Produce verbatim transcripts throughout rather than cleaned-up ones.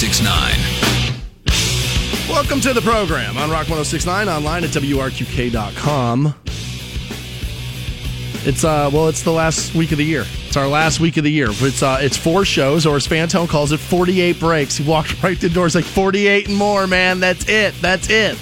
one oh six point nine. Welcome to the program on Rock one oh six point nine, online at W R Q K dot com. It's, uh, well, it's the last week of the year. It's our last week of the year. It's uh, it's four shows, or as Fantone calls it, forty-eight breaks. He walked right to the door. He's like, forty-eight and more, man. That's it. That's it.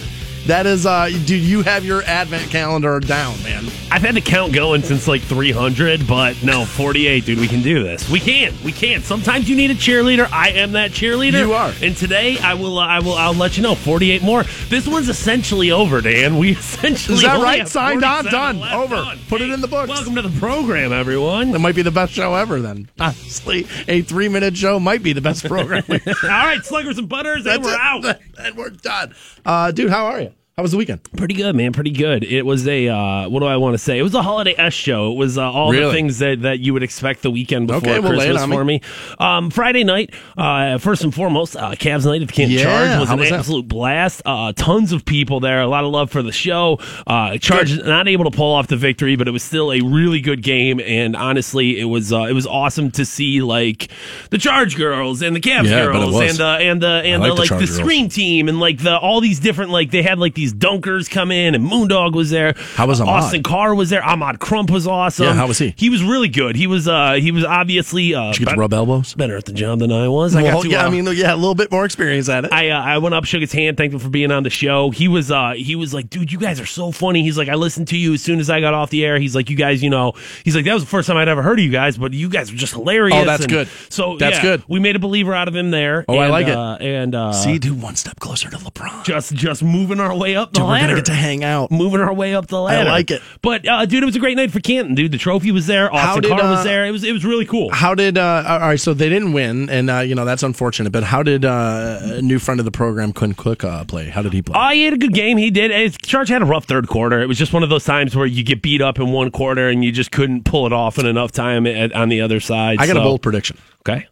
That is, uh, dude, you have your advent calendar down, man. I've had the count going since like three hundred, but no, forty-eight, dude, we can do this. We can, we can. Sometimes you need a cheerleader. I am that cheerleader. You are. And today, I will, uh, I will, I'll let you know, forty-eight more. This one's essentially over, Dan. We essentially. Is that right? Signed on, done, over. Done. Put hey, it in the books. Welcome to the program, everyone. That might be the best show ever, then. Honestly, a three-minute show might be the best program. All right, Sluggers and Butters, That's and we're it. out. And we're done. Uh, dude, how are you? How was the weekend? Pretty good, man. Pretty good. It was a, uh, what do I want to say? It was a holiday-esque show. It was uh, all really? the things that, that you would expect the weekend before okay, well, Christmas for me. me. Um, Friday night, uh, first and foremost, uh, Cavs night at the Canton yeah, Charge was an was absolute that? blast. Uh, tons of people there. A lot of love for the show. Uh, Charge good. not able to pull off the victory, but it was still a really good game. And honestly, it was uh, it was awesome to see like the Charge girls and the Cavs yeah, girls and the and the and I the like the, like, the screen team and like the all these different like they had like these. Dunkers come in, and Moondog was there. How was Ahmad? Austin Carr was there. Ahmad Crump was awesome. Yeah, how was he? He was really good. He was uh, he was obviously uh, Did you get to rub elbows? Better at the job than I was. I well, got to, yeah, uh, I mean, yeah, a little bit more experience at it. I uh, I went up, shook his hand, thanked him for being on the show. He was uh, he was like, dude, you guys are so funny. He's like, I listened to you as soon as I got off the air. He's like, you guys, you know, he's like, that was the first time I'd ever heard of you guys, but you guys were just hilarious. Oh, that's and good. So that's yeah, good. We made a believer out of him there. Oh, and, I like uh, it. And uh, see, dude, one step closer to LeBron. Just just moving our way up the dude, ladder. We're gonna get to hang out. Moving our way up the ladder. I like it. But uh, dude, it was a great night for Canton. Dude, the trophy was there. Austin Carr uh, was there. It was it was really cool. How did? Uh, all right, so they didn't win, and uh, you know that's unfortunate. But how did uh, new friend of the program, Quinn Cook, uh, play? How did he play? Uh, he had a good game. He did. His Charge had a rough third quarter. It was just one of those times where you get beat up in one quarter and you just couldn't pull it off in enough time at, on the other side. I got so. a bold prediction. Okay.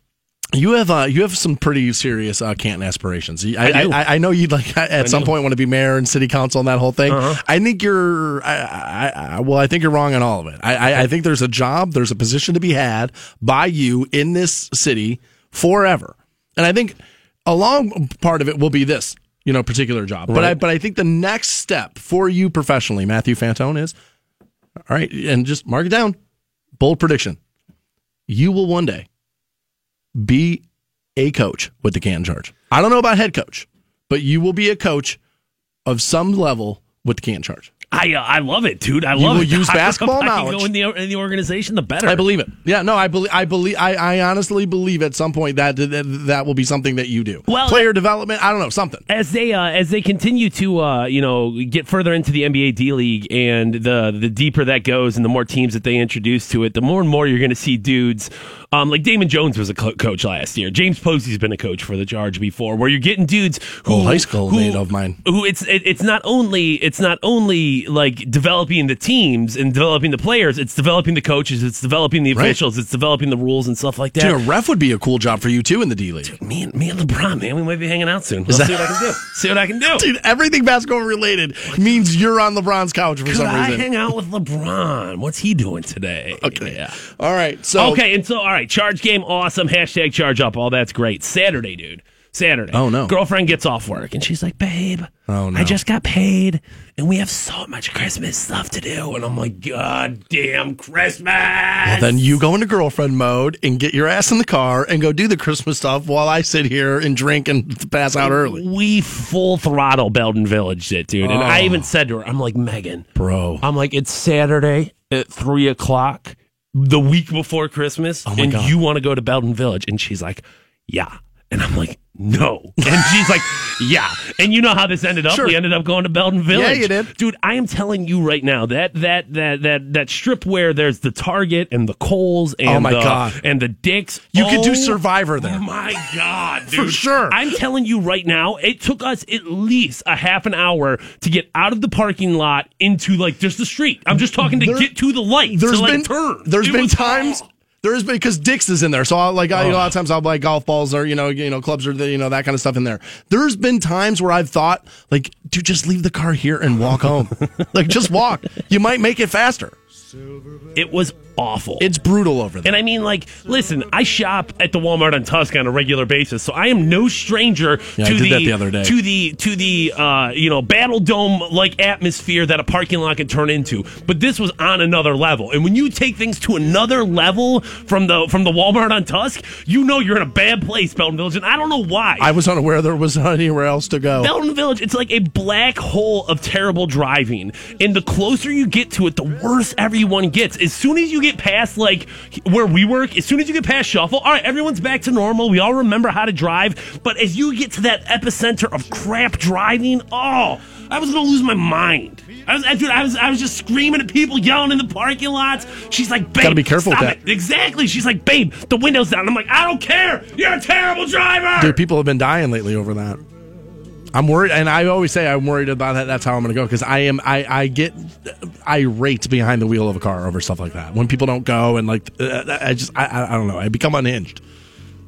You have uh, you have some pretty serious uh, Canton aspirations. I, I, I, I know you'd like at I some do. point want to be mayor and city council and that whole thing. Uh-huh. I think you're I, I, I, well. I think you're wrong on all of it. I, I, I think there's a job, there's a position to be had by you in this city forever. And I think a long part of it will be this, you know, particular job. Right. But I but I think the next step for you professionally, Matthew Fantone, is all right. And just mark it down. Bold prediction: you will one day be a coach with the Canton Charge. I don't know about head coach, but you will be a coach of some level with the Canton Charge. I uh, I love it, dude. I love it. You will use basketball knowledge. The more I can go in the, in the organization, the better. I believe it. Yeah, no, I believe. I believe. I, I honestly believe at some point that, that that will be something that you do. Well, player development. I don't know, something. As they uh, as they continue to uh, you know get further into the N B A D League, and the the deeper that goes, and the more teams that they introduce to it, the more and more you're going to see dudes um, like Damon Jones was a co- coach last year. James Posey's been a coach for the Charge before, where you're getting dudes who oh, high school who, mate of mine. Who it's it, it's not only it's not only like developing the teams and developing the players, it's developing the coaches, it's developing the officials, right. It's developing the rules and stuff like that. Dude, a ref would be a cool job for you too in the D League. Dude, me and me and LeBron, man, we might be hanging out soon. We'll that- see what I can do. See what I can do. Dude, everything basketball related means you're on LeBron's couch for Could some reason. I hang out with LeBron. What's he doing today? Okay, yeah. All right. So okay, and so all right. Charge game, awesome. Hashtag Charge up. All that's great. Saturday, dude. Saturday. Oh, no. Girlfriend gets off work, and she's like, babe, oh, no. I just got paid, and we have so much Christmas stuff to do. And I'm like, God damn Christmas. Well, then you go into girlfriend mode and get your ass in the car and go do the Christmas stuff while I sit here and drink and pass out early. We full throttle Belden Village it, dude. Oh. And I even said to her, I'm like, Megan. Bro. I'm like, it's Saturday at three o'clock, the week before Christmas, oh, and God. You want to go to Belden Village. And she's like, yeah. And I'm like, no. And she's like, yeah. And you know how this ended up? Sure. We ended up going to Belden Village. Yeah, you did. Dude, I am telling you right now, that that that that that strip where there's the Target and the Kohl's and, oh my the, God. and the Dick's. You oh, could do Survivor there. Oh, my God, dude. For sure. I'm telling you right now, it took us at least a half an hour to get out of the parking lot into, like, just the street. I'm just talking to there, get to the light. There's to, been, like, turn. There's it been was, times... Oh. There has been, because Dick's is in there, so I, like I, oh. you know, a lot of times I'll buy golf balls or you know, you know, clubs or the, you know that kind of stuff in there. There's been times where I've thought like, dude, just leave the car here and walk home, like just walk. You might make it faster. It was awful. It's brutal over there. And I mean, like, listen, I shop at the Walmart on Tusk on a regular basis, so I am no stranger yeah, to, I did the, that the other day. to the to the uh, you know, Battle Dome like atmosphere that a parking lot can turn into. But this was on another level. And when you take things to another level from the from the Walmart on Tusk, you know you're in a bad place, Belden Village. And I don't know why. I was unaware there was anywhere else to go. Belden Village, it's like a black hole of terrible driving. And the closer you get to it, the worse everyone gets. As soon as you get past, like, where we work, as soon as you get past Shuffle, all right, everyone's back to normal. We all remember how to drive. But as you get to that epicenter of crap driving, oh, I was going to lose my mind. I was, dude, I was, I was just screaming at people, yelling in the parking lots. She's like, babe, gotta be careful stop with that. It. Exactly. She's like, babe, the window's down. I'm like, I don't care. You're a terrible driver. Dude, people have been dying lately over that. I'm worried, and I always say I'm worried about that. That's how I'm going to go, because I am. I, I get irate behind the wheel of a car over stuff like that when people don't go, and like I just I, I don't know. I become unhinged.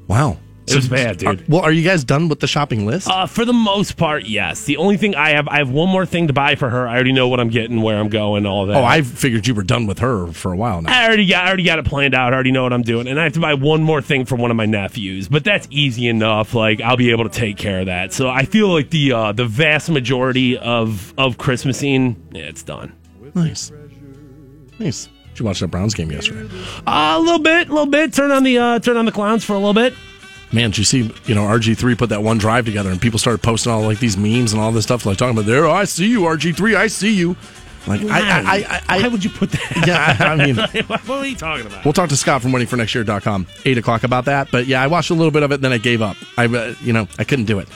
Wow. It was bad, dude. Are, well, are you guys done with the shopping list? Uh, for the most part, yes. The only thing I have, I have one more thing to buy for her. I already know what I'm getting, where I'm going, all that. Oh, I figured you were done with her for a while now. I already got, I already got it planned out. I already know what I'm doing. And I have to buy one more thing for one of my nephews. But that's easy enough. Like, I'll be able to take care of that. So I feel like the uh, the vast majority of, of Christmasing, yeah, it's done. Nice. Nice. Did you watch that Browns game yesterday? Uh, a little bit, a little bit. Turn on the uh, turn on the Clowns for a little bit. Man, did you see, you know, R G three put that one drive together, and people started posting all, like, these memes and all this stuff, like, talking about, there, oh, I see you, R G three, I see you. Like, I, I, I, I, Why would you put that? Yeah, I mean. What are you talking about? We'll talk to Scott from winning for next year dot com, eight o'clock about that. But, yeah, I watched a little bit of it, then I gave up. I, uh, you know, I couldn't do it.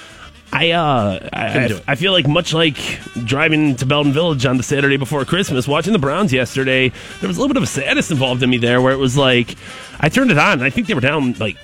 I uh, I, I, I feel like much like driving to Belden Village on the Saturday before Christmas, watching the Browns yesterday, there was a little bit of sadness involved in me there, where it was like, I turned it on, and I think they were down, like,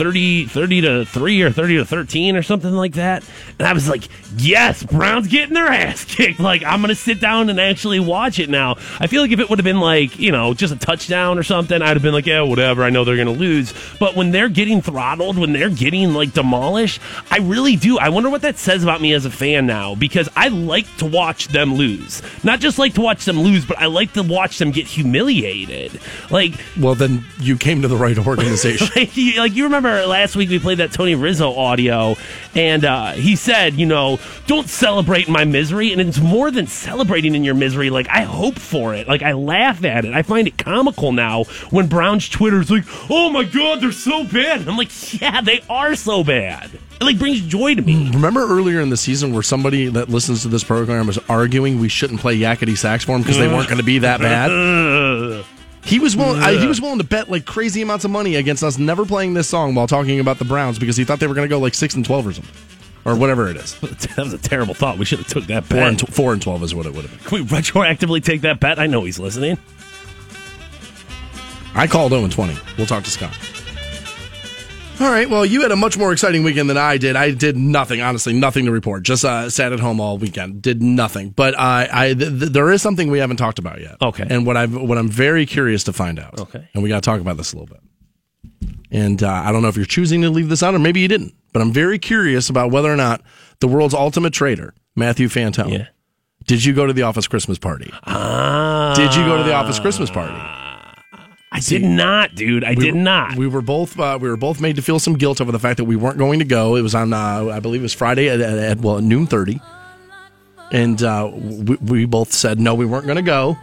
thirty to three or thirty to thirteen or something like that. And I was like, yes, Brown's getting their ass kicked. Like, I'm going to sit down and actually watch it now. I feel like if it would have been like, you know, just a touchdown or something, I'd have been like, yeah, whatever. I know they're going to lose. But when they're getting throttled, when they're getting like demolished, I really do. I wonder what that says about me as a fan now, because I like to watch them lose. Not just like to watch them lose, but I like to watch them get humiliated. Like, well, then you came to the right organization. like, you, like, you remember last week we played that Tony Rizzo audio, and uh, he said, you know, don't celebrate my misery, and it's more than celebrating in your misery. Like, I hope for it. Like, I laugh at it. I find it comical now when Brown's Twitter is like, oh my God, they're so bad. And I'm like, yeah, they are so bad. It, like, brings joy to me. Remember earlier in the season where somebody that listens to this program was arguing we shouldn't play Yakety Sax for them because they weren't going to be that bad? He was willing. I, he was willing to bet like crazy amounts of money against us never playing this song while talking about the Browns because he thought they were going to go like six and twelve or something, or whatever it is. That was a terrible thought. We should have took that bet. Four and, t- four and twelve is what it would have been. Can we retroactively take that bet? I know he's listening. I called zero and twenty. We'll talk to Scott. All right. Well, you had a much more exciting weekend than I did. I did nothing, honestly, nothing to report. Just uh, sat at home all weekend, did nothing. But uh, I, th- th- there is something we haven't talked about yet. Okay. And what I've, what I'm very curious to find out. Okay. And we got to talk about this a little bit. And uh, I don't know if you're choosing to leave this out or maybe you didn't. But I'm very curious about whether or not the world's ultimate traitor, Matthew Fantone. Yeah. Did you go to the office Christmas party? Ah. Did you go to the office Christmas party? I See, did not, dude. I we did were, not. We were both uh, we were both made to feel some guilt over the fact that we weren't going to go. It was on, uh, I believe, it was Friday at, at, at well noon thirty, and uh, we, we both said no, we weren't going to go.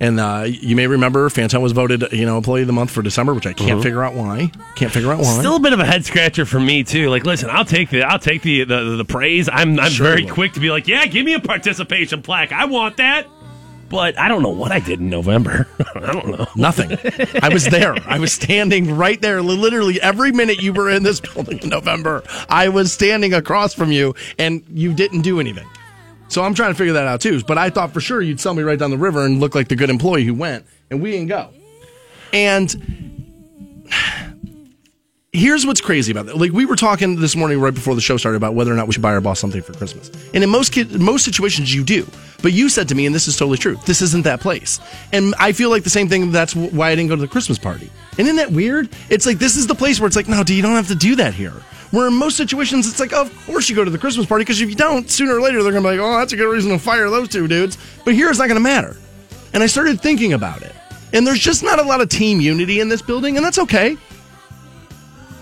And uh, you may remember, Fantone was voted, you know, Employee of the Month for December, which I can't mm-hmm. figure out why. Can't figure out why. Still a bit of a head scratcher for me too. Like, listen, I'll take the I'll take the the, the praise. I'm I'm sure very quick to be like, yeah, give me a participation plaque. I want that. But I don't know what I did in November. I don't know. Nothing. I was there. I was standing right there. Literally every minute you were in this building in November, I was standing across from you, and you didn't do anything. So I'm trying to figure that out, too. But I thought for sure you'd sell me right down the river and look like the good employee who went, and we didn't go. And here's what's crazy about that. Like, we were talking this morning right before the show started about whether or not we should buy our boss something for Christmas. And in most kid, most situations, you do. But you said to me, and this is totally true, this isn't that place. And I feel like the same thing, that's why I didn't go to the Christmas party. And isn't that weird? It's like, this is the place where it's like, no, dude, you don't have to do that here. Where in most situations, it's like, oh, of course you go to the Christmas party, because if you don't, sooner or later, they're going to be like, oh, that's a good reason to fire those two dudes. But here, it's not going to matter. And I started thinking about it. And there's just not a lot of team unity in this building, and that's okay.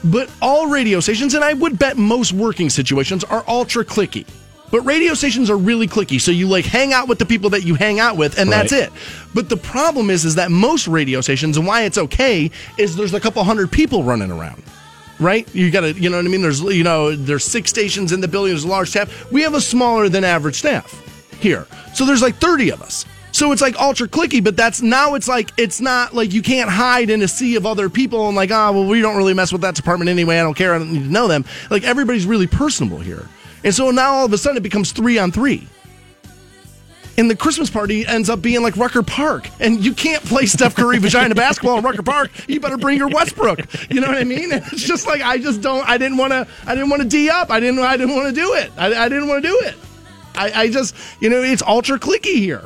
But all radio stations, and I would bet most working situations, are ultra cliquey. But radio stations are really cliquey, so you like hang out with the people that you hang out with, and right. that's it. But the problem is, is that most radio stations, and why it's okay, is there's a couple hundred people running around. Right? You gotta, you know what I mean? There's, you know, there's six stations in the building, there's a large staff. We have a smaller than average staff here. So there's like thirty of us. So it's like ultra cliquey, but that's now it's like, it's not like you can't hide in a sea of other people and like, ah, oh, well, we don't really mess with that department anyway. I don't care. I don't need to know them. Like everybody's really personable here. And so now all of a sudden it becomes three on three. And the Christmas party ends up being like Rucker Park. And you can't play Steph Curry vagina basketball in Rucker Park. You better bring your Westbrook. You know what I mean? And it's just like, I just don't, I didn't want to, I didn't want to D up. I didn't, I didn't want to do it. I, I didn't want to do it. I, I just, you know, it's ultra cliquey here.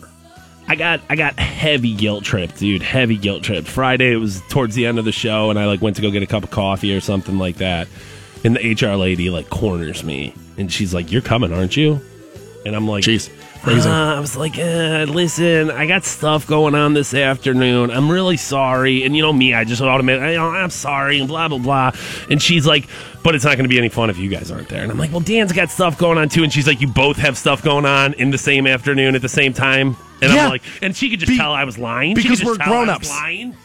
I got I got heavy guilt tripped, dude. Heavy guilt tripped. Friday, it was towards the end of the show, and I like went to go get a cup of coffee or something like that. And the H R lady like corners me, and she's like, "You're coming, aren't you?" And I'm like, "Jeez, crazy." Uh, I was like, uh, "Listen, I got stuff going on this afternoon. I'm really sorry." And you know me, I just automatically, "I'm sorry," and blah blah blah. And she's like, "But it's not going to be any fun if you guys aren't there." And I'm like, "Well, Dan's got stuff going on too." And she's like, "You both have stuff going on in the same afternoon at the same time." And yeah. I'm like, and she could just Be, tell I was lying. Because we're grown-ups.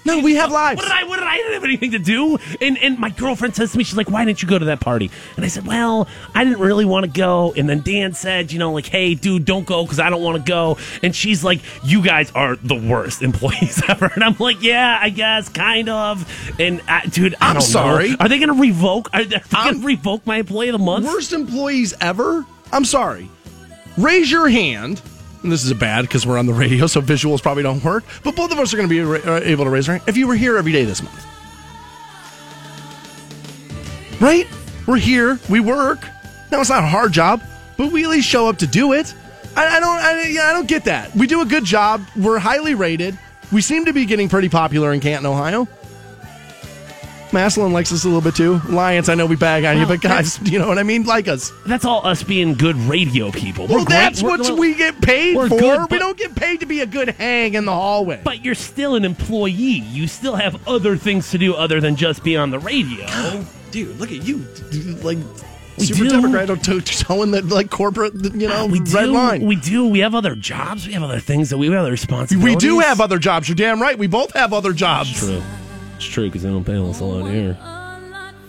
No, we have lives. What did I, what did I, I didn't have anything to do. And and my girlfriend says to me, she's like, "Why didn't you go to that party?" And I said, "Well, I didn't really want to go." And then Dan said, you know, like, "Hey, dude, don't go because I don't want to go." And she's like, "You guys are the worst employees ever." And I'm like, "Yeah, I guess, kind of." And, I, dude, I I'm don't sorry. Know. Are they going to revoke? Are they going to revoke my employee of the month? Worst employees ever? I'm sorry. Raise your hand. And this is bad because we're on the radio, so visuals probably don't work. But both of us are going to be ra- able to raise our hand if you were here every day this month. Right? We're here. We work. Now, it's not a hard job, but we at least show up to do it. I, I don't I, yeah, I don't get that. We do a good job. We're highly rated. We seem to be getting pretty popular in Canton, Ohio. Maslin likes us a little bit too. Lions, I know we bag on well, you, but guys, you know what I mean? Like us. That's all us being good radio people. We're well, great. That's we're, what we're, we get paid for. Good, we but, don't get paid to be a good hang in the hallway. But you're still an employee. You still have other things to do other than just be on the radio. Oh, dude, look at you. Like... We Super do. Democrat to- towing the like corporate, you know, uh, we red do. Line. We do. We have other jobs. We have other things that we have other responsibilities. We do have other jobs. You're damn right. We both have other jobs. That's true. It's true, because they don't pay us a lot here.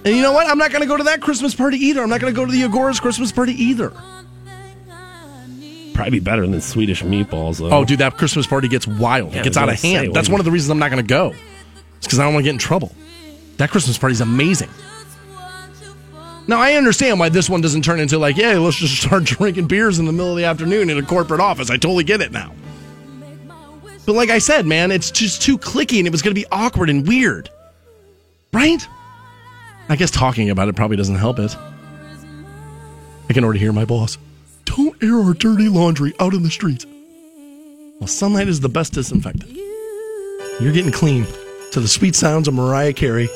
And you know what? I'm not going to go to that Christmas party either. I'm not going to go to the Agora's Christmas party either. Probably better than Swedish meatballs, though. Oh, dude, that Christmas party gets wild. Yeah, it gets out of hand. Say, That's one you? of the reasons I'm not going to go. It's because I don't want to get in trouble. That Christmas party's amazing. Now, I understand why this one doesn't turn into like, yeah, let's just start drinking beers in the middle of the afternoon in a corporate office. I totally get it now. But like I said, man, it's just too clicky, and it was going to be awkward and weird. Right? I guess talking about it probably doesn't help it. I can already hear my boss. "Don't air our dirty laundry out in the street." Well, sunlight is the best disinfectant. You're getting clean to the sweet sounds of Mariah Carey.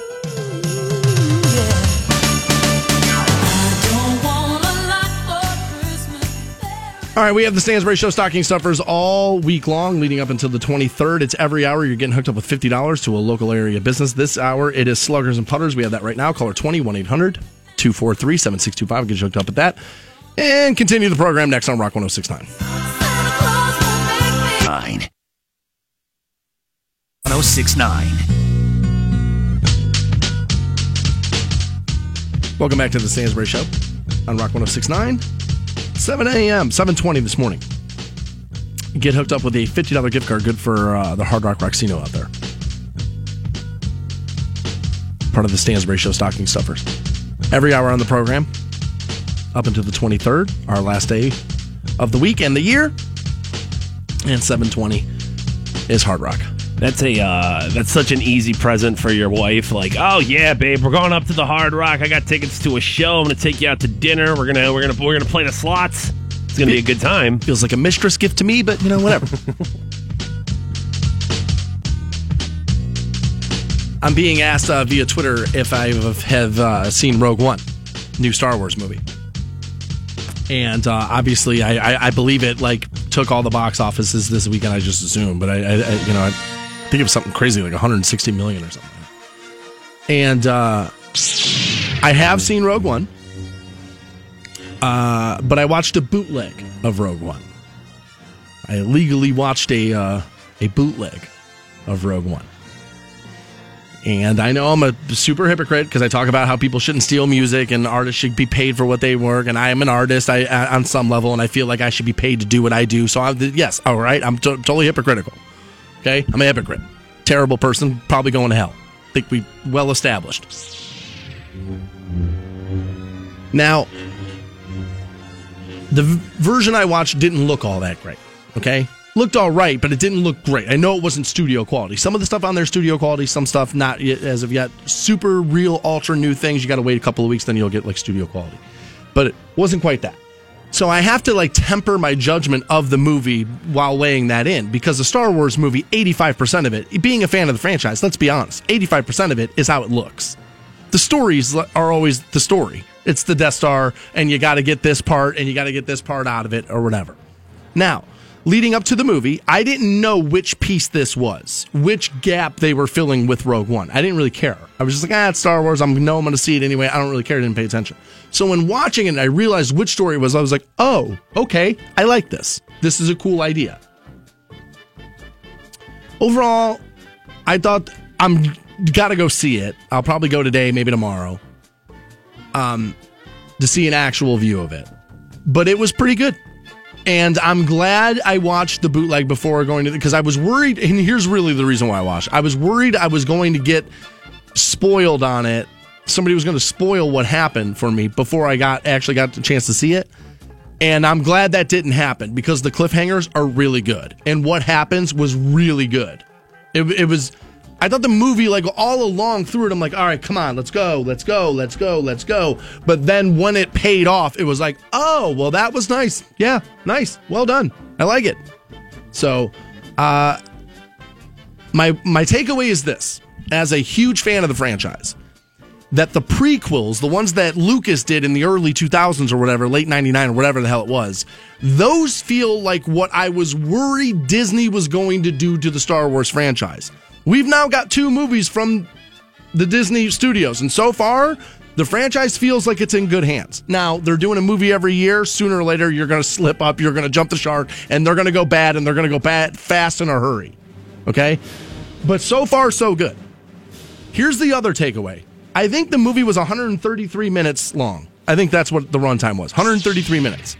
All right, we have the Stansberry Show Stocking Stuffers all week long leading up until the twenty-third. It's every hour you're getting hooked up with fifty dollars to a local area business. This hour, it is Sluggers and Putters. We have that right now. Caller two one eight hundred two four three seven six two five. Get you hooked up with that. And continue the program next on Rock one oh six point nine. one oh six point nine. Welcome back to the Stansberry Show on Rock one oh six point nine. seven a.m., seven twenty this morning. Get hooked up with a fifty dollars gift card, good for uh, the Hard Rock Roxino out there. Part of the Stansberry Show Stocking Stuffers. Every hour on the program, up until the twenty-third, our last day of the week and the year. And seven twenty is Hard Rock. That's a uh, that's such an easy present for your wife. Like, "Oh yeah, babe, we're going up to the Hard Rock. I got tickets to a show. I'm gonna take you out to dinner. We're gonna we're gonna we're gonna play the slots. It's gonna be a good time." Feels like a mistress gift to me, but you know, whatever. I'm being asked uh, via Twitter if I have uh, seen Rogue One, new Star Wars movie, and uh, obviously I, I I believe it. Like, took all the box offices this weekend. I just assume, but I, I, I you know. I, think of something crazy like one hundred sixty million or something. And uh, I have seen Rogue One, uh, but I watched a bootleg of Rogue One. I illegally watched a uh, a bootleg of Rogue One. And I know I'm a super hypocrite because I talk about how people shouldn't steal music and artists should be paid for what they work. And I am an artist I, I, on some level, and I feel like I should be paid to do what I do. So, I'm, yes, all right, I'm to- totally hypocritical. Okay? I'm a hypocrite. Terrible person, probably going to hell. I think we well established. Now, the v- version I watched didn't look all that great. Okay? Looked all right, but it didn't look great. I know it wasn't studio quality. Some of the stuff on there, studio quality. Some stuff, not as of yet. Super real, ultra new things. You got to wait a couple of weeks, then you'll get like studio quality. But it wasn't quite that. So I have to like temper my judgment of the movie while weighing that in. Because the Star Wars movie, eighty-five percent of it, being a fan of the franchise, let's be honest, eighty-five percent of it is how it looks. The stories are always the story. It's the Death Star, and you got to get this part, and you got to get this part out of it, or whatever. Now, leading up to the movie, I didn't know which piece this was, which gap they were filling with Rogue One. I didn't really care. I was just like, ah, it's Star Wars. I know I'm going to see it anyway. I don't really care. I didn't pay attention. So when watching it, I realized which story it was. I was like, oh, okay, I like this. This is a cool idea. Overall, I thought I'm got to go see it. I'll probably go today, maybe tomorrow, um, to see an actual view of it. But it was pretty good. And I'm glad I watched the bootleg before going to the, because I was worried, and here's really the reason why I watched. I was worried I was going to get spoiled on it. Somebody was going to spoil what happened for me before I got actually got the chance to see it. And I'm glad that didn't happen, because the cliffhangers are really good. And what happens was really good. It, it was, I thought the movie, like all along through it, I'm like, all right, come on, let's go, let's go, let's go, let's go. But then when it paid off, it was like, oh, well, that was nice. Yeah, nice. Well done. I like it. So uh, my my takeaway is this, as a huge fan of the franchise, that the prequels, the ones that Lucas did in the early two thousands or whatever, late ninety-nine or whatever the hell it was, those feel like what I was worried Disney was going to do to the Star Wars franchise. We've now got two movies from the Disney studios, and so far, the franchise feels like it's in good hands. Now, they're doing a movie every year. Sooner or later, you're going to slip up, you're going to jump the shark, and they're going to go bad, and they're going to go bad fast in a hurry, okay? But so far, so good. Here's the other takeaway. I think the movie was one hundred thirty-three minutes long. I think that's what the runtime was, one hundred thirty-three minutes.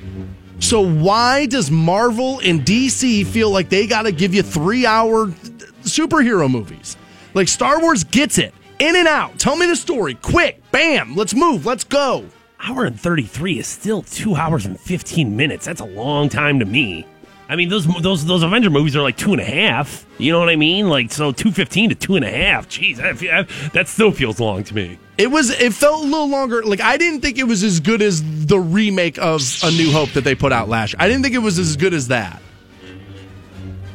So why does Marvel and D C feel like they got to give you three-hour superhero movies? Like, Star Wars gets it in and out. Tell me the story quick, bam, let's move, let's go. Hour and thirty-three is still two hours and fifteen minutes. That's a long time to me. I mean, those those those Avenger movies are like two and a half, you know what I mean? Like, so two fifteen to two and a half, jeez, I, I, that still feels long to me. It was, it felt a little longer. Like, I didn't think it was as good as the remake of A New Hope that they put out last year. I didn't think it was as good as that.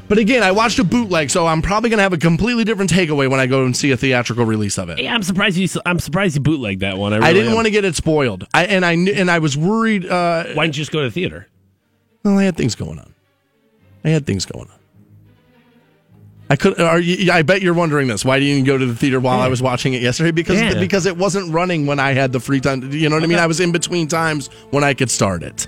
But again, I watched a bootleg, so I'm probably going to have a completely different takeaway when I go and see a theatrical release of it. Yeah, I'm surprised you. I'm surprised you bootlegged that one. I, really I didn't want to get it spoiled, I, and I and I was worried. Uh, Why didn't you just go to the theater? Well, I had things going on. I had things going on. I could. Are you, I bet you're wondering this. Why didn't you go to the theater while yeah. I was watching it yesterday? Because yeah. because it wasn't running when I had the free time. You know what okay. I mean? I was in between times when I could start it.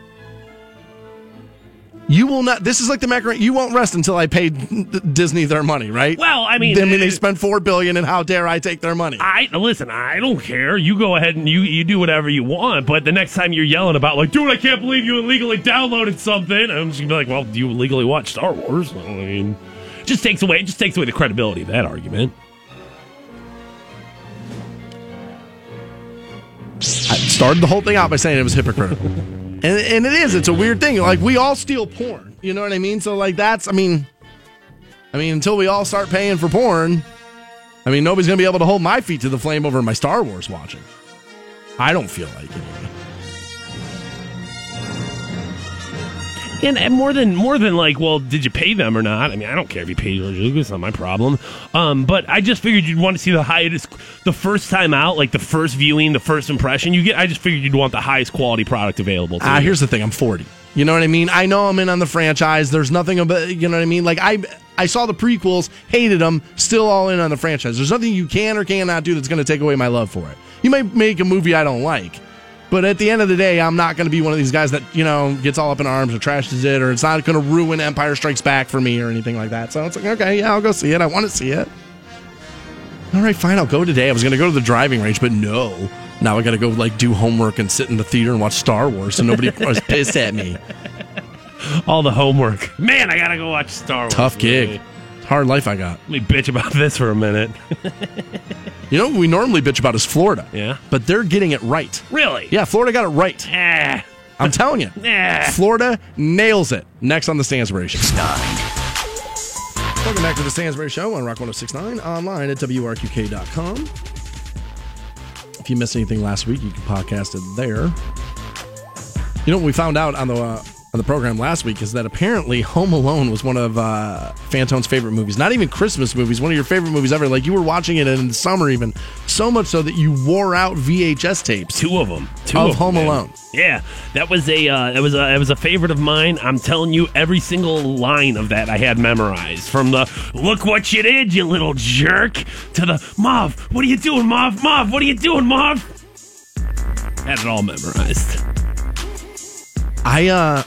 You will not, this is like the macaroni, you won't rest until I pay Disney their money, right? Well, I mean. I mean, they spent four billion dollars, and how dare I take their money? I Listen, I don't care. You go ahead and you, you do whatever you want, but the next time you're yelling about, like, dude, I can't believe you illegally downloaded something, I'm just going to be like, well, you illegally watched Star Wars. I mean, it just takes away, it just takes away the credibility of that argument. I started the whole thing out by saying it was hypocritical. And, and it is. It's a weird thing. Like, we all steal porn. You know what I mean? So, like, that's, I mean, I mean, until we all start paying for porn, I mean, nobody's going to be able to hold my feet to the flame over my Star Wars watching. I don't feel like it. And, and more than, more than like, well, did you pay them or not? I mean, I don't care if you paid George Lucas. It's not my problem. Um, but I just figured you'd want to see the highest, the first time out, like the first viewing, the first impression you get. I just figured you'd want the highest quality product available to you. Ah, here's the thing. I'm forty. You know what I mean? I know I'm in on the franchise. There's nothing about, you know what I mean? Like, I I saw the prequels, hated them, still all in on the franchise. There's nothing you can or cannot do that's going to take away my love for it. You might make a movie I don't like, but at the end of the day, I'm not going to be one of these guys that, you know, gets all up in arms or trashes it, or it's not going to ruin Empire Strikes Back for me or anything like that. So it's like, okay, yeah, I'll go see it. I want to see it. All right, fine, I'll go today. I was going to go to the driving range, but no. Now I got to go, like, do homework and sit in the theater and watch Star Wars so nobody was pissed at me. All the homework. Man, I got to go watch Star Wars. Tough gig. Really. Hard life I got. Let me bitch about this for a minute. You know what we normally bitch about is Florida. Yeah. But they're getting it right. Really? Yeah, Florida got it right. Ah. I'm telling you. Ah. Florida nails it. Next on the Stansbury Show. Welcome back to the Stansbury Show on Rock one oh six point nine, online at W R Q K dot com. If you missed anything last week, you can podcast it there. You know what we found out on the uh, on the program last week is that apparently Home Alone was one of uh, Fantone's favorite movies. Not even Christmas movies, one of your favorite movies ever. Like, you were watching it in the summer even, so much so that you wore out V H S tapes. Two of them. Two of, of Home them. Alone. Yeah, that was a uh, that was a, that was a favorite of mine. I'm telling you, every single line of that I had memorized. From the "Look what you did, you little jerk" to the "Mauve, what are you doing, Mauve? Mauve, what are you doing, Mauve?" Had it all memorized. I uh.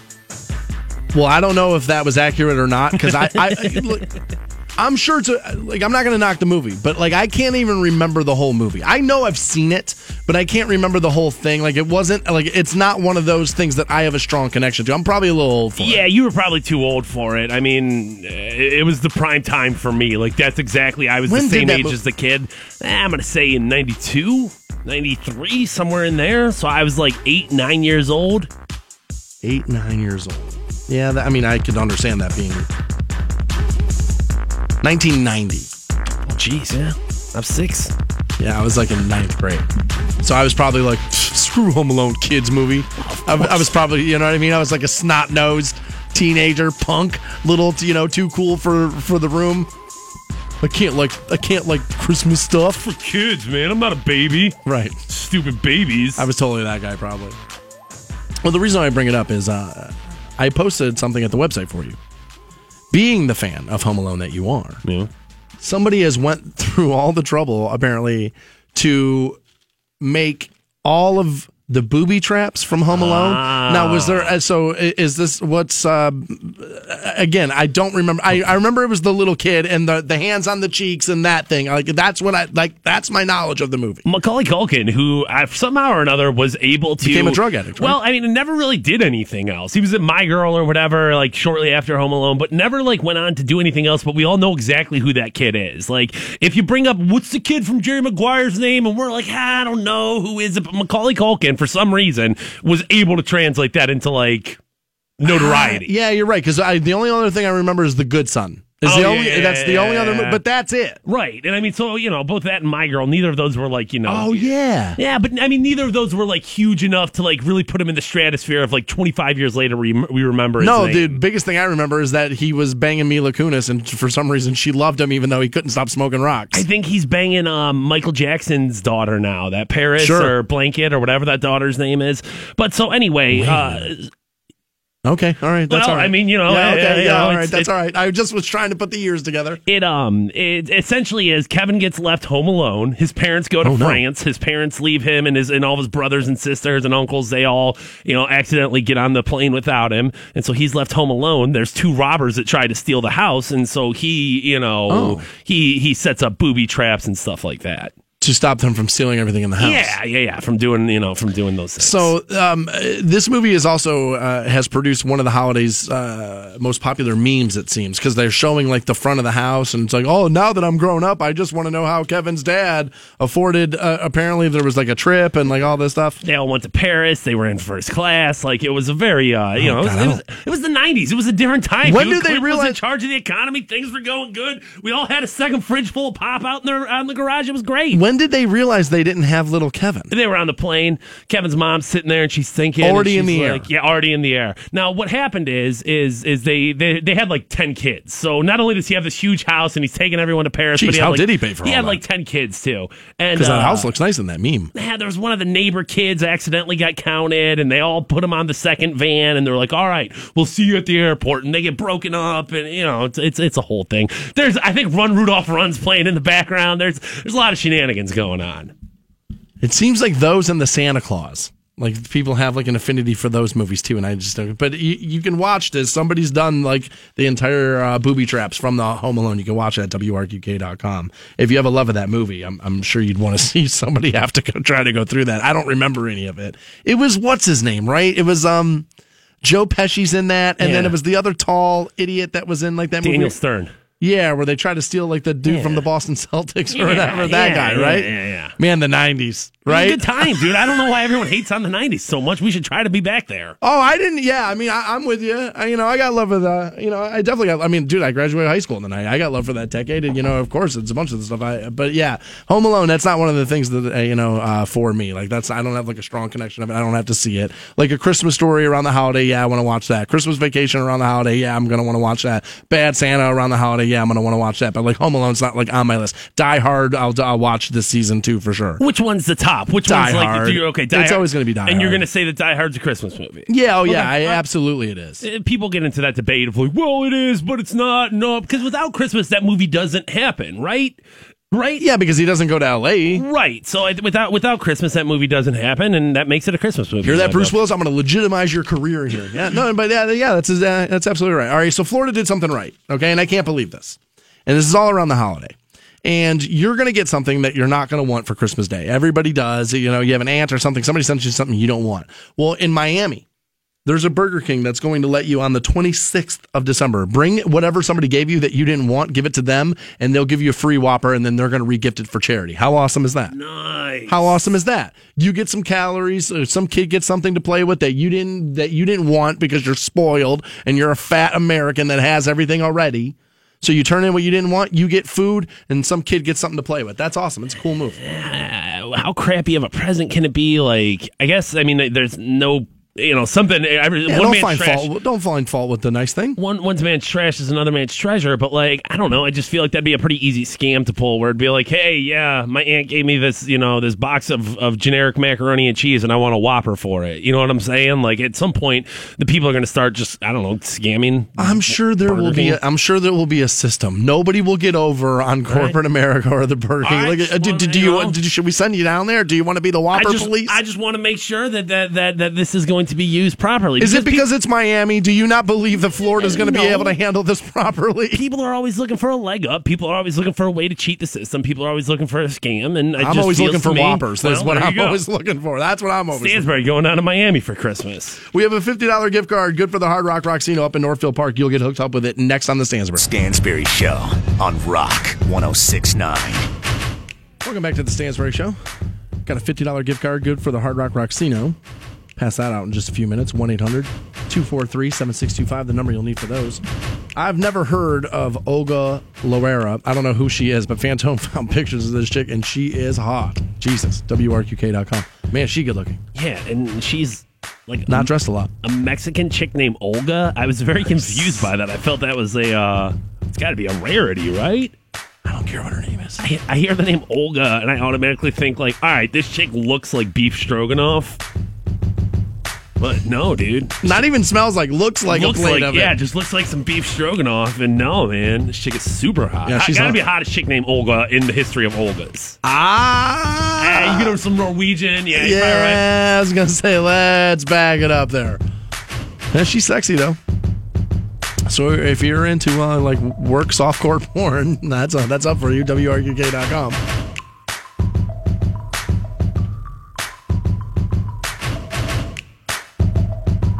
Well, I don't know if that was accurate or not, because I, I, I look, I'm sure it's a, like, I'm not going to knock the movie, but like, I can't even remember the whole movie. I know I've seen it, but I can't remember the whole thing. Like, it wasn't like, it's not one of those things that I have a strong connection to. I'm probably a little old for yeah, it. Yeah, you were probably too old for it. I mean, it was the prime time for me. Like, that's exactly, I was when the same age mo- as the kid. Eh, I'm going to say in ninety-two, ninety-three, somewhere in there. So I was like eight, nine years old. Eight, nine years old. Yeah, that, I mean, I could understand that being nineteen ninety. Oh, geez, yeah. I'm six. Yeah, I was like in ninth grade. So I was probably like, screw Home Alone kids movie. I, I was probably, you know what I mean? I was like a snot-nosed teenager, punk, little, you know, too cool for, for the room. I can't like I can't like Christmas stuff. For kids, man. I'm not a baby. Right. Stupid babies. I was totally that guy, probably. Well, the reason I bring it up is... Uh, I posted something at the website for you. Being the fan of Home Alone that you are, yeah. Somebody has went through all the trouble, apparently, to make all of the booby traps from Home Alone. Ah. Now, was there... So, is this what's... Uh, again, I don't remember. I, I remember it was the little kid and the, the hands on the cheeks and that thing. Like, that's what I... Like, that's my knowledge of the movie. Macaulay Culkin, who I, somehow or another was able to... Became a drug addict, right? Well, I mean, never really did anything else. He was in My Girl or whatever, like, shortly after Home Alone, but never, like, went on to do anything else, but we all know exactly who that kid is. Like, if you bring up, what's the kid from Jerry Maguire's name? And we're like, ah, I don't know, who is it? But Macaulay Culkin... for some reason, was able to translate that into, like, notoriety. Yeah, you're right, because the only other thing I remember is The Good Son. Is oh, the only yeah, That's the only other movie, but that's it. Right, and I mean, so, you know, both that and My Girl, neither of those were, like, you know... Oh, yeah. Yeah, but, I mean, neither of those were, like, huge enough to, like, really put him in the stratosphere of, like, twenty-five years later we, we remember his No, name. The biggest thing I remember is that he was banging Mila Kunis, and for some reason she loved him, even though he couldn't stop smoking rocks. I think he's banging um, Michael Jackson's daughter now, that Paris sure. or Blanket or whatever that daughter's name is. But, so, anyway... Uh, Okay, all right, that's well, all right. I mean, you know, yeah, okay, I, I, you yeah, know, all right, that's it, all right. I just was trying to put the years together. It um, it essentially is Kevin gets left home alone. His parents go to oh, France. No. His parents leave him and his and all of his brothers and sisters and uncles. They all, you know, accidentally get on the plane without him, and so he's left home alone. There's two robbers that try to steal the house, and so he, you know, oh. he he sets up booby traps and stuff like that. To stop them from stealing everything in the house. Yeah, yeah, yeah. From doing, you know, from doing those things. So um, this movie is also uh, has produced one of the holidays' uh, most popular memes, it seems, because they're showing like the front of the house, and it's like, oh, now that I'm grown up, I just want to know how Kevin's dad afforded. Uh, apparently, there was like a trip and like all this stuff. They all went to Paris. They were in first class. Like it was a very, uh, you oh, know, God, it, was, it, was, it was the nineties. It was a different time. When did they realize was in charge of the economy? Things were going good. We all had a second fridge full of pop out in there on the garage. It was great. When When did they realize they didn't have little Kevin? They were on the plane. Kevin's mom's sitting there, and she's thinking. Already she's in the like, air. Yeah, already in the air. Now, what happened is is is they, they they had like ten kids. So not only does he have this huge house, and he's taking everyone to Paris. Jeez, but he had, how like, did he pay for all that? He had like ten kids, too. Because uh, that house looks nice in that meme. Yeah, there was one of the neighbor kids accidentally got counted, and they all put him on the second van, and they're like, all right, we'll see you at the airport. And they get broken up, and, you know, it's it's, it's a whole thing. There's, I think, Run Rudolph Run's playing in the background. There's, there's a lot of shenanigans. Going on. It seems like those and the Santa Claus, like people have like an affinity for those movies too, and I just don't. But you, you can watch this. Somebody's done like the entire uh, booby traps from the Home Alone. You can watch it at W R Q K dot com. If you have a love of that movie, I'm, I'm sure you'd want to see somebody have to go, try to go through that. I don't remember any of it. It was what's his name, right? It was um Joe Pesci's in that, and yeah. then it was the other tall idiot that was in like that Daniel movie. Daniel Stern. Yeah, where they try to steal like the dude yeah. from the Boston Celtics or yeah, whatever, that yeah, guy, right? Yeah, yeah, yeah. Man, the nineties, right? It was a good time, dude. I don't know why everyone hates on the nineties so much. We should try to be back there. Oh, I didn't, yeah. I mean, I, I'm with you. I, you know, I got love for the, you know, I definitely got, I mean, dude, I graduated high school in the nineties. I got love for that decade. And, you know, of course, it's a bunch of the stuff. I, but yeah, Home Alone, that's not one of the things that, uh, you know, uh, for me. Like, that's, I don't have like a strong connection of it. I don't have to see it. Like a Christmas Story around the holiday, yeah, I want to watch that. Christmas Vacation around the holiday, yeah, I'm going to want to watch that. Bad Santa around the holiday. Yeah, I'm going to want to watch that. But, like, Home Alone's not, like, on my list. Die Hard, I'll, I'll watch this season, too, for sure. Which one's the top? Which Die one's, Hard. like, the, okay, Die It's Hard. Always going to be Die and Hard. And you're going to say that Die Hard's a Christmas movie. Yeah, oh, yeah, okay. I, absolutely it is. People get into that debate of, like, well, it is, but it's not, no. Because without Christmas, that movie doesn't happen, right? Right? Yeah, because he doesn't go to L A. Right. So I, without without Christmas, that movie doesn't happen, and that makes it a Christmas movie. Hear that, Bruce does. Willis? I'm going to legitimize your career here. Yeah, no, but yeah, yeah that's, uh, that's absolutely right. All right, so Florida did something right, okay? And I can't believe this. And this is all around the holiday. And you're going to get something that you're not going to want for Christmas Day. Everybody does. You know, you have an aunt or something. Somebody sends you something you don't want. Well, in Miami, there's a Burger King that's going to let you on the twenty-sixth of December. Bring whatever somebody gave you that you didn't want, give it to them, and they'll give you a free Whopper, and then they're going to re-gift it for charity. How awesome is that? Nice. How awesome is that? You get some calories, or some kid gets something to play with that you didn't that you didn't want because you're spoiled, and you're a fat American that has everything already. So you turn in what you didn't want, you get food, and some kid gets something to play with. That's awesome. It's a cool move. How crappy of a present can it be? Like, I guess, I mean, there's no... You know, something. I, yeah, one don't, man's find trash, fault, don't find fault with the nice thing. One one's man's trash is another man's treasure, but like, I don't know. I just feel like that'd be a pretty easy scam to pull where it'd be like, hey, yeah, my aunt gave me this, you know, this box of, of generic macaroni and cheese and I want a Whopper for it. You know what I'm saying? Like, at some point, the people are going to start just, I don't know, scamming. I'm sure there Burger will King. be, a, I'm sure there will be a system. Nobody will get over on corporate right. America or the Burger King. Like, do, wanna, do, do you, you do, should we send you down there? Do you want to be the Whopper I just, police? I just want to make sure that, that, that, that this is going to be used properly. Is it because pe- it's Miami? Do you not believe that Florida's going to no. be able to handle this properly? People are always looking for a leg up. People are always looking for a way to cheat the system. People are always looking for a scam. And I I'm just always looking for me, Whoppers. That's well, what I'm always looking for. That's what I'm always Stansbury looking for. Going down to Miami for Christmas. We have a fifty dollars gift card. Good for the Hard Rock Roxino up in Northfield Park. You'll get hooked up with it next on the Stansbury. Stansbury Show on Rock one oh six point nine. Welcome back to the Stansbury Show. Got a fifty dollars gift card. Good for the Hard Rock Roxino. Pass that out in just a few minutes. one eight hundred two four three seven six two five, the number you'll need for those. I've never heard of Olga Loera. I don't know who she is, but Fantone found pictures of this chick, and she is hot. Jesus. W R Q K dot com. Man, she good looking. Yeah, and she's... Like Not a, dressed a lot. A Mexican chick named Olga? I was very confused by that. I felt that was a... Uh, it's got to be a rarity, right? I don't care what her name is. I, I hear the name Olga, and I automatically think, like, all right, this chick looks like beef stroganoff. But no, dude. Not even smells like, looks like looks a plate like, of it. Yeah, just looks like some beef stroganoff. And no, man, this chick is super hot. Yeah, she's gotta hot. be the hottest chick named Olga in the history of Olgas. Ah! Hey, you get her some Norwegian. Yeah, yeah right. I was going to say, let's back it up there. Yeah, she's sexy, though. So if you're into, uh, like, work softcore porn, that's, uh, that's up for you, W R Q K dot com.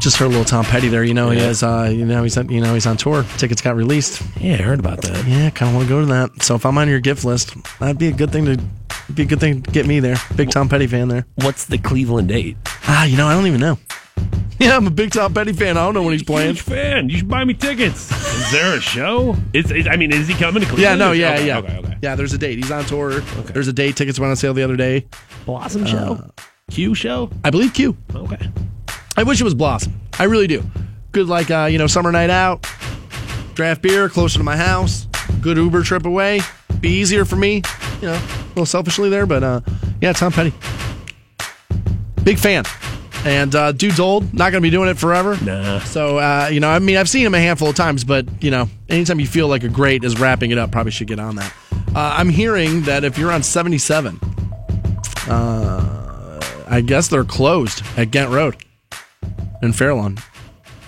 Just heard a little Tom Petty there. You know yeah. he has. Uh, you know he's. You know he's on tour. Tickets got released. Yeah, I heard about that. Yeah, kind of want to go to that. So if I'm on your gift list, that'd be a good thing to. It'd be a good thing to get me there. Big Tom Petty fan there. What's the Cleveland date? Ah, you know I don't even know. Yeah, I'm a big Tom Petty fan. I don't know when he's playing. Huge fan. You should buy me tickets. Is there a show? Is, is I mean, is he coming to Cleveland? Yeah, no, yeah, okay, yeah. Okay, okay. Yeah, there's a date. He's on tour. Okay. There's a date. Tickets went on sale the other day. Blossom uh, show? Q show? I believe Q. Okay. I wish it was Blossom. I really do. Good, like, uh, you know, summer night out, draft beer closer to my house, good Uber trip away. Be easier for me, you know, a little selfishly there, but uh, yeah, Tom Petty. Big fan. And uh, dude's old, not going to be doing it forever. Nah. So, uh, you know, I mean, I've seen him a handful of times, but, you know, anytime you feel like a great is wrapping it up, probably should get on that. Uh, I'm hearing that if you're on seventy-seven, uh, I guess they're closed at Ghent Road in Fairlawn.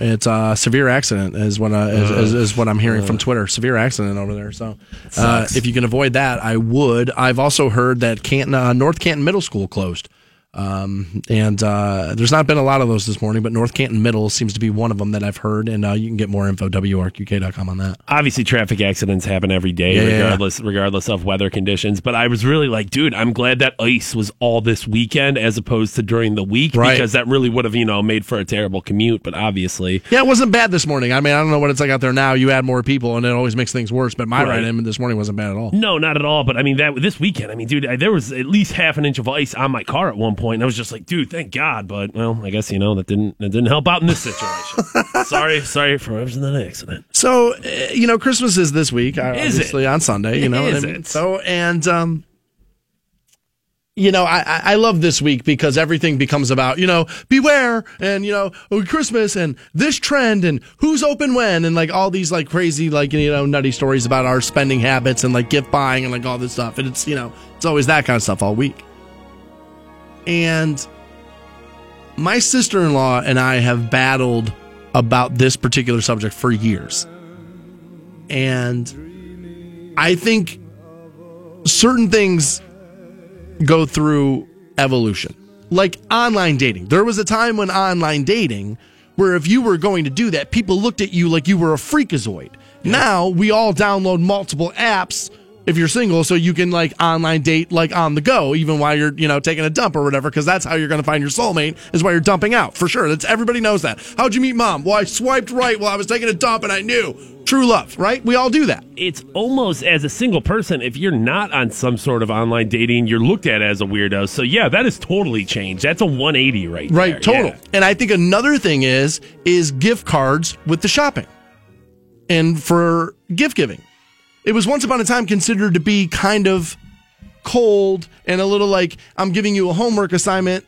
It's a uh, severe accident is what, uh, is, is, is what I'm hearing uh, from Twitter. Severe accident over there. So uh, if you can avoid that, I would. I've also heard that Canton, uh, North Canton Middle School closed. Um, and uh, there's not been a lot of those this morning, but North Canton Middle seems to be one of them that I've heard. And uh, you can get more info, W R Q K dot com on that. Obviously, traffic accidents happen every day, yeah, regardless yeah. regardless of weather conditions. But I was really like, dude, I'm glad that ice was all this weekend as opposed to during the week, right. Because that really would have, you know, made for a terrible commute. But obviously, yeah, it wasn't bad this morning. I mean, I don't know what it's like out there now. You add more people, and it always makes things worse. But my right. ride in this morning wasn't bad at all. No, not at all. But I mean, that this weekend, I mean, dude, I, there was at least half an inch of ice on my car at one point. And I was just like, dude, thank God. But, well, I guess, you know, that didn't that didn't help out in this situation. sorry, sorry for having that accident. So, uh, you know, Christmas is this week, is obviously, it? On Sunday. You know, is and, it? So, and, um, you know, I, I love this week because everything becomes about, you know, beware and, you know, Christmas and this trend and who's open when and, like, all these, like, crazy, like, you know, nutty stories about our spending habits and, like, gift buying and, like, all this stuff. And it's, you know, it's always that kind of stuff all week. And my sister-in-law and I have battled about this particular subject for years. And I think certain things go through evolution. Like online dating. There was a time when online dating, where if you were going to do that, people looked at you like you were a freakazoid. Yeah. Now, we all download multiple apps if you're single, so you can, like, online date, like, on the go, even while you're, you know, taking a dump or whatever, because that's how you're going to find your soulmate, is while you're dumping out, for sure. That's, everybody knows that. How'd you meet mom? Well, I swiped right while I was taking a dump, and I knew. True love, right? We all do that. It's almost, as a single person, if you're not on some sort of online dating, you're looked at as a weirdo. So, yeah, that has totally changed. That's a one eighty right there. Right, total. Yeah. And I think another thing is, is gift cards with the shopping and for gift giving. It was once upon a time considered to be kind of cold and a little like, I'm giving you a homework assignment,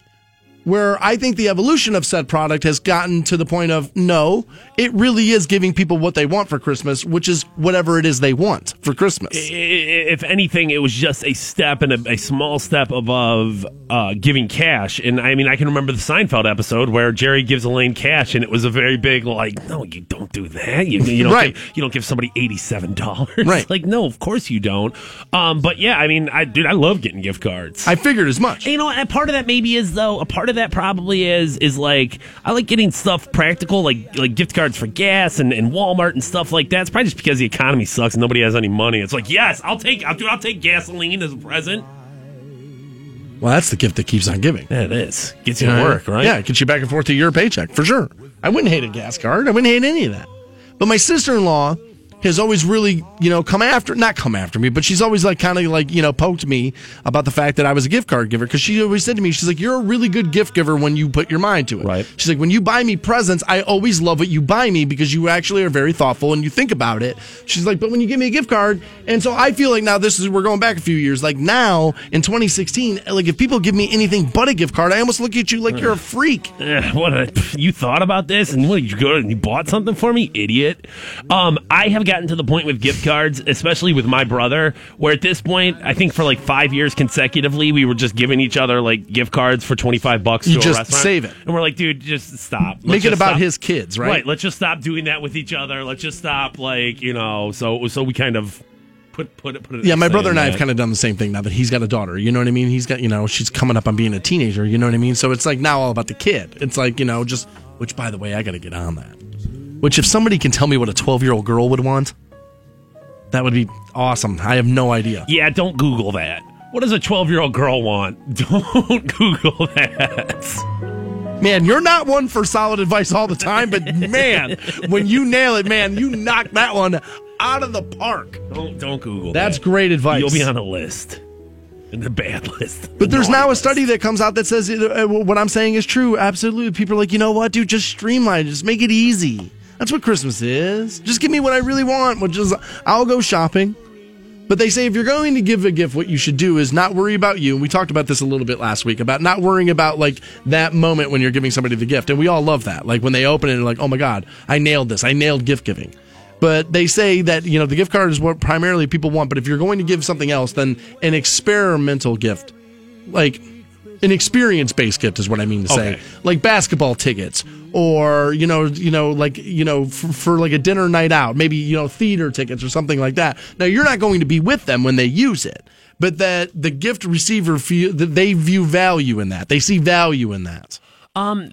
where I think the evolution of said product has gotten to the point of, no, it really is giving people what they want for Christmas, which is whatever it is they want for Christmas. If anything, it was just a step and a, a small step above uh, giving cash. And I mean, I can remember the Seinfeld episode where Jerry gives Elaine cash, and it was a very big, like, no, you don't do that. You, you, don't, right. give, you don't give somebody eighty-seven dollars. Right. Like, no, of course you don't. Um, but yeah, I mean, I, dude, I love getting gift cards. I figured as much. And, you know, and part of that maybe is, though, a part of that probably is is like I like getting stuff practical, like like gift cards for gas and, and Walmart and stuff like that. It's probably just because the economy sucks and nobody has any money. It's like, yes, I'll take I'll do I'll take gasoline as a present. Well, that's the gift that keeps on giving. Yeah, it is. Gets you yeah. to work, right? Yeah, it gets you back and forth to your paycheck, for sure. I wouldn't hate a gas card. I wouldn't hate any of that. But my sister-in-law has always really, you know, come after, not come after me, but she's always like kind of like, you know, poked me about the fact that I was a gift card giver, because she always said to me, she's like, you're a really good gift giver when you put your mind to it. Right. She's like, when you buy me presents, I always love what you buy me because you actually are very thoughtful and you think about it. She's like, but when you give me a gift card, and so I feel like now this is, we're going back a few years, like now in twenty sixteen, like if people give me anything but a gift card, I almost look at you like uh, you're a freak. Uh, what a, you thought about this and what, you go and you bought something for me, idiot. Um, I have gotten to the point with gift cards, especially with my brother, where at this point, I think for like five years consecutively, we were just giving each other like gift cards for twenty-five bucks to you a restaurant. You just save it. And we're like, dude, just stop. Let's Make just it about stop. His kids, right? Right. Let's just stop doing that with each other. Let's just stop, like, you know, so so we kind of put put it put it. Yeah, my brother and I have kind of done the same thing now that he's got a daughter. You know what I mean? He's got, you know, she's coming up on being a teenager. You know what I mean? So it's like now all about the kid. It's like, you know, just, which by the way, I got to get on that. Which, if somebody can tell me what a twelve-year-old girl would want, that would be awesome. I have no idea. Yeah, don't Google that. What does a twelve-year-old girl want? Don't Google that. Man, you're not one for solid advice all the time, but man, when you nail it, man, you knock that one out of the park. Don't, don't Google That's that. Great advice. You'll be on a list. In the bad list. But there's now a study that comes out that says what I'm saying is true. Absolutely. People are like, you know what, dude, just streamline it. Just make it easy. That's what Christmas is. Just give me what I really want, which is I'll go shopping. But they say if you're going to give a gift, what you should do is not worry about you. And we talked about this a little bit last week, about not worrying about like that moment when you're giving somebody the gift. And we all love that. Like when they open it and like, oh my God, I nailed this. I nailed gift giving. But they say that, you know, the gift card is what primarily people want. But if you're going to give something else, then an experimental gift, like an experience-based gift is what I mean to say. Okay. Like basketball tickets or, you know, you know, like, you know, for, for like a dinner night out, maybe, you know, theater tickets or something like that. Now, you're not going to be with them when they use it, but that the gift receiver, they view value in that. They see value in that. Um,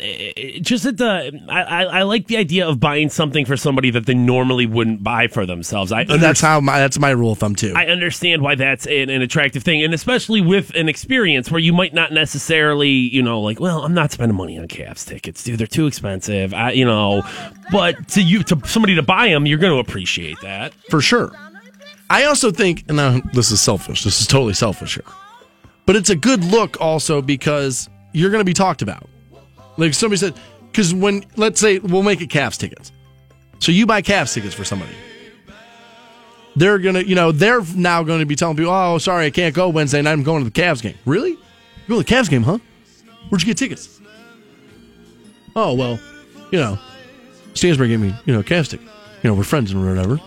just at the, I, I, I like the idea of buying something for somebody that they normally wouldn't buy for themselves. I under- that's how my, that's my rule of thumb too. I understand why that's an, an attractive thing, and especially with an experience where you might not necessarily, you know, like, well, I'm not spending money on Cavs tickets, dude. They're too expensive. I, you know, but to you, to somebody to buy them, you're going to appreciate that for sure. I also think, and uh, this is selfish. This is totally selfish here, but it's a good look also because you're going to be talked about. Like somebody said, because when, let's say, we'll make it Cavs tickets. So you buy Cavs tickets for somebody. They're going to, you know, they're now going to be telling people, oh, sorry, I can't go Wednesday night. I'm going to the Cavs game. Really? You go to the Cavs game, huh? Where'd you get tickets? Oh, well, you know, Stansbury gave me, you know, Cavs tickets. You know, we're friends and whatever.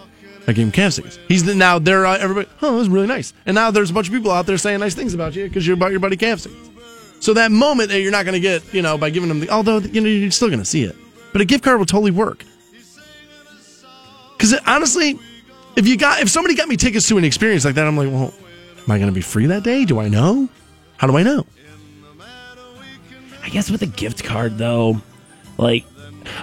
I gave him Cavs tickets. He's the, now they're, uh, everybody, oh, that was really nice. And now there's a bunch of people out there saying nice things about you because you bought your buddy Cavs tickets. So that moment that you're not going to get, you know, by giving them the, although, you know, you're still going to see it. But a gift card will totally work. Because honestly, if you got, if somebody got me tickets to an experience like that, I'm like, well, am I going to be free that day? Do I know? How do I know? I guess with a gift card, though, like,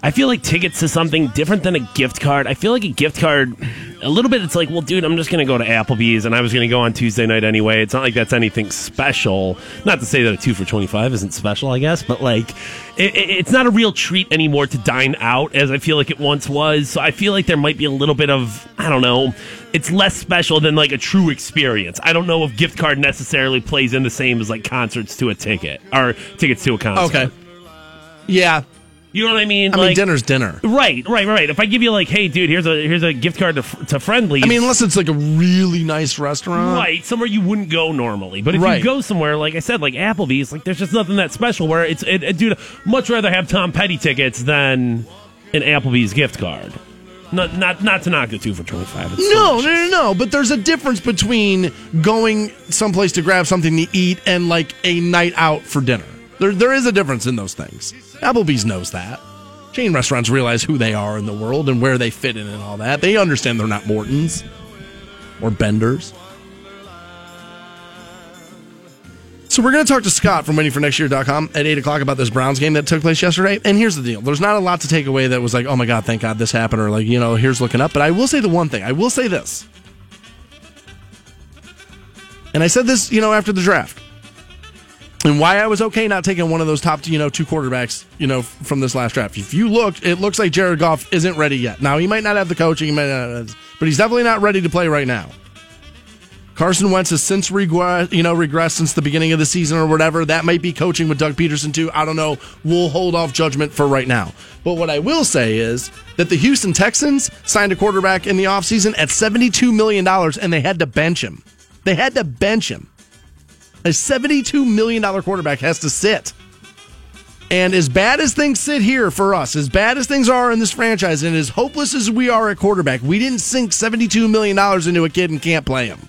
I feel like tickets to something different than a gift card. I feel like a gift card, a little bit, it's like, well, dude, I'm just going to go to Applebee's, and I was going to go on Tuesday night anyway. It's not like that's anything special. Not to say that a two for twenty-five isn't special, I guess, but, like, it, it's not a real treat anymore to dine out, as I feel like it once was. So I feel like there might be a little bit of, I don't know, it's less special than, like, a true experience. I don't know if gift card necessarily plays in the same as, like, concerts to a ticket, or tickets to a concert. Okay. Yeah. You know what I mean? I like, mean, dinner's dinner. Right, right, right. If I give you like, hey, dude, here's a here's a gift card to to Friendly's. I mean, unless it's like a really nice restaurant. Right, somewhere you wouldn't go normally. But if right. you go somewhere, like I said, like Applebee's, like there's just nothing that special where it's, it, it, dude, much rather have Tom Petty tickets than an Applebee's gift card. Not not not to knock the two for twenty-five. It's no, so no, no, no. But there's a difference between going someplace to grab something to eat and like a night out for dinner. There, there is a difference in those things. Applebee's knows that. Chain restaurants realize who they are in the world and where they fit in and all that. They understand they're not Mortons or Benders. So we're going to talk to Scott from Winning For Next Year dot com at eight o'clock about this Browns game that took place yesterday. And here's the deal. There's not a lot to take away that was like, oh my God, thank God this happened. Or like, you know, here's looking up. But I will say the one thing. I will say this. And I said this, you know, after the draft. And why I was okay not taking one of those top, you know, two quarterbacks, you know, from this last draft. If you looked, it looks like Jared Goff isn't ready yet. Now, he might not have the coaching, he might not have, but he's definitely not ready to play right now. Carson Wentz has since regressed, you know, regressed since the beginning of the season or whatever. That might be coaching with Doug Peterson, too. I don't know. We'll hold off judgment for right now. But what I will say is that the Houston Texans signed a quarterback in the offseason at seventy-two million dollars, and they had to bench him. They had to bench him. A seventy-two million dollars quarterback has to sit. And as bad as things sit here for us, as bad as things are in this franchise, and as hopeless as we are at quarterback, we didn't sink seventy-two million dollars into a kid and can't play him.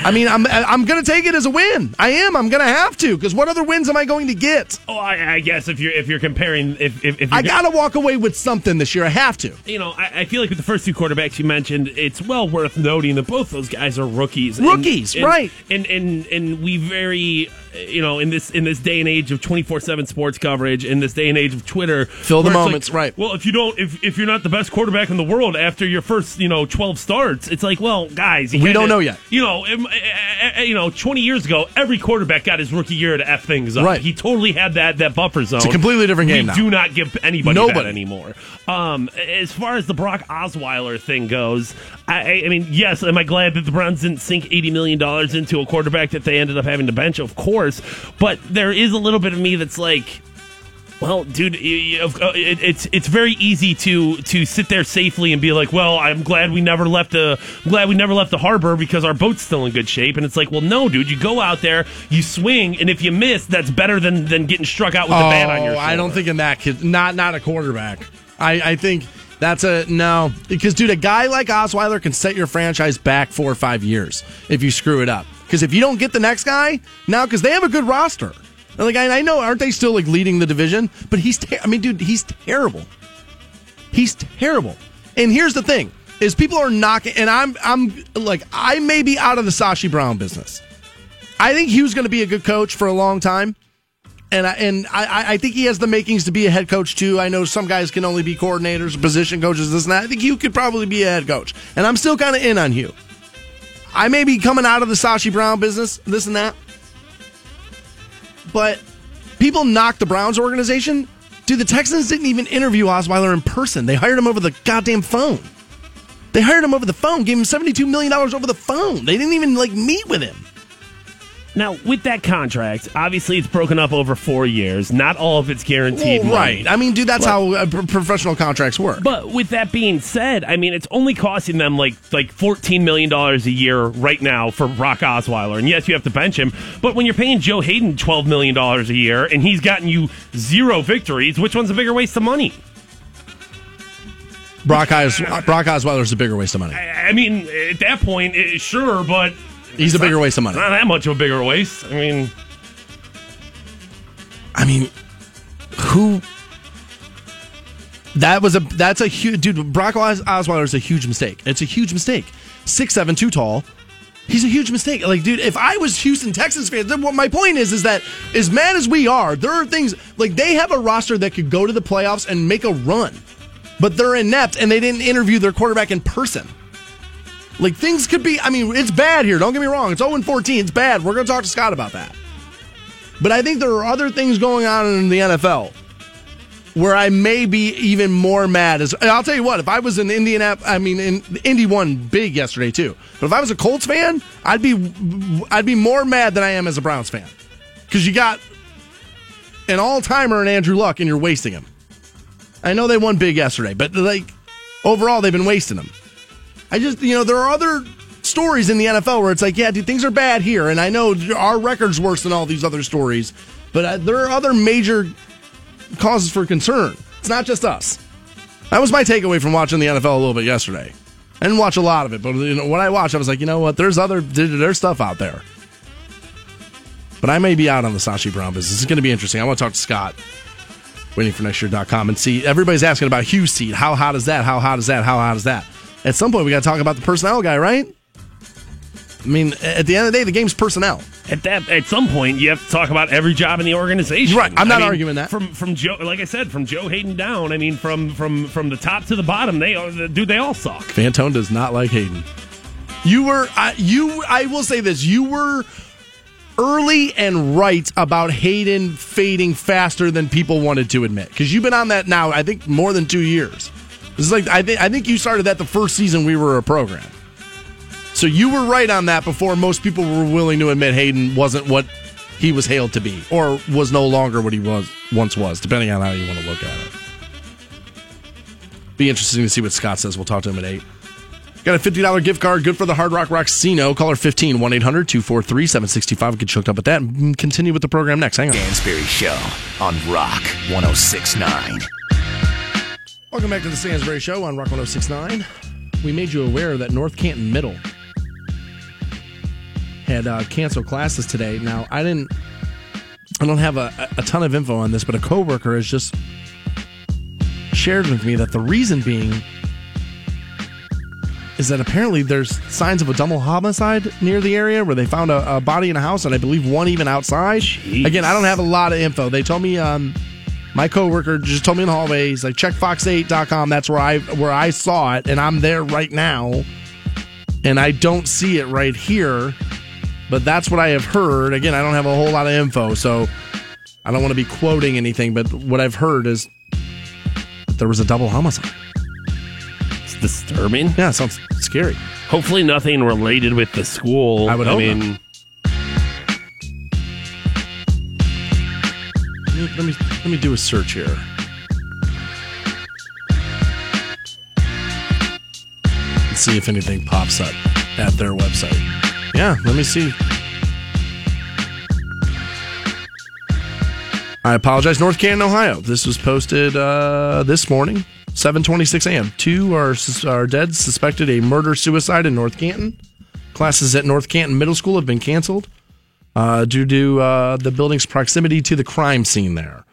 I mean, I'm I'm going to take it as a win. I am. I'm going to have to, because what other wins am I going to get? Oh, I, I guess if you're if you're comparing, if if, if you're I got to walk away with something this year. I have to. You know, I, I feel like with the first two quarterbacks you mentioned, it's well worth noting that both those guys are rookies. Rookies, and, and, right? And, and and and we very you know, in this in this day and age of twenty-four seven sports coverage, in this day and age of Twitter, fill the moments, like, right? Well, if you don't, if if you're not the best quarterback in the world after your first, you know, twelve starts, it's like, well, guys, you we don't it, know yet. You know, you know, twenty years ago, every quarterback got his rookie year to f things up. Right. He totally had that that buffer zone. It's a completely different game we now. We do not give anybody Nobody. that anymore. Um, as far as the Brock Osweiler thing goes, I, I mean, yes, am I glad that the Browns didn't sink eighty million dollars into a quarterback that they ended up having to bench? Of course. But there is a little bit of me that's like, well, dude, it's it's very easy to to sit there safely and be like, well, I'm glad we never left the I'm glad we never left the harbor because our boat's still in good shape. And it's like, well, no, dude, you go out there, you swing, and if you miss, that's better than, than getting struck out with oh, a bat on your shoulder. I don't think in that kid, not not a quarterback. I, I think that's a no, because dude, a guy like Osweiler can set your franchise back four or five years if you screw it up. Because if you don't get the next guy now, because they have a good roster. Like, I know, aren't they still, like, leading the division? But he's, ter- I mean, dude, he's terrible. He's terrible. And here's the thing, is people are knocking, and I'm, I'm like, I may be out of the Sashi Brown business. I think Hugh's going to be a good coach for a long time. And I, and I, I think he has the makings to be a head coach, too. I know some guys can only be coordinators, position coaches, this and that. I think Hugh could probably be a head coach. And I'm still kind of in on Hugh. I may be coming out of the Sashi Brown business, this and that. But people knock the Browns organization. Dude, the Texans didn't even interview Osweiler in person. They hired him over the goddamn phone. They hired him over the phone, gave him seventy-two million dollars over the phone. They didn't even, like, meet with him. Now, with that contract, obviously it's broken up over four years. Not all of it's guaranteed well, right. money. I mean, dude, that's well, how uh, pr- professional contracts work. But with that being said, I mean, it's only costing them like like fourteen million dollars a year right now for Brock Osweiler. And yes, you have to bench him. But when you're paying Joe Hayden twelve million dollars a year and he's gotten you zero victories, which one's a bigger waste of money? Brock, Os- Brock Osweiler's a bigger waste of money. I, I mean, at that point, it, sure, but... He's it's a bigger not, waste of money. Not that much of a bigger waste. I mean, I mean, who? That was a that's a huge dude. Brock Osweiler is a huge mistake. It's a huge mistake. Six seven, too tall. He's a huge mistake. Like, dude, if I was Houston Texans fans, then what my point is is that as mad as we are, there are things like they have a roster that could go to the playoffs and make a run, but they're inept and they didn't interview their quarterback in person. Like, things could be, I mean, it's bad here. Don't get me wrong. It's oh and fourteen. It's bad. We're going to talk to Scott about that. But I think there are other things going on in the N F L where I may be even more mad. As, I'll tell you what, if I was an Indianapolis, I mean, in, Indy won big yesterday, too. But if I was a Colts fan, I'd be, I'd be more mad than I am as a Browns fan. Because you got an all-timer in Andrew Luck, and you're wasting him. I know they won big yesterday, but, like, overall, they've been wasting him. I just, you know, there are other stories in the N F L where it's like, yeah, dude, things are bad here. And I know our record's worse than all these other stories, but uh, there are other major causes for concern. It's not just us. That was my takeaway from watching the N F L a little bit yesterday. I didn't watch a lot of it, but you know, when I watched, I was like, you know what? There's other, there's stuff out there. But I may be out on the Sashi Brown business. It's going to be interesting. I want to talk to Scott. winning for next year dot com and see. Everybody's asking about Hugh's seat. How hot is that? How hot is that? How hot is that? At some point, we got to talk about the personnel guy, right? I mean, at the end of the day, the game's personnel. At that, at some point, you have to talk about every job in the organization. Right, I'm not I mean, arguing that. From from Joe, like I said, from Joe Hayden down. I mean, from from from the top to the bottom, they dude, they all suck. Fantone does not like Hayden. You were, I, you. I will say this: you were early and right about Hayden fading faster than people wanted to admit. Because you've been on that now, I think, more than two years. This is like I think I think you started that the first season we were a program, so you were right on that before most people were willing to admit Hayden wasn't what he was hailed to be, or was no longer what he was once was, depending on how you want to look at it. Be interesting to see what Scott says. We'll talk to him at eight. Got a fifty dollars gift card, good for the Hard Rock Roxino. Caller fifteen, one eight hundred two four three seven six five. Get hooked up with that and continue with the program next. Hang on. Dansbury Show on Rock one oh six point nine. Welcome back to the Sansbury Show on Rock one oh six point nine. We made you aware that North Canton Middle had uh, canceled classes today. Now, I didn't, I don't have a, a ton of info on this, but a coworker has just shared with me that the reason being is that apparently there's signs of a double homicide near the area where they found a, a body in a house, and I believe one even outside. Jeez. Again, I don't have a lot of info. They told me, um, my coworker just told me in the hallway, he's like, check fox eight dot com. That's where I where I saw it, and I'm there right now, and I don't see it right here, but that's what I have heard. Again, I don't have a whole lot of info, so I don't want to be quoting anything, but what I've heard is there was a double homicide. Disturbing. Yeah, it sounds scary. Hopefully nothing related with the school. I would I hope mean, not. Let me let me do a search here. Let's see if anything pops up at their website. Yeah, let me see. I apologize. North Canton, Ohio. This was posted uh, this morning. seven twenty-six a.m. Two are, are dead, suspected a murder-suicide in North Canton. Classes at North Canton Middle School have been canceled uh, due to uh, the building's proximity to the crime scene there.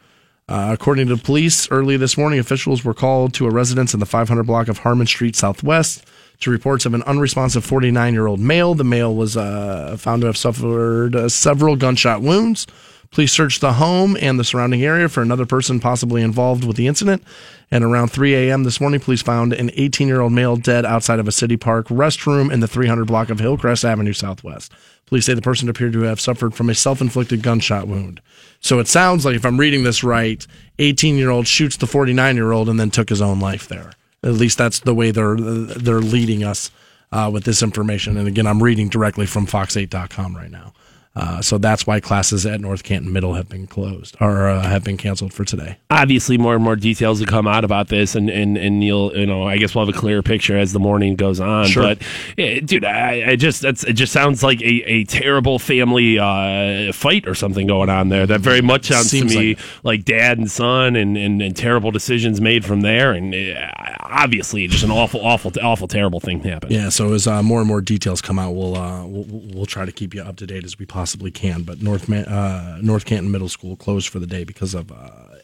Uh, according to the police, early this morning, officials were called to a residence in the five hundred block of Harmon Street Southwest to reports of an unresponsive forty-nine-year-old male. The male was uh, found to have suffered uh, several gunshot wounds. Police searched the home and the surrounding area for another person possibly involved with the incident. And around three a.m. this morning, police found an eighteen-year-old male dead outside of a City Park restroom in the three hundred block of Hillcrest Avenue Southwest. Police say the person appeared to have suffered from a self-inflicted gunshot wound. So it sounds like, if I'm reading this right, eighteen-year-old shoots the forty-nine-year-old and then took his own life there. At least that's the way they're they're leading us uh, with this information. And again, I'm reading directly from fox eight dot com right now. Uh, so that's why classes at North Canton Middle have been closed or uh, have been canceled for today. Obviously, more and more details will come out about this, and and and you'll you know I guess we'll have a clearer picture as the morning goes on. Sure. But yeah, dude, I, I just that's it just sounds like a, a terrible family uh, fight or something going on there. That very much sounds Seems to me like, like dad and son, and, and and terrible decisions made from there, and uh, obviously just an awful, awful, awful, terrible thing happened. Yeah. So as uh, more and more details come out, we'll uh, we'll we'll try to keep you up to date as we possibly. Possibly can, but North uh, North Canton Middle School closed for the day because of uh,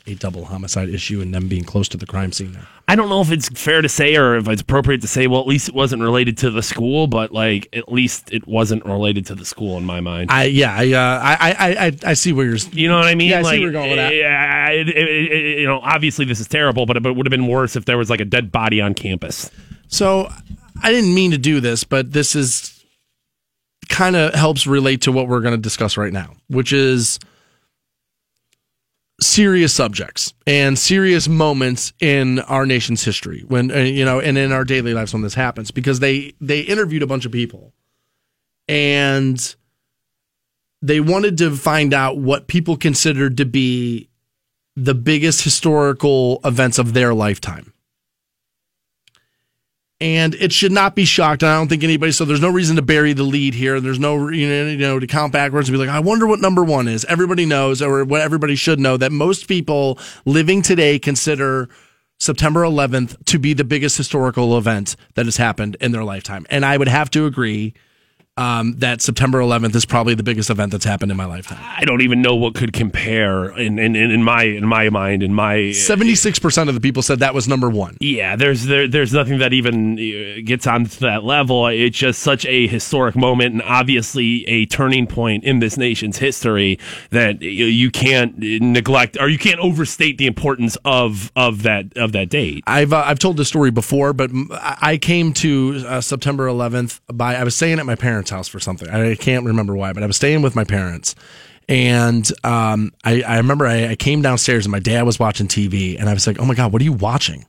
a double homicide issue and them being close to the crime scene there. I don't know if it's fair to say or if it's appropriate to say, well, at least it wasn't related to the school, but like at least it wasn't related to the school in my mind. I yeah, I uh, I, I I see where you're. You know what I mean? Yeah, I like, see where you're going with that. Yeah, it, it, it, you know, obviously this is terrible, but it, but it would have been worse if there was like a dead body on campus. So I didn't mean to do this, but this is. Kind of helps relate to what we're going to discuss right now, which is serious subjects and serious moments in our nation's history when, you know, and in our daily lives when this happens, because they, they interviewed a bunch of people and they wanted to find out what people considered to be the biggest historical events of their lifetime. And it should not be shocked. And I don't think anybody, so there's no reason to bury the lead here. There's no, you know, you know, to count backwards and be like, I wonder what number one is. Everybody knows, or what everybody should know, that most people living today consider September eleventh to be the biggest historical event that has happened in their lifetime. And I would have to agree um, that September eleventh is probably the biggest event that's happened in my lifetime. I don't even know what could compare in, in, in my in my mind. In my seventy-six percent of the people said that was number one. Yeah, there's there, there's nothing that even gets on to that level. It's just such a historic moment, and obviously a turning point in this nation's history that you can't neglect, or you can't overstate the importance of of that of that date. I've uh, I've told this story before, but I came to uh, September eleventh by I was staying at my parents' house for something. I can't remember why, but I was staying with my parents, and um, I, I remember I, I came downstairs and my dad was watching T V, and I was like, "Oh my God, what are you watching?"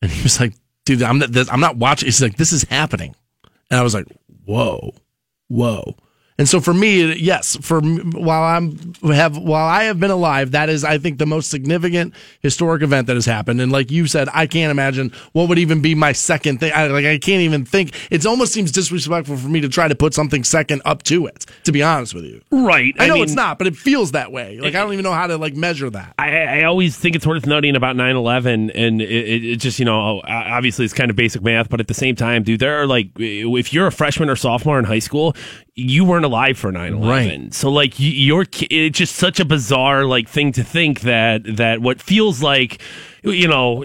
And he was like, "Dude, I'm not. This, I'm not watching." He's like, "This is happening," and I was like, "Whoa, whoa." And so for me, yes, for while I'm have while I have been alive, that is, I think, the most significant historic event that has happened. And like you said, I can't imagine what would even be my second thing. I, like I can't even think. It almost seems disrespectful for me to try to put something second up to it. To be honest with you, right? I, I know mean, it's not, but it feels that way. Like it, I don't even know how to like measure that. I, I always think it's worth noting about nine eleven, and it, it just you know obviously it's kind of basic math, but at the same time, dude, there are like if you're a freshman or sophomore in high school, you weren't alive for nine eleven. Right. So like your it's just such a bizarre like thing to think that that what feels like you know,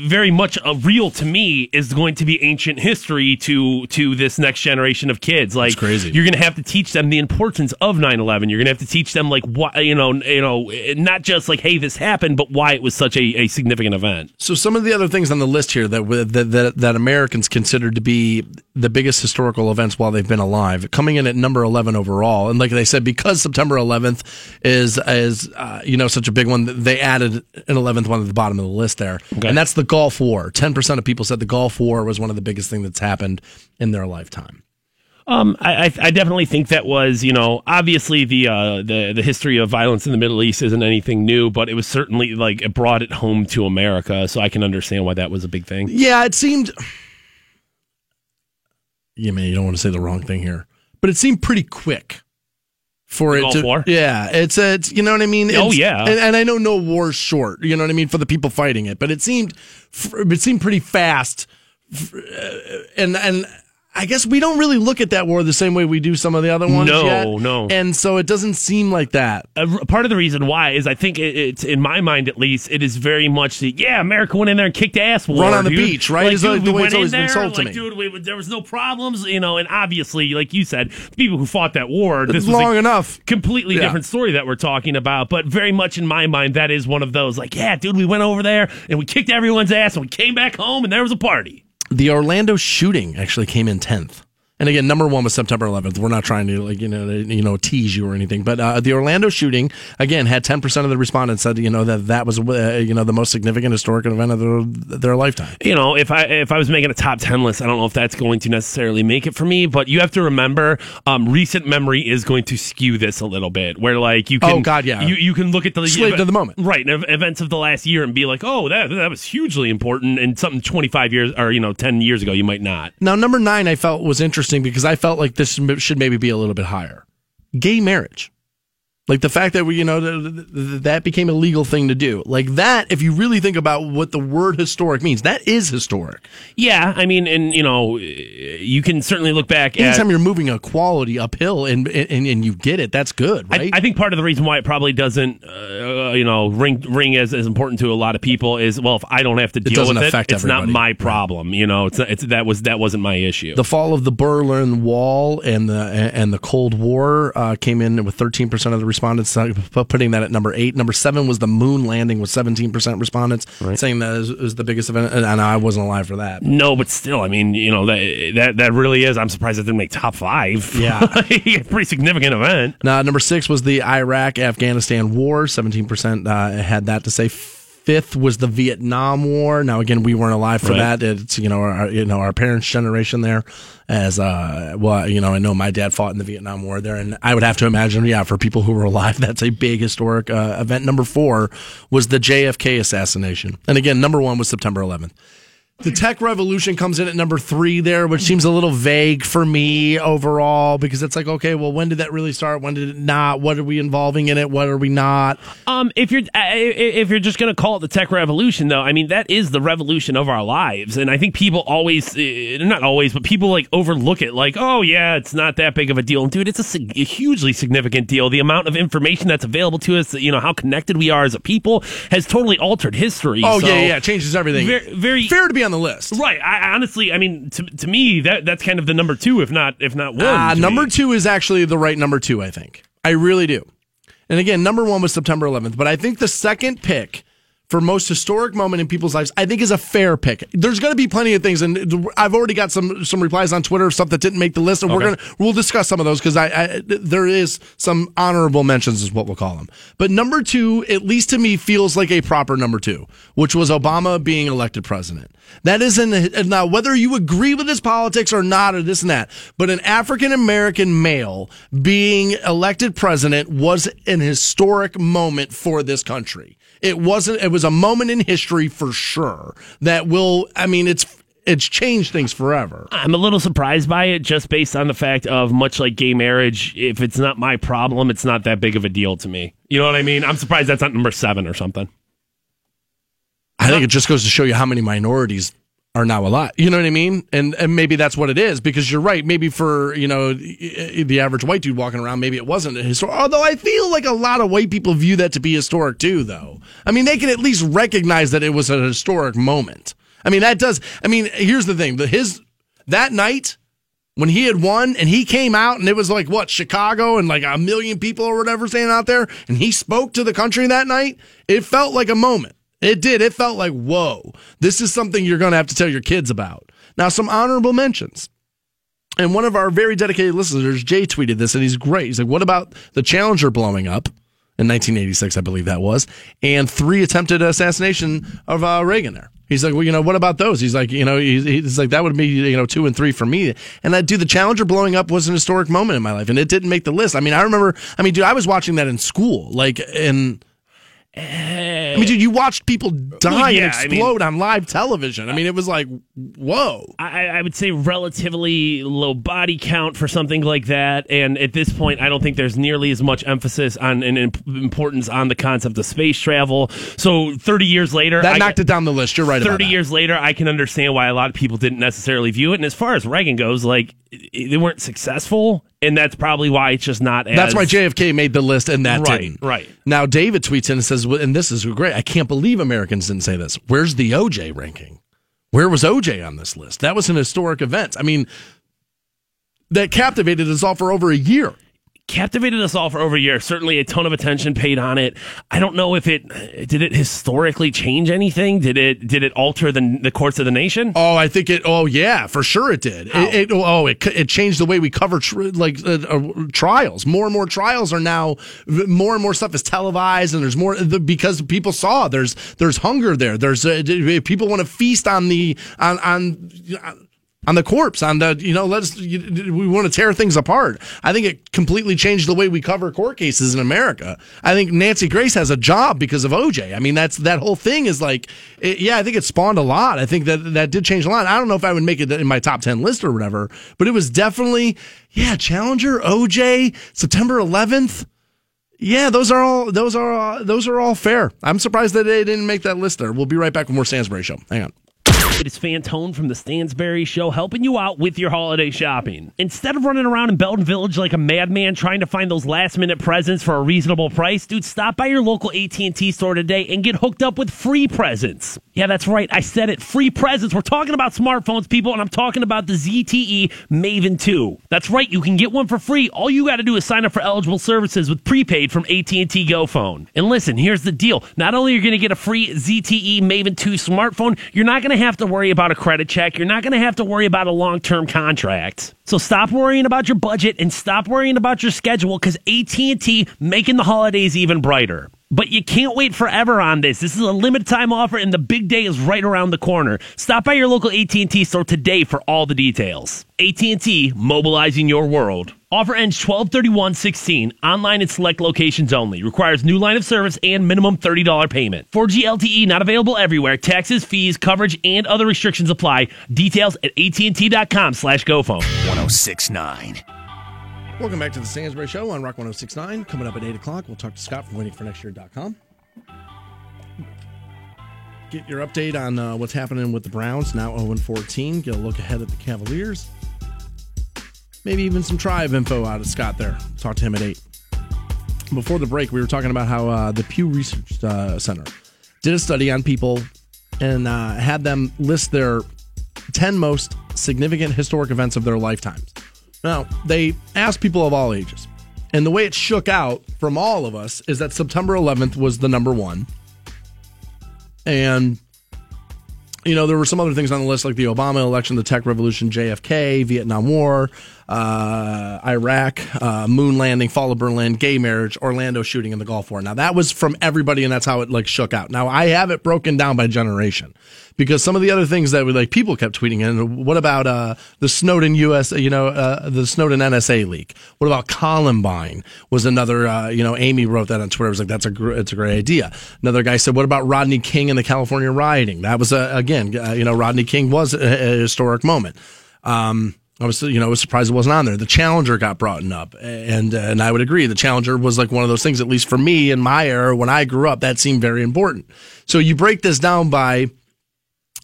very much a real to me is going to be ancient history to to this next generation of kids. Like, that's crazy. You're going to have to teach them the importance of nine eleven. You're going to have to teach them, like, why, you know, you know, not just like, hey, this happened, but why it was such a, a significant event. So some of the other things on the list here that that that, that Americans considered to be the biggest historical events while they've been alive, coming in at number eleven overall, and like they said, because September eleventh is is uh, you know, such a big one, they added an eleventh one at the bottom of the list there, okay. And that's the Gulf War. Ten percent of people said the Gulf War was one of the biggest things that's happened in their lifetime. Um, I, I definitely think that was, you know, obviously the, uh, the the history of violence in the Middle East isn't anything new, but it was certainly, like, it brought it home to America, so I can understand why that was a big thing. Yeah, it seemed... Yeah, man, you don't want to say the wrong thing here, but it seemed pretty quick for it to... War? Yeah, it's, a, it's, you know what I mean? It's, oh, yeah. And, and I know no war's short, you know what I mean, for the people fighting it, but it seemed, it seemed pretty fast, and and... I guess we don't really look at that war the same way we do some of the other ones. No, yet. no. And so it doesn't seem like that. Uh, part of the reason why is I think it, it's, in my mind at least, it is very much the, yeah, America went in there and kicked ass war. Run on the dude. beach, right? Like, dude, like the we way it's always there, been sold to like, me. Dude, we, there was no problems, you know, and obviously, like you said, the people who fought that war, this long was a enough. completely yeah. different story that we're talking about, but very much in my mind, that is one of those, like, yeah, dude, we went over there and we kicked everyone's ass and we came back home and there was a party. The Orlando shooting actually came in tenth. And again, number one was September eleventh. We're not trying to, like, you know, you know, tease you or anything. But uh, the Orlando shooting, again, had ten percent of the respondents said, you know, that that was, uh, you know, the most significant historic event of their, their lifetime. You know, if I if I was making a top ten list, I don't know if that's going to necessarily make it for me. But you have to remember, um, recent memory is going to skew this a little bit. Where, like, you can, oh, God, yeah. you, you can look at the... Slave to the moment. Right, and events of the last year and be like, oh, that, that was hugely important. And something twenty-five years or, you know, ten years ago, you might not. Now, number nine, I felt was interesting. Because I felt like this should maybe be a little bit higher. Gay marriage. Like the fact that we, you know, th- th- th- that became a legal thing to do. Like that, if you really think about what the word historic means, that is historic. Yeah, I mean, and you know, you can certainly look back Anytime at... Anytime you're moving a quality uphill and, and and you get it, that's good, right? I, I think part of the reason why it probably doesn't, uh, you know, ring ring as, as important to a lot of people is, well, if I don't have to deal with it, it's not my problem, you know, it's, not, it's that was that wasn't my issue. The fall of the Berlin Wall and the, and the Cold War uh, came in with thirteen percent of the respondents, putting that at number eight. Number seven was the moon landing with seventeen percent respondents right. saying that is, is the biggest event, and I wasn't alive for that. No, but still, I mean, you know, that that, that really is. I'm surprised it didn't make top five. Yeah. Pretty significant event. Now, number six was the Iraq-Afghanistan war. seventeen percent uh, had that to say. Fifth was the Vietnam War. Now, again, we weren't alive for right. that. It's, you know, our, you know, our parents' generation there as, uh, well, you know, I know my dad fought in the Vietnam War there, and I would have to imagine, yeah, for people who were alive, that's a big historic uh, event. Number four was the J F K assassination. And again, number one was September eleventh. The tech revolution comes in at number three there, which seems a little vague for me overall, because it's like, okay, well, when did that really start? When did it not? What are we involving in it? What are we not? Um, if you're if you're just going to call it the tech revolution, though, I mean, that is the revolution of our lives. And I think people always, not always, but people like overlook it like, oh, yeah, it's not that big of a deal. And dude, it's a, a hugely significant deal. The amount of information that's available to us, you know, how connected we are as a people has totally altered history. Oh, so, yeah, yeah, it changes everything. Very, very fair to be on the list, right? I honestly, I mean, to, to me, that that's kind of the number two, if not if not one. Uh, number me. two is actually the right number two. I think I really do. And again, number one was September eleventh, but I think the second pick for most historic moment in people's lives, I think, is a fair pick. There's going to be plenty of things, and I've already got some some replies on Twitter of stuff that didn't make the list, and okay. we're gonna we'll discuss some of those because I, I there is some honorable mentions is what we'll call them. But number two, at least to me, feels like a proper number two, which was Obama being elected president. That is an now whether you agree with his politics or not or this and that, but an African American male being elected president was an historic moment for this country. It wasn't. It was a moment in history for sure. That will. I mean, it's it's changed things forever. I'm a little surprised by it, just based on the fact of much like gay marriage. If it's not my problem, it's not that big of a deal to me. You know what I mean? I'm surprised that's not number seven or something. I think it just goes to show you how many minorities are now alive. You know what I mean? And and maybe that's what it is, because you're right. Maybe for, you know, the average white dude walking around, maybe it wasn't historic. Although I feel like a lot of white people view that to be historic too, though. I mean, they can at least recognize that it was a historic moment. I mean, that does. I mean, here's the thing. His that night when he had won and he came out and it was like, what, Chicago and like a million people or whatever standing out there. And he spoke to the country that night. It felt like a moment. It did. It felt like, whoa, this is something you're going to have to tell your kids about. Now, some honorable mentions. And one of our very dedicated listeners, Jay, tweeted this, and he's great. He's like, what about the Challenger blowing up in nineteen eighty-six, I believe that was, and three attempted assassination of uh, Reagan there. He's like, well, you know, what about those? He's like, you know, he's, he's like, that would be, you know, two and three for me. And I do the Challenger blowing up was an historic moment in my life, and it didn't make the list. I mean, I remember, I mean, dude, I was watching that in school, like, and... I mean, dude, you watched people die well, yeah, and explode I mean, on live television. I mean, it was like, whoa. I, I would say relatively low body count for something like that. And at this point, I don't think there's nearly as much emphasis on and importance on the concept of space travel. So thirty years later... That I knocked get, it down the list. You're right about that. thirty years later, I can understand why a lot of people didn't necessarily view it. And as far as Reagan goes, like, they weren't successful. And that's probably why it's just not as... That's why J F K made the list and that right, didn't. Right, right. Now, David tweets in and says, and this is great, I can't believe Americans didn't say this. Where's the O J ranking? Where was O J on this list? That was an historic event. I mean, that captivated us all for over a year. Captivated us all for over a year. Certainly a ton of attention paid on it. I don't know if it did it historically change anything. Did it did it alter the the course of the nation? Oh, I think it. Oh, yeah, for sure it did. It, it, oh, it it changed the way we cover tr- like uh, uh, trials. More and more trials are now more and more stuff is televised, and there's more the, because people saw there's there's hunger there. There's uh, people want to feast on the on on. on On the corpse, on the, you know, let's, we want to tear things apart. I think it completely changed the way we cover court cases in America. I think Nancy Grace has a job because of O J. I mean, that's, that whole thing is like, it, yeah, I think it spawned a lot. I think that that did change a lot. I don't know if I would make it in my top ten list or whatever, but it was definitely, yeah, Challenger, O J, September eleventh. Yeah, those are all, those are, all, those are all fair. I'm surprised that they didn't make that list there. We'll be right back with more Stansberry Show. Hang on. It is Fantone from the Stansberry Show helping you out with your holiday shopping. Instead of running around in Belden Village like a madman trying to find those last-minute presents for a reasonable price, dude, stop by your local A T and T store today and get hooked up with free presents. Yeah, that's right. I said it. Free presents. We're talking about smartphones, people, and I'm talking about the Z T E Maven two. That's right. You can get one for free. All you got to do is sign up for eligible services with prepaid from A T and T Go Phone. And listen, here's the deal. Not only are you going to get a free Z T E Maven two smartphone, you're not going to have to worry about a credit check. You're not going to have to worry about a long-term contract. So stop worrying about your budget and stop worrying about your schedule, because A T and T making the holidays even brighter. But you can't wait forever on this. This is a limited time offer and the big day is right around the corner. Stop by your local A T and T store today for all the details. A T and T, mobilizing your world. Offer ends twelve thirty-one sixteen. Online at select locations only. Requires new line of service and minimum thirty dollars payment. four G L T E not available everywhere. Taxes, fees, coverage, and other restrictions apply. Details at AT&T.com slash GoPhone. one oh six point nine. Welcome back to the Stansberry Show on Rock one oh six point nine. Coming up at eight o'clock, we'll talk to Scott from winning for next year dot com. Get your update on uh, what's happening with the Browns, now oh and fourteen. Get a look ahead at the Cavaliers. Maybe even some tribe info out of Scott there. Talk to him at eight. Before the break, we were talking about how uh, the Pew Research uh, Center did a study on people and uh, had them list their ten most significant historic events of their lifetimes. Now, they asked people of all ages, and the way it shook out from all of us is that September eleventh was the number one. And, you know, there were some other things on the list, like the Obama election, the tech revolution, J F K, Vietnam War, uh, Iraq, uh, moon landing, fall of Berlin, gay marriage, Orlando shooting, and the Gulf War. Now, that was from everybody, and that's how it, like, shook out. Now, I have it broken down by generation, because some of the other things that we, like, people kept tweeting in, what about uh, the Snowden U S, you know, uh, the Snowden N S A leak? What about Columbine was another, uh, you know, Amy wrote that on Twitter. It was like, that's a, gr- it's a great idea. Another guy said, what about Rodney King and the California rioting? That was, uh, again, uh, you know, Rodney King was a, a historic moment. Um, I was, you know, I was surprised it wasn't on there. The Challenger got brought up, and uh, and I would agree. The Challenger was like one of those things, at least for me in my era when I grew up, that seemed very important. So you break this down by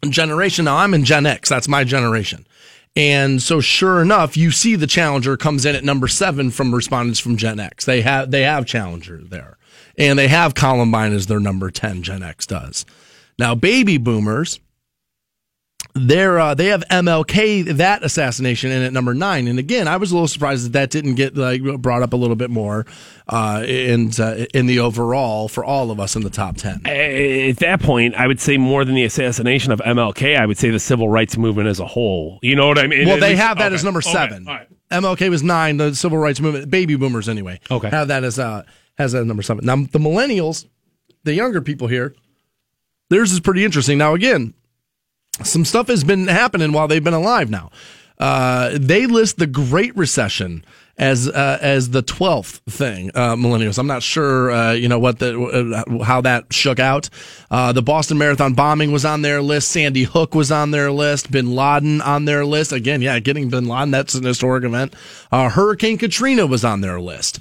generation. Now, I'm in Gen X. That's my generation. And so sure enough, you see the Challenger comes in at number seven from respondents from Gen X. They have they have Challenger there. And they have Columbine as their number ten, Gen X does. Now, baby boomers, they're, uh, they have M L K, that assassination, in at number nine. And again, I was a little surprised that that didn't get like brought up a little bit more uh, in, uh, in the overall for all of us in the top ten. At that point, I would say more than the assassination of M L K, I would say the civil rights movement as a whole. You know what I mean? Well, it, they have that okay. as number seven. Okay. All right. M L K was nine, the civil rights movement, baby boomers anyway. Okay. Have that as uh, has that as number seven. Now, the millennials, the younger people here, theirs is pretty interesting. Now, again, some stuff has been happening while they've been alive now. Uh, they list the Great Recession as uh, as the twelfth thing, uh, millennials. I'm not sure, uh, you know, what the uh, how that shook out. Uh, the Boston Marathon bombing was on their list. Sandy Hook was on their list. Bin Laden on their list. Again, yeah, getting Bin Laden, that's an historic event. Uh, Hurricane Katrina was on their list.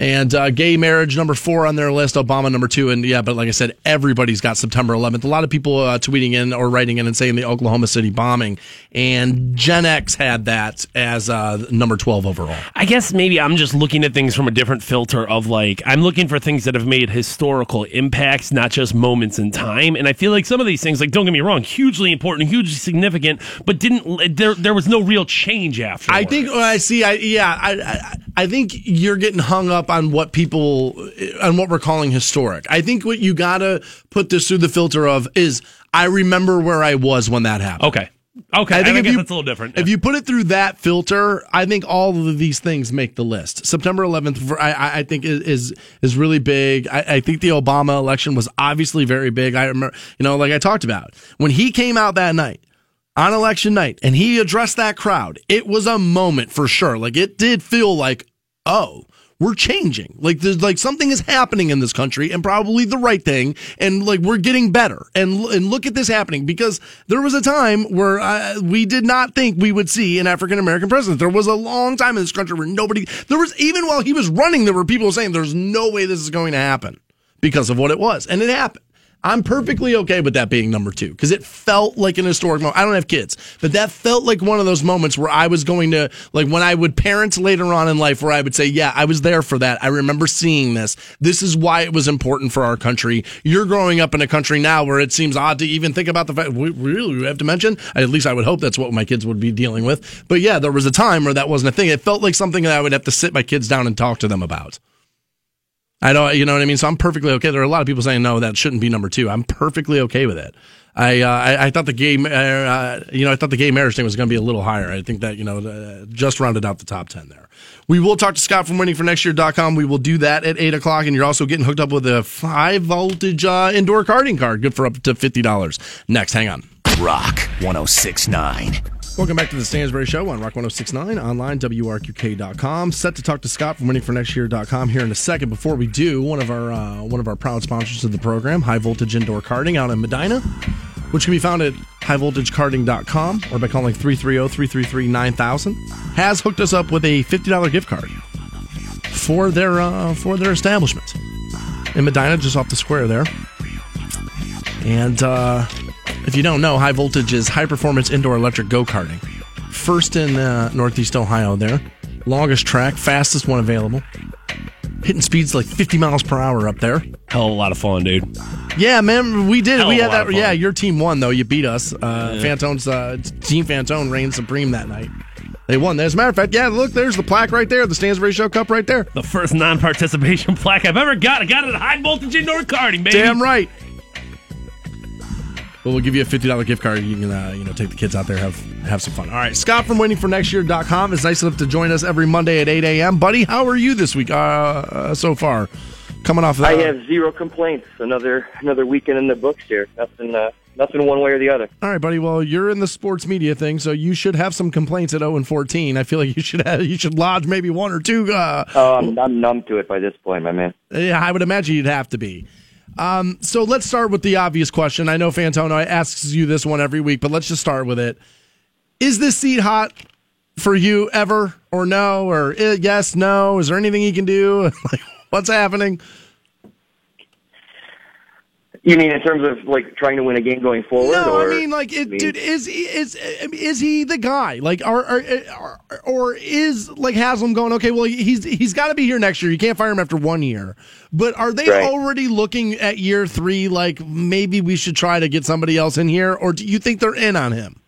And uh, gay marriage, number four on their list, Obama, number two. And, yeah, but like I said, everybody's got September eleventh. A lot of people uh, tweeting in or writing in and saying the Oklahoma City bombing. And Gen X had that as uh, number twelve overall. I guess maybe I'm just looking at things from a different filter of, like, I'm looking for things that have made historical impacts, not just moments in time. And I feel like some of these things, like, don't get me wrong, hugely important, hugely significant, but didn't there, there was no real change afterwards. I think, I see, I yeah, I, I, I think you're getting hung up on what people, on what we're calling historic. I think what you gotta put this through the filter of is, I remember where I was when that happened. Okay. Okay. I think I if guess you, that's a little different. If yeah. you put it through that filter, I think all of these things make the list. September eleventh, I, I think is, is really big. I, I think the Obama election was obviously very big. I remember, you know, like I talked about, when he came out that night, on election night, and he addressed that crowd, it was a moment for sure. Like, it did feel like, oh, we're changing. Like, there's like something is happening in this country, and probably the right thing. And like, we're getting better. And and look at this happening, because there was a time where uh, we did not think we would see an African American president. There was a long time in this country where nobody. There was, even while he was running, there were people saying there's no way this is going to happen because of what it was, and it happened. I'm perfectly okay with that being number two, because it felt like an historic moment. I don't have kids, but that felt like one of those moments where I was going to, like when I would parents later on in life, where I would say, yeah, I was there for that. I remember seeing this. This is why it was important for our country. You're growing up in a country now where it seems odd to even think about the fact, we really have dementia. At least I would hope that's what my kids would be dealing with. But yeah, there was a time where that wasn't a thing. It felt like something that I would have to sit my kids down and talk to them about. I don't, you know what I mean? So I'm perfectly okay. There are a lot of people saying, no, that shouldn't be number two. I'm perfectly okay with it. I, uh, I, I thought the gay, uh, you know, I thought the gay marriage thing was going to be a little higher. I think that, you know, uh, just rounded out the top ten there. We will talk to Scott from winning for next year dot com. We will do that at eight o'clock. And you're also getting hooked up with a five voltage, uh, indoor karting card. Good for up to fifty dollars. Next, hang on. Rock one oh six point nine. Welcome back to the Stansberry Show on Rock one oh six point nine, online, W R Q K dot com. Set to talk to Scott from winning for next year dot com here in a second. Before we do, one of our uh, one of our proud sponsors of the program, High Voltage Indoor Karting out in Medina, which can be found at high voltage karting dot com or by calling three three zero, three three three, nine thousand, has hooked us up with a fifty dollars gift card for their, uh, for their establishment in Medina, just off the square there. And... Uh, If you don't know, High Voltage is high-performance indoor electric go-karting. First in uh, Northeast Ohio there. Longest track, fastest one available. Hitting speeds like fifty miles per hour up there. Hell of a lot of fun, dude. Yeah, man, we did. Hell we had that. Yeah, your team won, though. You beat us. Uh, yeah. Fantone's uh, Team Fantone reigned supreme that night. They won. As a matter of fact, yeah, look, there's the plaque right there, the Stansberry Show Cup right there. The first non-participation plaque I've ever got. I got it at High Voltage Indoor Karting, baby. Damn right. But we'll give you a fifty dollars gift card. You can, uh, you know, take the kids out there, have have some fun. All right, Scott from winning for next year dot com is nice enough to join us every Monday at eight a.m. Buddy, how are you this week uh, uh, so far? Coming off of that, I have zero complaints. Another another weekend in the books here. Nothing, uh, nothing one way or the other. All right, buddy. Well, you're in the sports media thing, so you should have some complaints at oh and fourteen. I feel like you should have, you should lodge maybe one or two. Uh, oh, I'm, I'm numb to it by this point, my man. Yeah, I would imagine you'd have to be. Um, so let's start with the obvious question. I know Fantone asks you this one every week, but let's just start with it. Is this seat hot for you ever, or no, or yes, no? Is there anything he can do? Like, what's happening? You mean in terms of like trying to win a game going forward? No, or, I mean like, it, I mean, dude, is is is he the guy? Like, are, are, are or is like Haslam going? Okay, well he's he's got to be here next year. You can't fire him after one year. But are they right. already looking at year three? Like maybe we should try to get somebody else in here, or do you think they're in on him?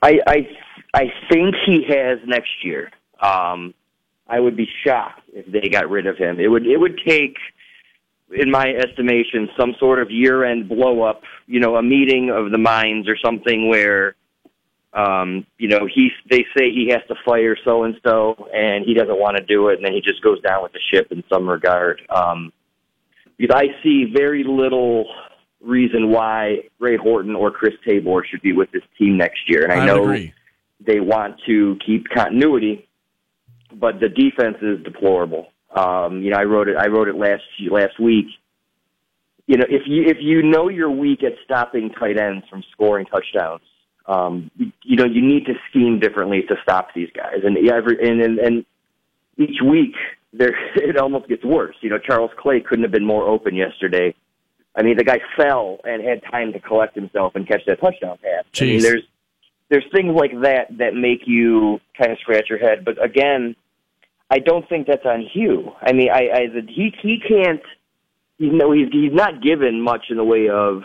I I, I think he has next year. Um, I would be shocked if they got rid of him. It would it would take. In my estimation, some sort of year-end blow-up, you know, a meeting of the minds or something where, um, you know, he they say he has to fire so-and-so, and he doesn't want to do it, and then he just goes down with the ship in some regard. Um, because I see very little reason why Ray Horton or Chris Tabor should be with this team next year, and I, I know agree. They want to keep continuity, but the defense is deplorable. Um, you know, I wrote it. I wrote it last last week. You know, if you if you know you're weak at stopping tight ends from scoring touchdowns, um, you, you know you need to scheme differently to stop these guys. And every and and, and each week, there it almost gets worse. You know, Charles Clay couldn't have been more open yesterday. I mean, the guy fell and had time to collect himself and catch that touchdown pass. Jeez. I mean, there's there's things like that that make you kind of scratch your head. But again. I don't think that's on Hugh. I mean, I, I the, he he can't. You know, he's he's not given much in the way of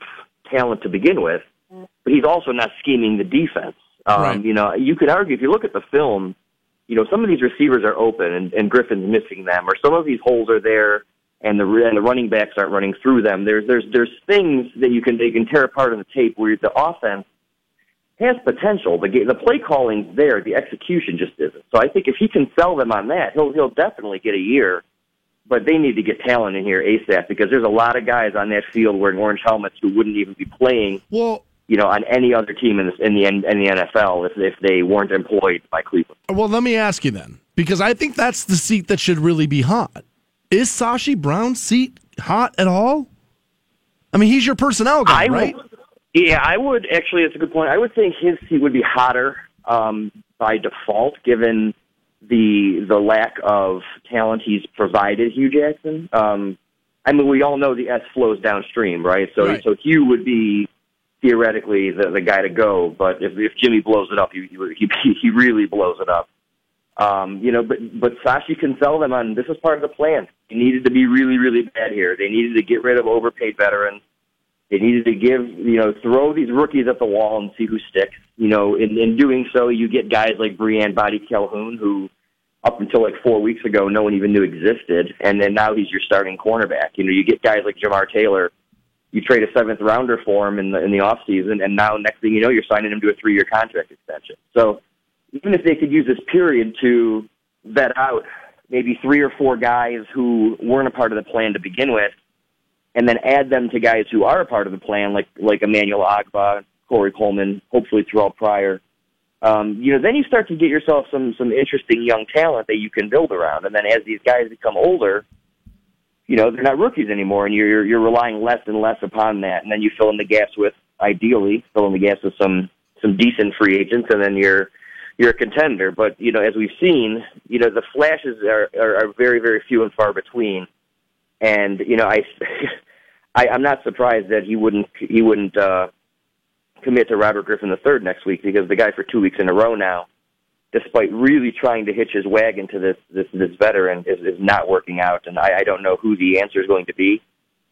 talent to begin with, but he's also not scheming the defense. Um, right. You know, you could argue if you look at the film, you know, some of these receivers are open and, and Griffin's missing them, or some of these holes are there and the and the running backs aren't running through them. There's there's there's things that you can they can tear apart on the tape where the offense. Has potential. The the play calling's there. The execution just isn't. So I think if he can sell them on that, he'll he'll definitely get a year. But they need to get talent in here ASAP because there's a lot of guys on that field wearing orange helmets who wouldn't even be playing. Well, you know, on any other team in the in the, in the N F L if if they weren't employed by Cleveland. Well, let me ask you then, because I think that's the seat that should really be hot. Is Sashi Brown's seat hot at all? I mean, he's your personnel guy, I right? Will- Yeah, I would actually. That's a good point. I would think his seat would be hotter um, by default, given the the lack of talent he's provided Hugh Jackson. Um, I mean, we all know the S flows downstream, right? So, right. so Hugh would be theoretically the, the guy to go. But if, if Jimmy blows it up, he he he really blows it up. Um, you know, but but Sashi can sell them on this is part of the plan. It needed to be really really bad here. They needed to get rid of overpaid veterans. They needed to give, you know, throw these rookies at the wall and see who sticks. You know, in, in doing so, you get guys like Breanne Body Calhoun, who up until like four weeks ago, no one even knew existed. And then now he's your starting cornerback. You know, you get guys like Jamar Taylor. You trade a seventh rounder for him in the, in the offseason. And now next thing you know, you're signing him to a three year contract extension. So even if they could use this period to vet out maybe three or four guys who weren't a part of the plan to begin with, and then add them to guys who are a part of the plan, like like Emmanuel Agba, Corey Coleman, hopefully Terrell Pryor. Um, you know, then you start to get yourself some some interesting young talent that you can build around. And then as these guys become older, you know, they're not rookies anymore, and you're you're relying less and less upon that. And then you fill in the gaps with, ideally, fill in the gaps with some some decent free agents, and then you're you're a contender. But you know, as we've seen, you know, the flashes are are, are very very few and far between. And you know, I, I, I'm not surprised that he wouldn't he wouldn't uh, commit to Robert Griffin the third next week because the guy for two weeks in a row now, despite really trying to hitch his wagon to this this, this veteran, is, is not working out. And I, I don't know who the answer is going to be,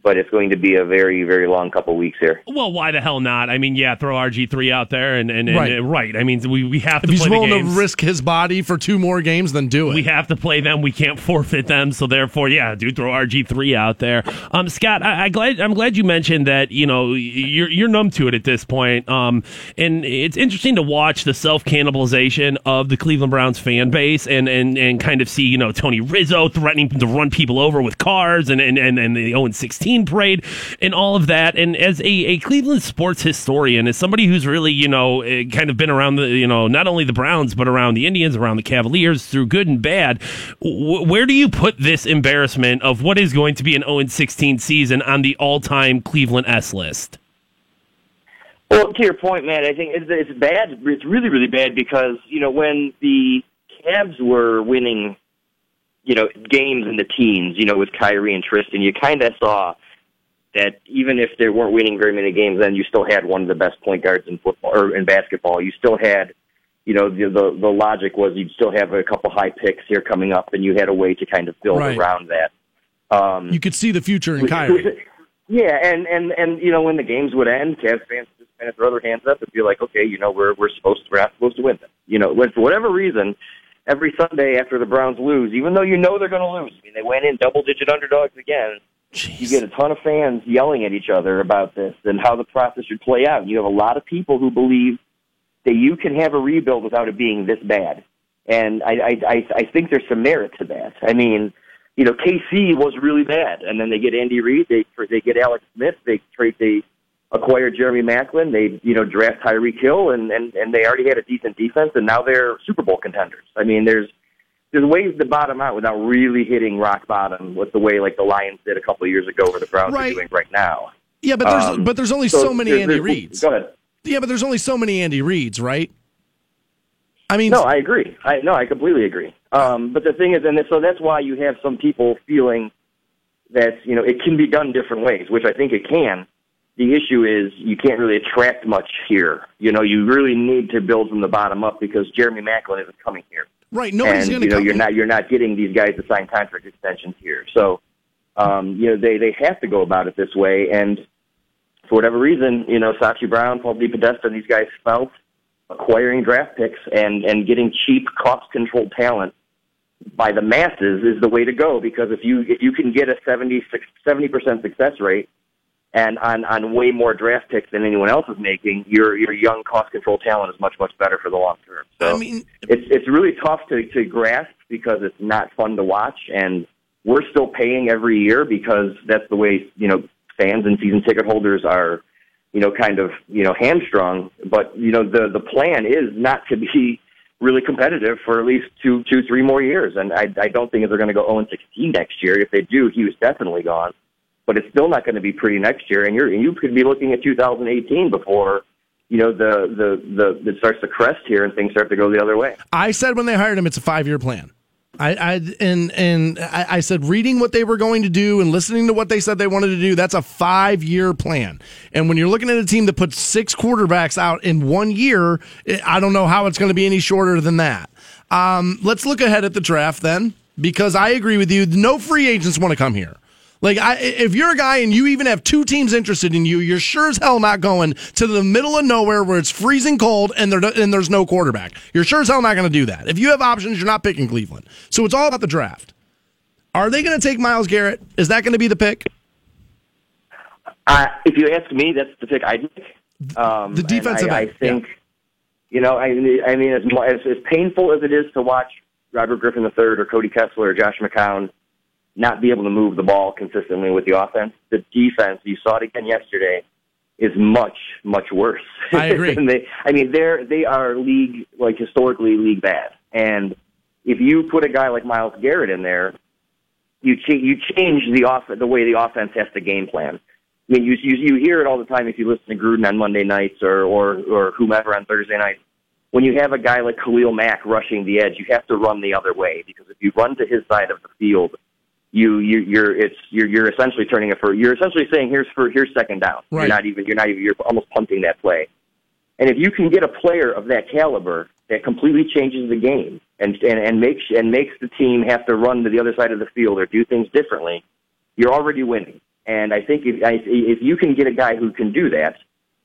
but it's going to be a very very long couple weeks here. Well, why the hell not? I mean, yeah, throw R G three out there and and, and right. Uh, right. I mean, we we have to. If play he's willing to risk his body for two more games, then do it. We have to play them. We can't forfeit them. So therefore, yeah, do throw R G three out there. Um, Scott, I, I glad I'm glad you mentioned that. You know, you're you're numb to it at this point. Um, and it's interesting to watch the self cannibalization of the Cleveland Browns fan base and and and kind of see you know Tony Rizzo threatening to run people over with cars and and and, and the oh and sixteen. Parade and all of that, and as a, a Cleveland sports historian, as somebody who's really, you know, kind of been around the, you know, not only the Browns, but around the Indians, around the Cavaliers, through good and bad, w- where do you put this embarrassment of what is going to be an oh and sixteen season on the all-time Cleveland S list? Well, to your point, Matt, I think it's, it's bad. It's really, really bad because, you know, when the Cavs were winning you know, games in the teens, you know, with Kyrie and Tristan, you kind of saw that even if they weren't winning very many games, then you still had one of the best point guards in football or in basketball. You still had, you know, the the, the logic was you'd still have a couple high picks here coming up, and you had a way to kind of build right. around that. Um, you could see the future in Kyrie. Yeah, and, and, and you know, when the games would end, Cavs fans would just kind of throw their hands up and be like, okay, you know, we're we're supposed to, we're not supposed to win them. You know, for whatever reason, every Sunday after the Browns lose, even though you know they're going to lose, I mean, they went in double-digit underdogs again. Jeez. You get a ton of fans yelling at each other about this and how the process should play out. You have a lot of people who believe that you can have a rebuild without it being this bad, and I I, I, I think there's some merit to that. I mean, you know, K C was really bad, and then they get Andy Reid, they they get Alex Smith, they trade, they acquire Jeremy Maclin, they you know draft Tyreek Hill, and, and, and they already had a decent defense, and now they're Super Bowl contenders. I mean, there's there's ways to bottom out without really hitting rock bottom with the way like the Lions did a couple of years ago, or the Browns right. are doing right now. Yeah, but there's um, but there's only so, so many there's, Andy there's, Reids. Go ahead. Yeah, but there's only so many Andy Reids, right? I mean, no, I agree. I no, I completely agree. Um, but the thing is, and so that's why you have some people feeling that, you know, it can be done different ways, which I think it can. The issue is you can't really attract much here. You know, you really need to build from the bottom up because Jeremy Maclin isn't coming here. Right. Nobody's going to. You know, come you're not you're not getting these guys to sign contract extensions here. So, um, you know, they they have to go about it this way. And for whatever reason, you know, Sashi Brown, Paul DePodesta, these guys felt. Acquiring draft picks and, and getting cheap, cost-controlled talent by the masses is the way to go because if you if you can get a seventy percent success rate and on, on way more draft picks than anyone else is making, your your young, cost-controlled talent is much, much better for the long term. So I mean, it's it's really tough to, to grasp because it's not fun to watch, and we're still paying every year because that's the way, you know, fans and season ticket holders are – you know, kind of, you know, hamstrung, but, you know, the, the plan is not to be really competitive for at least two, two, three more years. And I, I don't think if they're going to go oh and sixteen next year, if they do, he was definitely gone, but it's still not going to be pretty next year. And you're, and you could be looking at two thousand eighteen before, you know, the, the, the, it starts to crest here and things start to go the other way. I said when they hired him, it's a five-year plan. I, I and and I, I said reading what they were going to do and listening to what they said they wanted to do, that's a five-year plan. And when you're looking at a team that puts six quarterbacks out in one year, I don't know how it's going to be any shorter than that. Um, let's look ahead at the draft then, because I agree with you. No free agents want to come here. Like, I, if you're a guy and you even have two teams interested in you, you're sure as hell not going to the middle of nowhere where it's freezing cold and, there, and there's no quarterback. You're sure as hell not going to do that. If you have options, you're not picking Cleveland. So it's all about the draft. Are they going to take Myles Garrett? Is that going to be the pick? Uh, if you ask me, that's the pick I'd pick. Um, the defensive I, end. I think, yeah. you know, I, I mean, as, as, as painful as it is to watch Robert Griffin the third or Cody Kessler or Josh McCown not be able to move the ball consistently with the offense, the defense, you saw it again yesterday, is much, much worse. I agree. And they, I mean, they're, they are league, like historically league bad. And if you put a guy like Myles Garrett in there, you, ch- you change the off the way the offense has to game plan. I mean, you, you, you hear it all the time if you listen to Gruden on Monday nights or, or, or whomever on Thursday nights. When you have a guy like Khalil Mack rushing the edge, you have to run the other way because if you run to his side of the field, You you you're it's you're you're essentially turning it for you're essentially saying here's for here's second down. Right. You're not even you're not even you're almost punting that play. And if you can get a player of that caliber, that completely changes the game and, and, and makes and makes the team have to run to the other side of the field or do things differently, you're already winning. And I think if if you can get a guy who can do that,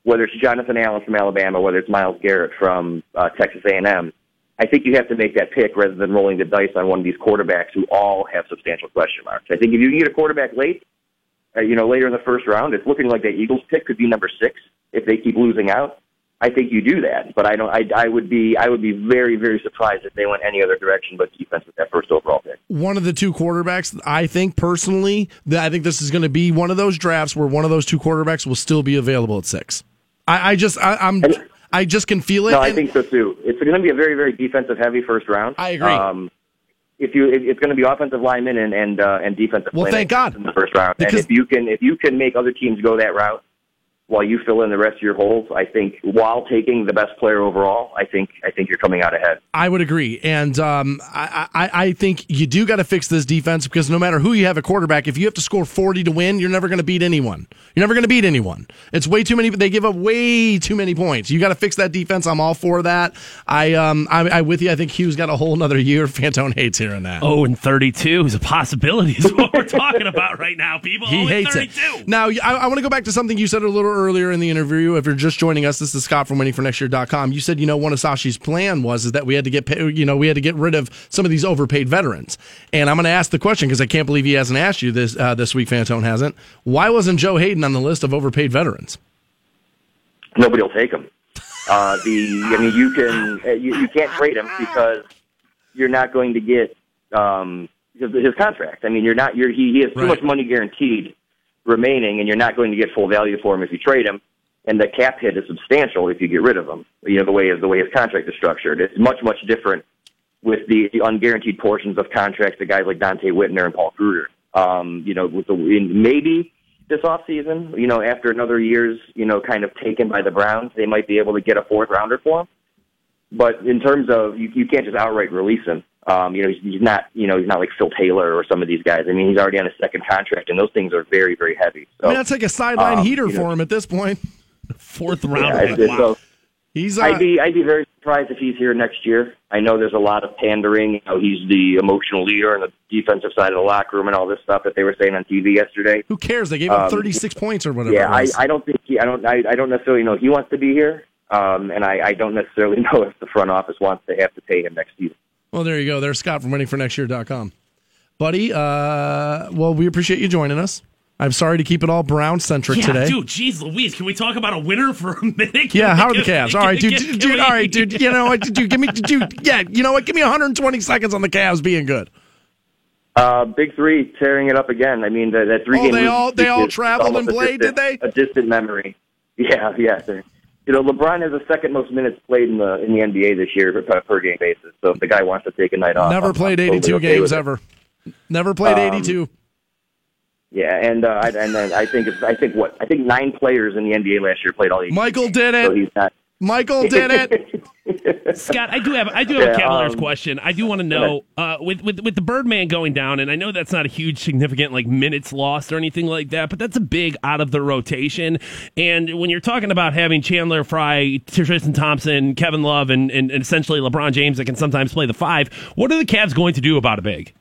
whether it's Jonathan Allen from Alabama, whether it's Myles Garrett from uh, Texas A and M. I think you have to make that pick rather than rolling the dice on one of these quarterbacks who all have substantial question marks. I think if you get a quarterback late, uh, you know, later in the first round, it's looking like that Eagles pick could be number six if they keep losing out. I think you do that, but I don't. I, I would be. I would be very, very surprised if they went any other direction but defense with that first overall pick. One of the two quarterbacks, I think personally, that I think this is going to be one of those drafts where one of those two quarterbacks will still be available at six. I, I just, I, I'm. And- I just can feel it. No, I think so too. It's going to be a very, very defensive-heavy first round. I agree. Um, if you, it's going to be offensive linemen and and, uh, and defensive. Well, thank God in the first round. And if you can, if you can make other teams go that route, while you fill in the rest of your holes, I think, while taking the best player overall, I think I think you're coming out ahead. I would agree. And um, I, I, I think you do got to fix this defense, because no matter who you have at quarterback, if you have to score forty to win, you're never going to beat anyone. You're never going to beat anyone. It's way too many. They give up way too many points. You got to fix that defense. I'm all for that. I, um, I, I with you. I think Hugh's got a whole another year. Fantone hates hearing that. Oh, and thirty-two is a possibility is what we're talking about right now, people. He oh, hates thirty-two. It. Now, I, I want to go back to something you said a little earlier in the interview. If you're just joining us, this is Scott from winning for next year dot com. You said, you know, one of Sashi's plan was is that we had to get pay, you know we had to get rid of some of these overpaid veterans. And I'm going to ask the question, because I can't believe he hasn't asked you this uh, this week. Fantone hasn't. Why wasn't Joe Hayden on the list of overpaid veterans? Nobody will take him. Uh, the I mean, you can you, you can't trade him because you're not going to get um, his contract. I mean, you're not you're he, he has too right. much money guaranteed remaining, and you're not going to get full value for him if you trade him, and the cap hit is substantial if you get rid of him. You know, the way the way his contract is structured, it's much much different with the, the unguaranteed portions of contracts to guys like Dante Whitner and Paul Kruger. Um, you know, with the maybe this offseason, you know, after another year's, you know, kind of taken by the Browns, they might be able to get a fourth rounder for him. But in terms of you, you can't just outright release him. Um, you know, he's, he's not, you know, he's not like Phil Taylor or some of these guys. I mean, he's already on his second contract, and those things are very, very heavy. So, I mean, that's like a sideline um, heater you know, for him at this point. Fourth round. Yeah, wow. so, he's. Uh, I'd be, I'd be very surprised if he's here next year. I know there's a lot of pandering. You know, he's the emotional leader on the defensive side of the locker room and all this stuff that they were saying on T V yesterday. Who cares? They gave him um, thirty-six points or whatever. Yeah, I, I don't think he, I don't. I, I don't necessarily know he wants to be here, um, and I, I don't necessarily know if the front office wants to have to pay him next season. Well, there you go. There's Scott from winning for next year dot com. Buddy, uh, well, we appreciate you joining us. I'm sorry to keep it all Brown-centric yeah, today. Dude, geez Louise, can we talk about a winner for a minute? Can yeah, how are give, the Cavs? All right, dude, give, dude, all right, dude, you know what, dude, give me, dude, yeah, you know what, give me one hundred twenty seconds on the Cavs being good. Uh, big three tearing it up again. I mean, the, that three-game oh, they all they all traveled and played, distant, did they? A distant memory. Yeah, yeah, they're You know, LeBron has the second most minutes played in the in the N B A this year per, per game basis. So if the guy wants to take a night off, never played eighty-two games ever. Never played eighty-two. Yeah, and uh, and then I think it's, I think what I think nine players in the N B A last year played all eighty. Michael did it. So he's not. Michael did it. Scott, I do have I do have yeah, a Cavaliers um, question. I do want to know uh, with with with the Birdman going down, and I know that's not a huge significant like minutes lost or anything like that, but that's a big out of the rotation. And when you're talking about having Chandler Frye, Tristan Thompson, Kevin Love, and, and, and essentially LeBron James that can sometimes play the five, what are the Cavs going to do about a big?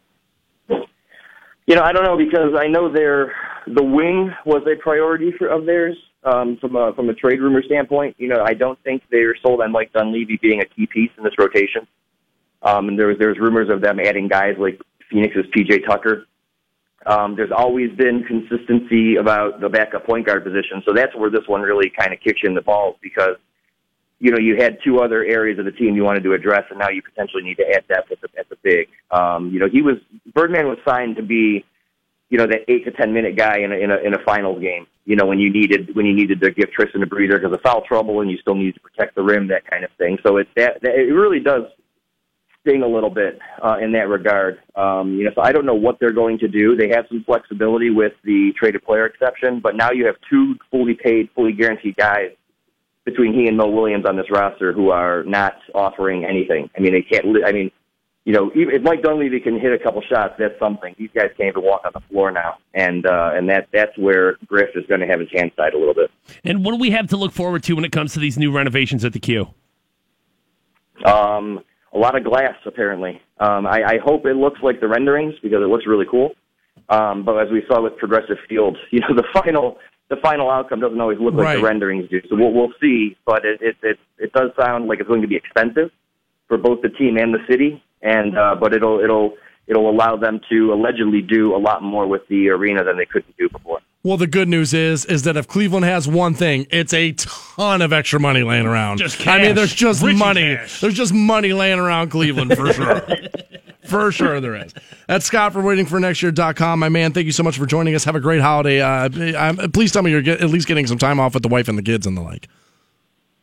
You know, I don't know, because I know their the wing was a priority for, of theirs. Um, from a from a trade rumor standpoint, you know, I don't think they're sold on Mike Dunleavy being a key piece in this rotation. Um, and there was there's rumors of them adding guys like Phoenix's P J Tucker. Um, there's always been consistency about the backup point guard position, so that's where this one really kind of kicks you in the balls, because you know you had two other areas of the team you wanted to address, and now you potentially need to add depth at the at the big. Um, you know, he was Birdman was signed to be, you know, that eight to ten minute guy in a, in a in a finals game. You know, when you needed when you needed to give Tristan a breather because of foul trouble, and you still needed to protect the rim, that kind of thing. So it that, that it really does sting a little bit uh, in that regard. Um, you know, so I don't know what they're going to do. They have some flexibility with the traded player exception, but now you have two fully paid, fully guaranteed guys between he and Mo Williams on this roster who are not offering anything. I mean, they can't. Li- I mean. You know, if Mike Dunleavy can hit a couple shots, that's something. These guys can't even walk on the floor now, and uh, and that that's where Griff is going to have his hands tied a little bit. And what do we have to look forward to when it comes to these new renovations at the Q? Um, a lot of glass, apparently. Um, I, I hope it looks like the renderings, because it looks really cool. Um, but as we saw with Progressive Field, you know, the final the final outcome doesn't always look right. like the renderings do. So we'll, we'll see, but it, it it it does sound like it's going to be expensive for both the team and the city. And uh, but it'll it'll it'll allow them to allegedly do a lot more with the arena than they couldn't do before. Well, the good news is is that if Cleveland has one thing, it's a ton of extra money laying around. Just cash. I mean, there's just Richie money. Cash. There's just money laying around Cleveland for sure. For sure there is. That's Scott from waiting for next year dot com. My man, thank you so much for joining us. Have a great holiday. Uh, please tell me you're get, at least getting some time off with the wife and the kids and the like.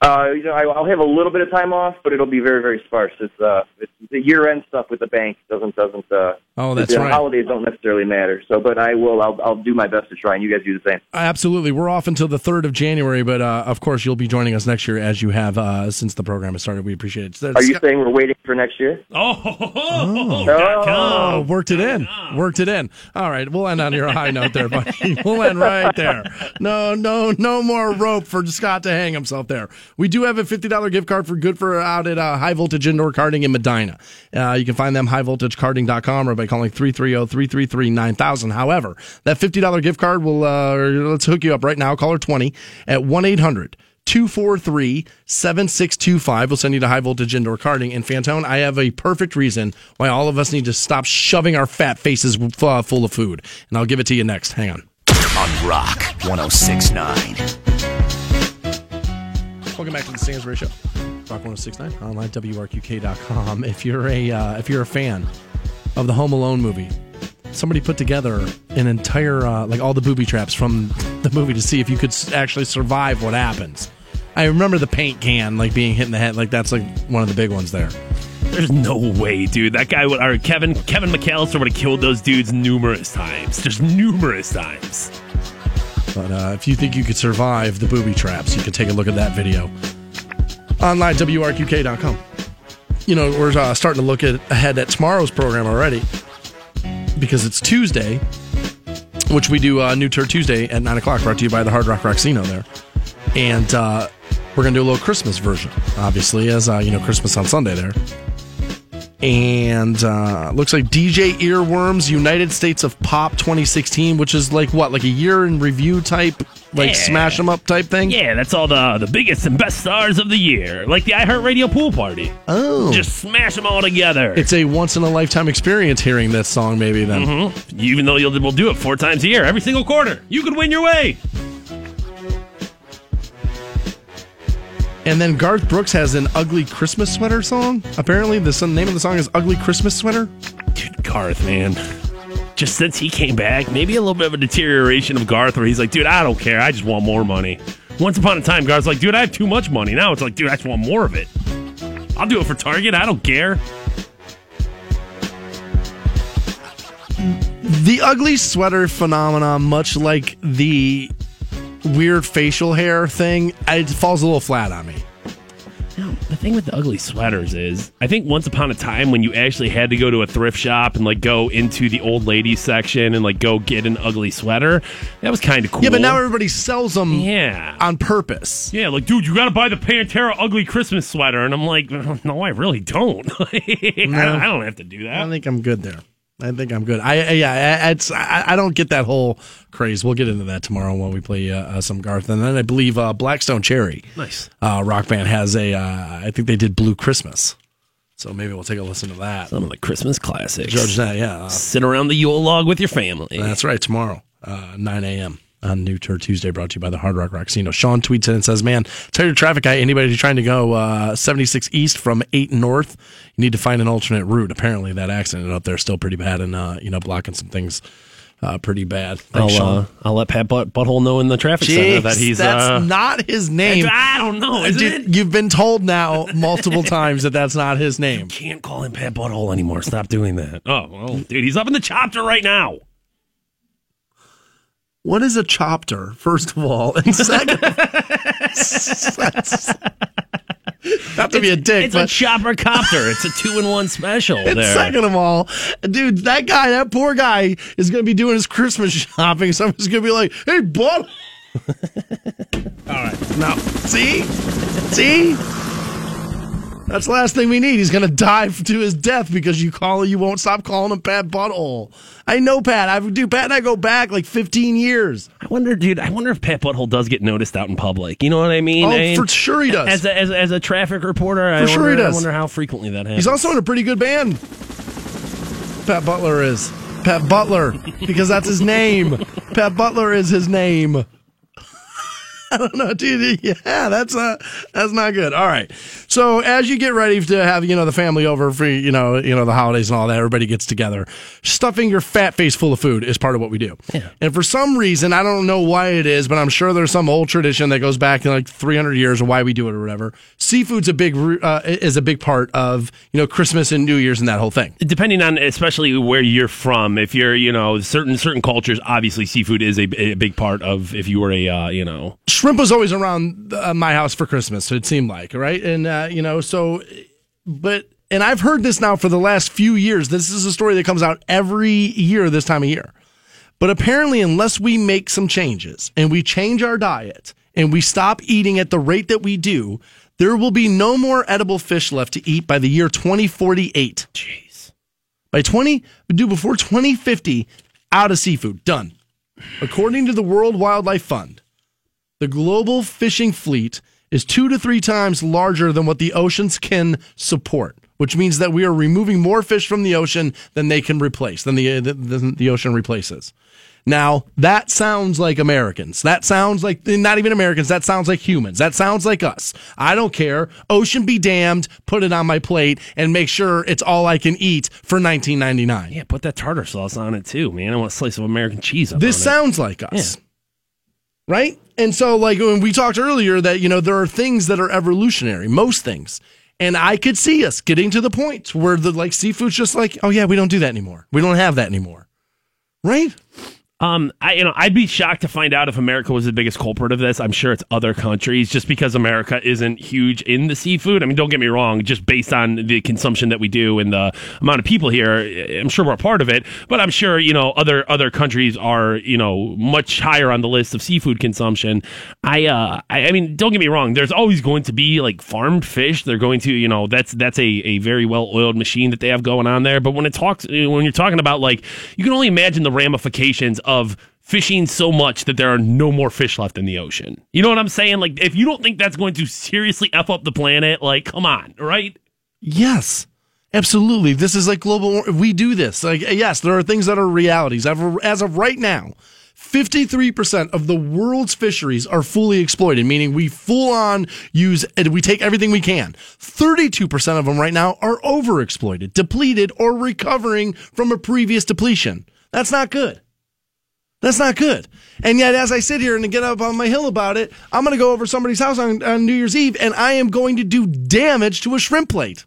Uh, you know, I, I'll have a little bit of time off, but it'll be very, very sparse. It's, uh, it's the year-end stuff with the bank doesn't doesn't. Uh, oh, that's the right. Holidays don't necessarily matter. So, but I will. I'll, I'll do my best to try, and you guys do the same. Absolutely, we're off until the third of January, but uh, of course you'll be joining us next year, as you have uh, since the program has started. We appreciate it. So, Are you Scott- saying we're waiting for next year? Oh, oh, oh, oh, oh worked it in, oh. worked it in. All right, we'll end on your high note there, buddy. We'll end right there. No, no, no more rope for Scott to hang himself there. We do have a fifty dollars gift card for Good For out at uh, High Voltage Indoor Karting in Medina. Uh, you can find them high voltage karting dot com or by calling three three zero, three three three, nine thousand. However, that fifty dollars gift card will, uh, let's hook you up right now. Caller twenty at one eight hundred, two four three, seven six two five. We'll send you to High Voltage Indoor Karting. And Fantone, I have a perfect reason why all of us need to stop shoving our fat faces uh, full of food. And I'll give it to you next. Hang on. On Rock one oh six point nine. Welcome back to the Sam's Ray Show, Rock one oh six point nine, online W R Q K dot com. If you're a uh, if you're a fan of the Home Alone movie, somebody put together an entire uh, like all the booby traps from the movie to see if you could actually survive what happens. I remember the paint can like being hit in the head, like that's like one of the big ones there. There's no way, dude. That guy would, or Kevin Kevin McAllister would have killed those dudes numerous times, just numerous times. But uh, if you think you could survive the booby traps, you can take a look at that video. Online, W R Q K dot com. You know, we're uh, starting to look at, ahead at tomorrow's program already because it's Tuesday, which we do uh, New Tour Tuesday at nine o'clock, brought to you by the Hard Rock Roxino there. And uh, we're going to do a little Christmas version, obviously, as, uh, you know, Christmas on Sunday there. And uh, looks like D J Earworm's United States of Pop twenty sixteen, which is like what, like a year in review type, like yeah. smash 'em up type thing. Yeah, that's all the the biggest and best stars of the year, like the iHeartRadio pool party. Oh, just smash them all together. It's a once in a lifetime experience hearing this song, maybe then. Mm-hmm. Even though you'll we'll do it four times a year, every single quarter, you could win your way. And then Garth Brooks has an Ugly Christmas Sweater song. Apparently, the name of the song is Ugly Christmas Sweater. Dude, Garth, man. Just since he came back, maybe a little bit of a deterioration of Garth where he's like, dude, I don't care. I just want more money. Once upon a time, Garth's like, dude, I have too much money. Now it's like, dude, I just want more of it. I'll do it for Target. I don't care. The ugly sweater phenomenon, much like the weird facial hair thing, it falls a little flat on me. No, the thing with the ugly sweaters is, I think once upon a time when you actually had to go to a thrift shop and like go into the old lady section and like go get an ugly sweater, that was kind of cool. Yeah, but now everybody sells them yeah. on purpose. Yeah, like, dude, you got to buy the Pantera ugly Christmas sweater. And I'm like, no, I really don't. no. I don't have to do that. I think I'm good there. I think I'm good. I yeah, it's I, I don't get that whole craze. We'll get into that tomorrow while we play uh, some Garth. And then I believe uh, Blackstone Cherry, nice uh, rock band, has a. Uh, I think they did Blue Christmas, so maybe we'll take a listen to that. Some of the Christmas classics. George, that yeah. Uh, Sit around the Yule log with your family. That's right. Tomorrow, uh, nine a.m. on New Tour Tuesday, brought to you by the Hard Rock Roxino. Sean tweets in and says, man, tell your traffic guy, anybody who's trying to go uh, seventy-six east from eight north, you need to find an alternate route. Apparently that accident up there is still pretty bad and, uh, you know, blocking some things uh, pretty bad. Thanks, I'll, Sean. Uh, I'll let Pat Butt- Butthole know in the traffic Jeez, center that he's... that's uh, not his name. I don't know, is Dude, it? You've been told now multiple times that that's not his name. You can't call him Pat Butthole anymore. Stop doing that. Oh, well, dude, he's up in the chopper right now. What is a chopter, first of all? And second, not to be a dick, it's but... It's a chopper copter. It's a two-in-one special and there. Second of all, dude, that guy, that poor guy, is going to be doing his Christmas shopping. Someone's going to be like, hey, bud. All right. Now, see? See? That's the last thing we need. He's going to die to his death because you call you won't stop calling him Pat Butthole. I know Pat. I do. Pat and I go back like fifteen years. I wonder, dude, I wonder if Pat Butthole does get noticed out in public. You know what I mean? Oh, I mean, for sure he does. As a, as, as a traffic reporter, I, sure wonder, I wonder how frequently that happens. He's also in a pretty good band. Pat Butler is. Pat Butler. Because that's his name. Pat Butler is his name. I don't know, dude. Yeah, that's not that's not good. All right. So as you get ready to have, you know, the family over for, you know, you know, the holidays and all that, everybody gets together. Stuffing your fat face full of food is part of what we do. Yeah. And for some reason, I don't know why it is, but I'm sure there's some old tradition that goes back like three hundred years or why we do it or whatever. Seafood's a big uh, is a big part of, you know, Christmas and New Year's and that whole thing. Depending on especially where you're from, if you're, you know, certain certain cultures, obviously seafood is a, a big part of if you were a, uh, you know. Shrimp was always around uh, my house for Christmas, it seemed like, right? And, uh, you know, so, but, and I've heard this now for the last few years. This is a story that comes out every year this time of year. But apparently, unless we make some changes and we change our diet and we stop eating at the rate that we do, there will be no more edible fish left to eat by the year twenty forty-eight. Jeez. By twenty, do before twenty fifty, out of seafood. Done. According to the World Wildlife Fund, the global fishing fleet is two to three times larger than what the oceans can support, which means that we are removing more fish from the ocean than they can replace, than the, than the ocean replaces. Now, that sounds like Americans. That sounds like, not even Americans, that sounds like humans. That sounds like us. I don't care. Ocean be damned, put it on my plate, and make sure it's all I can eat for nineteen ninety-nine dollars. Yeah, put that tartar sauce on it too, man. I want a slice of American cheese up on it. This sounds like us. Yeah. Right? And so, like, when we talked earlier that, you know, there are things that are evolutionary, most things. And I could see us getting to the point where, the like, seafood's just like, oh, yeah, we don't do that anymore. We don't have that anymore. Right? Um, I you know, I'd be shocked to find out if America was the biggest culprit of this. I'm sure it's other countries, just because America isn't huge in the seafood. I mean, don't get me wrong, just based on the consumption that we do and the amount of people here, I'm sure we're a part of it. But I'm sure, you know, other other countries are, you know, much higher on the list of seafood consumption. I uh I, I mean, don't get me wrong, there's always going to be like farmed fish. They're going to, you know, that's that's a, a very well oiled machine that they have going on there. But when it talks when you're talking about, like, you can only imagine the ramifications of of fishing so much that there are no more fish left in the ocean. You know what I'm saying? Like, if you don't think that's going to seriously F up the planet, like, come on, right? Yes, absolutely. This is like global, we do this. Like, yes, there are things that are realities. As of right now, fifty-three percent of the world's fisheries are fully exploited, meaning we full on use, and we take everything we can. thirty-two percent of them right now are overexploited, depleted, or recovering from a previous depletion. That's not good. That's not good. And yet, as I sit here and get up on my hill about it, I'm going to go over somebody's house on, on New Year's Eve, and I am going to do damage to a shrimp plate.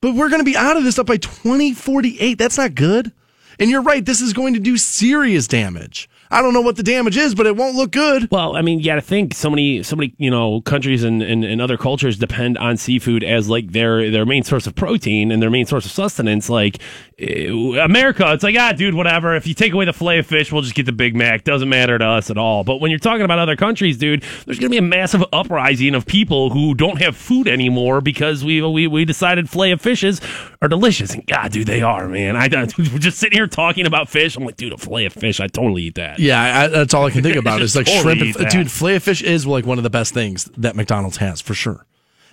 But we're going to be out of this stuff by twenty forty-eight. That's not good. And you're right, this is going to do serious damage. I don't know what the damage is, but it won't look good. Well, I mean, you got to think so many, so many, you know, countries and, and, and other cultures depend on seafood as like their their main source of protein and their main source of sustenance. Like America, it's like, ah, dude, whatever. If you take away the fillet of fish, we'll just get the Big Mac. Doesn't matter to us at all. But when you're talking about other countries, dude, there's going to be a massive uprising of people who don't have food anymore because we we, we decided fillet of fishes are delicious. And God, dude, they are, man. I we're just sitting here talking about fish. I'm like, dude, a fillet of fish, I totally eat that. Yeah, I, that's all I can think about is like shrimp. And, dude, fillet of fish is like one of the best things that McDonald's has for sure.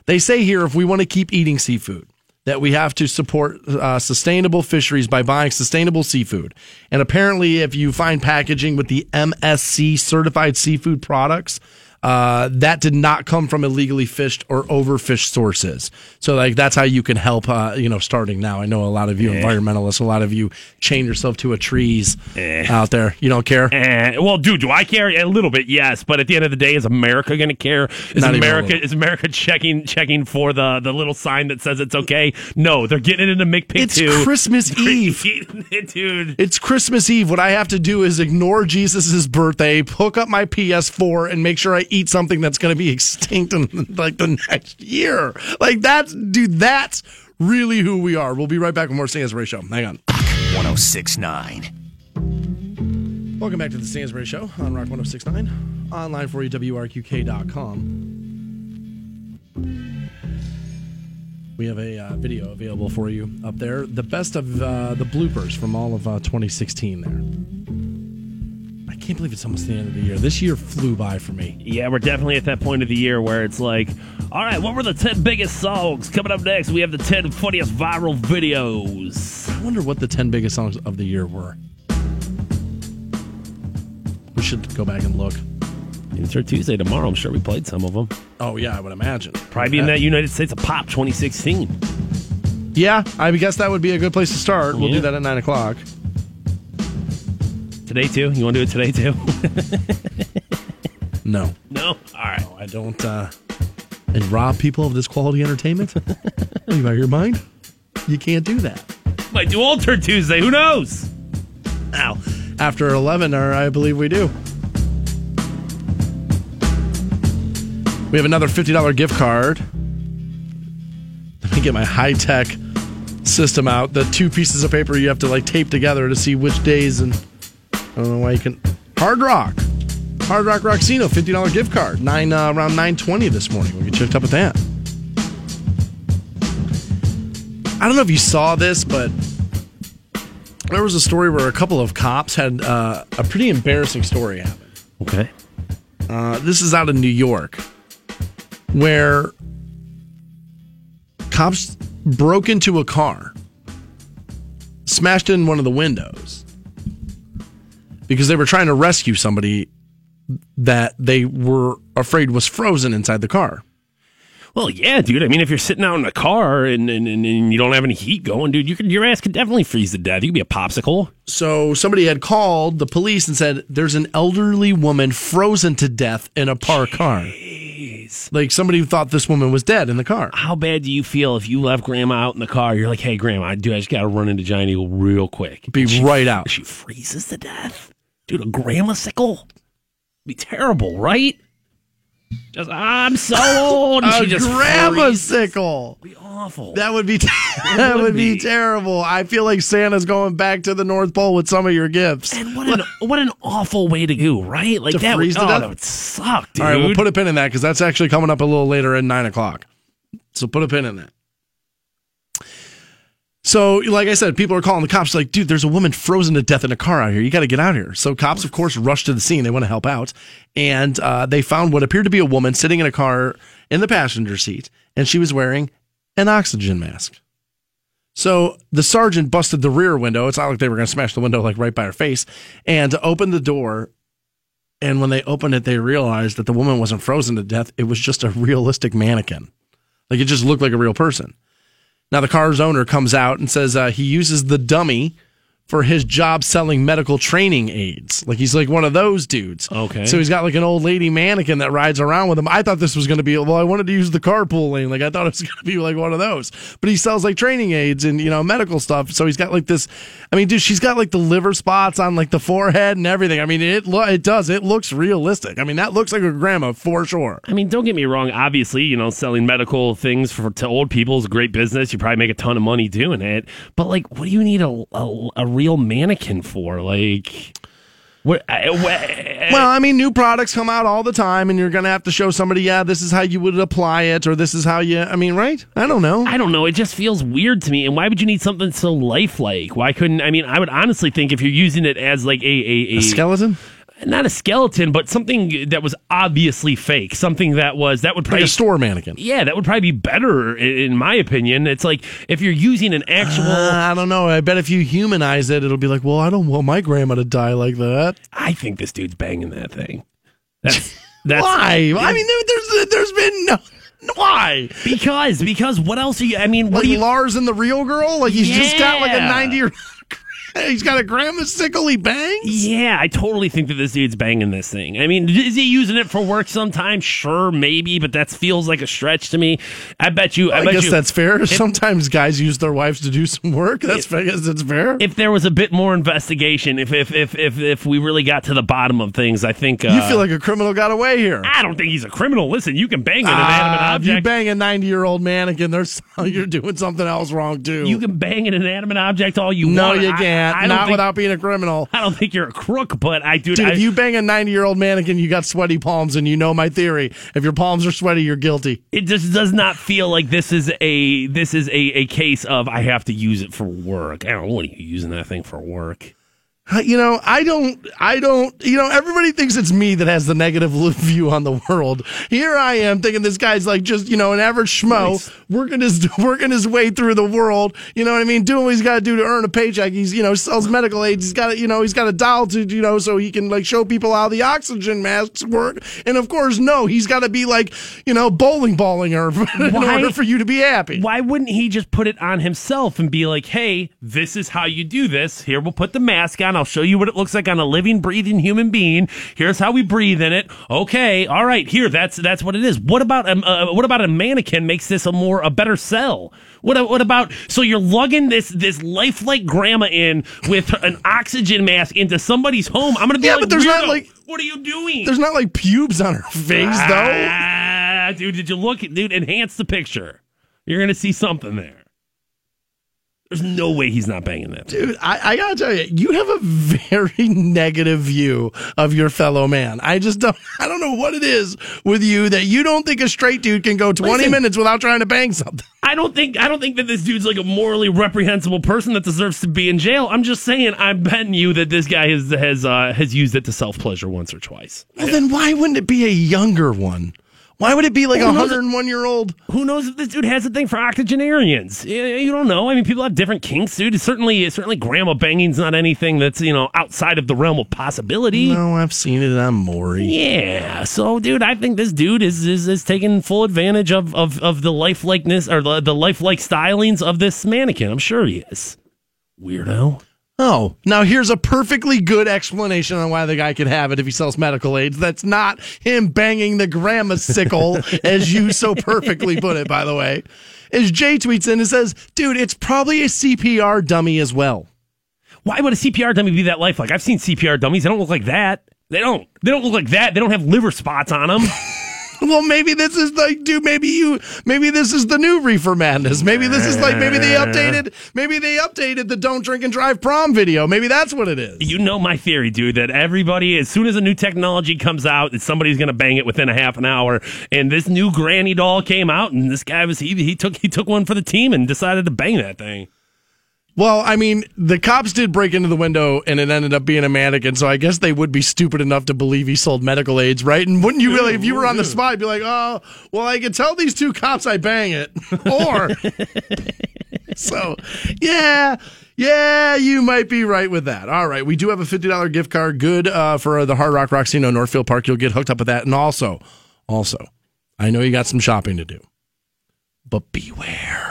They say here if we want to keep eating seafood, that we have to support uh, sustainable fisheries by buying sustainable seafood. And apparently, if you find packaging with the M S C certified seafood products, uh, that did not come from illegally fished or overfished sources. So, like, that's how you can help. Uh, you know, starting now, I know a lot of you eh. environmentalists, a lot of you chain yourself to a trees eh. out there. You don't care. Eh. Well, dude, do I care? A little bit, yes. But at the end of the day, is America going to care? Is not America is America checking checking for the, the little sign that says it's okay? No, they're getting into McPig. It's too. Christmas Eve, dude. It's Christmas Eve. What I have to do is ignore Jesus's birthday, hook up my P S four, and make sure I eat something that's going to be extinct in like the next year. Like that's, dude, that's really who we are. We'll be right back with more Stansbury Show. Hang on. one oh six point nine. Welcome back to the Stansbury Show on Rock one oh six point nine. Online for you, W R Q K dot com. We have a uh, video available for you up there. The best of uh, the bloopers from all of uh, twenty sixteen there. I can't believe it's almost the end of the year. This year flew by for me. Yeah, we're definitely at that point of the year where it's like, all right, what were the ten biggest songs? Coming up next, we have the ten funniest viral videos. I wonder what the ten biggest songs of the year were. We should go back and look. It's her Tuesday tomorrow. I'm sure we played some of them. Oh, yeah, I would imagine. Probably be in that United States of Pop twenty sixteen. Yeah, I guess that would be a good place to start. We'll yeah. do that at nine o'clock. Today, too? You want to do it today, too? No. No? All right. No, I don't uh, and rob people of this quality entertainment? Are you out of your mind? You can't do that. Might do Alter Tuesday. Who knows? Ow. After eleven, or I believe we do. We have another fifty dollars gift card. Let me get my high-tech system out. The two pieces of paper you have to like tape together to see which days, and I don't know why you can. Hard Rock. Hard Rock Roxino, fifty dollars gift card. Nine uh, around nine twenty this morning. We'll get checked up with that. I don't know if you saw this, but there was a story where a couple of cops had uh, a pretty embarrassing story happen. Okay. Uh, this is out in New York, where cops broke into a car, smashed in one of the windows because they were trying to rescue somebody that they were afraid was frozen inside the car. Well, yeah, dude. I mean, if you're sitting out in a car and, and, and you don't have any heat going, dude, you could, your ass could definitely freeze to death. You could be a popsicle. So somebody had called the police and said, there's an elderly woman frozen to death in a parked car. Like, somebody thought this woman was dead in the car. How bad do you feel if you left Grandma out in the car? You're like, hey, Grandma, dude, I just got to run into Giant Eagle real quick. Be she, right out. She freezes to death? Dude, a grandma sickle? Be terrible, right? Just, I'm so old. A grandma sickle. Be awful. That would be te- that would be. be terrible. I feel like Santa's going back to the North Pole with some of your gifts. And what an what an awful way to go, right? Like to that freeze would, to oh, death? That would suck, dude. All right, we'll put a pin in that because that's actually coming up a little later at nine o'clock. So put a pin in that. So, like I said, people are calling the cops like, dude, there's a woman frozen to death in a car out here. You got to get out here. So cops, of course, rushed to the scene. They want to help out. And uh, they found what appeared to be a woman sitting in a car in the passenger seat, and she was wearing an oxygen mask. So the sergeant busted the rear window. It's not like they were going to smash the window like right by her face. And opened the door. And when they opened it, they realized that the woman wasn't frozen to death. It was just a realistic mannequin. Like, it just looked like a real person. Now, the car's owner comes out and says uh, he uses the dummy for his job selling medical training aids. Like, he's like one of those dudes. Okay. So he's got like an old lady mannequin that rides around with him. I thought this was going to be, well, I wanted to use the carpool lane. Like, I thought it was going to be like one of those. But he sells like training aids and, you know, medical stuff. So he's got like this. I mean, dude, she's got like the liver spots on like the forehead and everything. I mean, it lo- it does. It looks realistic. I mean, that looks like a grandma for sure. I mean, don't get me wrong. Obviously, you know, selling medical things for to old people is a great business. You probably make a ton of money doing it. But like, what do you need a a, a real real mannequin for? Like, what, I, what I, well I mean, new products come out all the time, and you're gonna have to show somebody, yeah, this is how you would apply it, or this is how you, I mean, right? I don't know I don't know it just feels weird to me. And why would you need something so lifelike? Why couldn't, I mean, I would honestly think if you're using it as like a a, a, a skeleton, not a skeleton, but something that was obviously fake, something that was, that would probably like a store mannequin. Yeah, that would probably be better, in my opinion. It's like, if you're using an actual, uh, I don't know. I bet if you humanize it, it'll be like, well, I don't want my grandma to die like that. I think this dude's banging that thing. That's, that's why. I mean, there's there's been no. Why? Because because what else are you? I mean, what like do you, Lars and the Real Girl? Like, he's yeah. just got like a ninety year old. He's got a grandma sickle he bangs? Yeah, I totally think that this dude's banging this thing. I mean, is he using it for work sometimes? Sure, maybe, but that feels like a stretch to me. I bet you... I, I bet guess you, that's fair. If, sometimes guys use their wives to do some work. That's if, I guess that's fair. If there was a bit more investigation, if if if if, if we really got to the bottom of things, I think... Uh, you feel like a criminal got away here. I don't think he's a criminal. Listen, you can bang an inanimate uh, object. If you bang a ninety-year-old mannequin, there's, you're doing something else wrong, too. You can bang an inanimate object all you no, want. No, you can't. I not think, without being a criminal. I don't think you're a crook, but I do. Dude, I, if you bang a ninety-year-old mannequin, you got sweaty palms, and you know my theory. If your palms are sweaty, you're guilty. It just does not feel like this is a this is a, a case of I have to use it for work. I don't know, what are you using that thing for work? You know, I don't, I don't, you know, everybody thinks it's me that has the negative view on the world. Here I am thinking this guy's like just, you know, an average schmo nice. working his, working his way through the world. You know what I mean? Doing what he's got to do to earn a paycheck. He's, you know, sells medical aids. He's got to, you know, he's got a doll to, you know, so he can like show people how the oxygen masks work. And of course, no, he's got to be like, you know, bowling balling her in why, order for you to be happy. Why wouldn't he just put it on himself and be like, hey, this is how you do this. Here, we'll put the mask on. I'll show you what it looks like on a living, breathing human being. Here's how we breathe in it. Okay, all right. Here, that's that's what it is. What about um, uh, what about a mannequin makes this a more a better sell? What what about so you're lugging this this lifelike grandma in with an oxygen mask into somebody's home? I'm gonna be yeah, like, but there's weirdo. Not like what are you doing? There's not like pubes on her face ah, though. Dude, did you look? Dude, enhance the picture. You're gonna see something there. There's no way he's not banging that. Dude, I, I gotta tell you, you have a very negative view of your fellow man. I just don't, I don't know what it is with you that you don't think a straight dude can go twenty Listen, minutes without trying to bang something. I don't think, I don't think that this dude's like a morally reprehensible person that deserves to be in jail. I'm just saying, I'm betting you that this guy has, has, uh, has used it to self-pleasure once or twice. Well, yeah. Then why wouldn't it be a younger one? Why would it be like a one hundred one-year-old? Who knows if this dude has a thing for octogenarians? You don't know. I mean, people have different kinks, dude. It's certainly, it's certainly grandma banging's not anything that's, you know, outside of the realm of possibility. No, I've seen it on Maury. Yeah. So, dude, I think this dude is is, is taking full advantage of, of, of the lifelikeness or the, the lifelike stylings of this mannequin. I'm sure he is. Weirdo. Oh, now here's a perfectly good explanation on why the guy could have it if he sells medical aids. That's not him banging the grandma sickle, as you so perfectly put it, by the way. As Jay tweets in and says, dude, it's probably a C P R dummy as well. Why would a C P R dummy be that lifelike? I've seen C P R dummies. They don't look like that. They don't. They don't look like that. They don't have liver spots on them. Well, maybe this is like, dude, maybe you, maybe this is the new Reefer Madness. Maybe this is like, maybe they updated, maybe they updated the Don't Drink and Drive prom video. Maybe that's what it is. You know my theory, dude, that everybody, as soon as a new technology comes out, that somebody's going to bang it within a half an hour. And this new granny doll came out and this guy was, he, he took, he took one for the team and decided to bang that thing. Well, I mean, the cops did break into the window, and it ended up being a mannequin, so I guess they would be stupid enough to believe he sold medical aids, right? And wouldn't you really, if you were on the spot, be like, oh, well, I could tell these two cops I bang it. Or, so, yeah, yeah, you might be right with that. All right, we do have a fifty dollars gift card, good uh, for the Hard Rock Roxino Northfield Park. You'll get hooked up with that. And also, also, I know you got some shopping to do, but beware.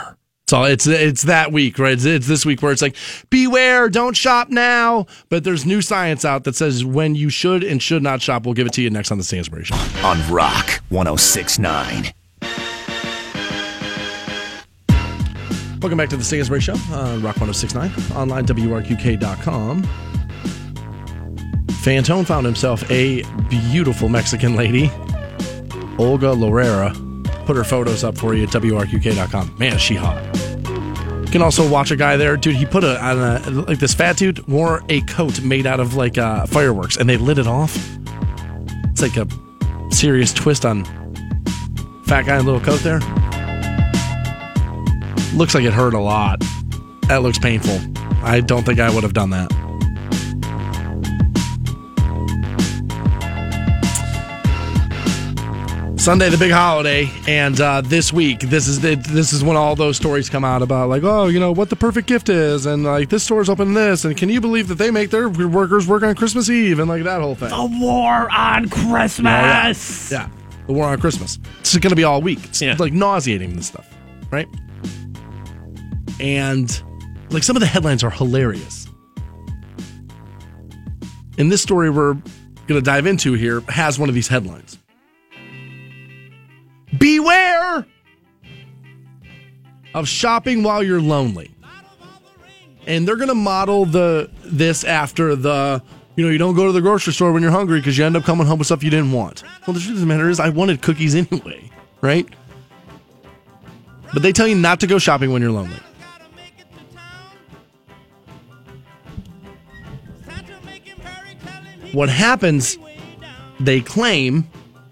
So it's it's that week, right? It's, it's this week where it's like, beware, don't shop now. But there's new science out that says when you should and should not shop. We'll give it to you next on the Sansbury Show. On Rock one oh six point nine. Welcome back to the Sansbury Show on Rock one oh six point nine. Online, W R Q K dot com. Fantone found himself a beautiful Mexican lady, Olga Loera. Put her photos up for you at W R Q K dot com. Man, is she hot. You can also watch a guy there. Dude, he put a, on a, like this fat dude wore a coat made out of like uh, fireworks and they lit it off. It's like a serious twist on fat guy in a little coat there. Looks like it hurt a lot. That looks painful. I don't think I would have done that. Sunday, the big holiday, and uh, this week, this is the, this is when all those stories come out about like, oh, you know, what the perfect gift is, and like this store's open this, and can you believe that they make their workers work on Christmas Eve, and like that whole thing. The war on Christmas. Yeah, yeah. yeah. The war on Christmas. It's going to be all week. It's yeah. like nauseating, this stuff, right? And like some of the headlines are hilarious. And this story we're going to dive into here has one of these headlines. Beware of shopping while you're lonely. And they're going to model the this after the, you know, you don't go to the grocery store when you're hungry because you end up coming home with stuff you didn't want. Well, the truth of the matter is I wanted cookies anyway, right? But they tell you not to go shopping when you're lonely. What happens, they claim,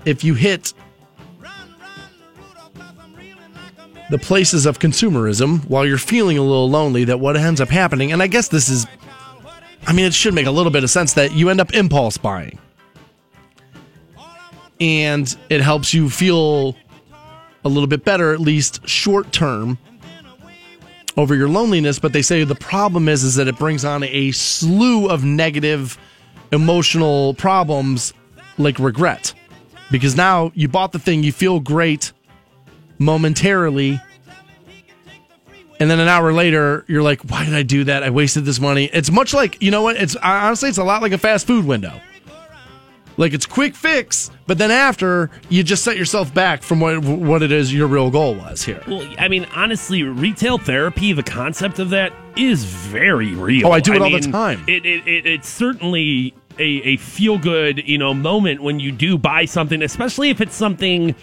if you hit the places of consumerism while you're feeling a little lonely, that what ends up happening, and I guess this is I mean, it should make a little bit of sense that you end up impulse buying. And it helps you feel a little bit better, at least short term, over your loneliness. But they say the problem is, is that it brings on a slew of negative emotional problems like regret. Because now you bought the thing, you feel great momentarily. And then an hour later, you're like, why did I do that? I wasted this money. It's much like, you know what? It's honestly, it's a lot like a fast food window. Like, it's quick fix, but then after, you just set yourself back from what what it is your real goal was here. Well, I mean, honestly, retail therapy, the concept of that is very real. Oh, I do it I all mean, the time. It, it, it, it's certainly a, a feel-good, you know, moment when you do buy something, especially if it's something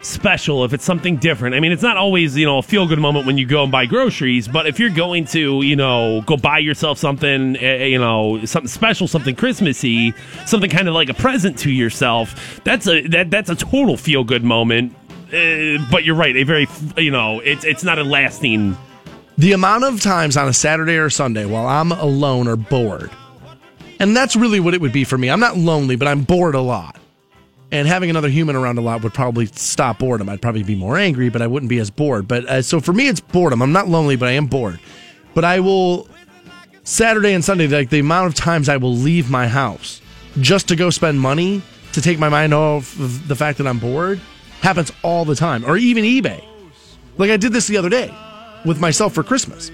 special, if it's something different. I mean, it's not always, you know, a feel-good moment when you go and buy groceries, but if you're going to, you know, go buy yourself something, uh, you know, something special, something Christmassy, something kind of like a present to yourself, that's a that that's a total feel-good moment. Uh, but you're right, a very, you know, it's it's not a lasting. The amount of times on a Saturday or Sunday while I'm alone or bored, and that's really what it would be for me. I'm not lonely, but I'm bored a lot. And having another human around a lot would probably stop boredom. I'd probably be more angry, but I wouldn't be as bored. But uh, so for me, it's boredom. I'm not lonely, but I am bored. But I will, Saturday and Sunday, like the amount of times I will leave my house just to go spend money to take my mind off of the fact that I'm bored happens all the time. Or even eBay. Like I did this the other day with myself for Christmas.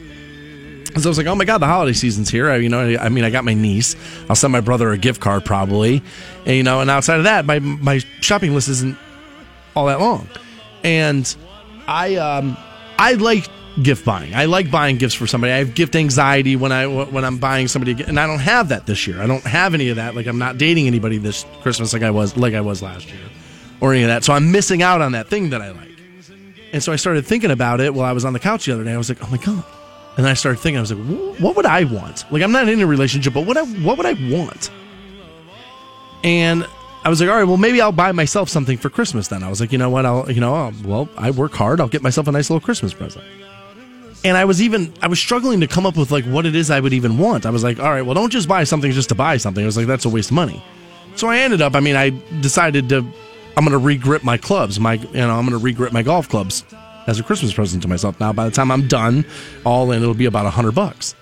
So I was like, oh my God, the holiday season's here. I, you know, I, I mean, I got my niece. I'll send my brother a gift card probably. And, you know, and outside of that, my my shopping list isn't all that long. And I um I like gift buying. I like buying gifts for somebody. I have gift anxiety when I when I'm buying somebody, and I don't have that this year. I don't have any of that. Like I'm not dating anybody this Christmas like I was like I was last year, or any of that. So I'm missing out on that thing that I like. And so I started thinking about it while I was on the couch the other day. I was like, oh my God. And then I started thinking, I was like, what would I want? Like, I'm not in a relationship, but what, I, what would I want? And I was like, all right, well, maybe I'll buy myself something for Christmas then. I was like, you know what? I'll, you know, I'll, well, I work hard. I'll get myself a nice little Christmas present. And I was even, I was struggling to come up with like what it is I would even want. I was like, all right, well, don't just buy something just to buy something. I was like, that's a waste of money. So I ended up, I mean, I decided to, I'm going to regrip my clubs. My, you know, I'm going to regrip my golf clubs as a Christmas present to myself. Now, by the time I'm done, all in, it'll be about a hundred bucks.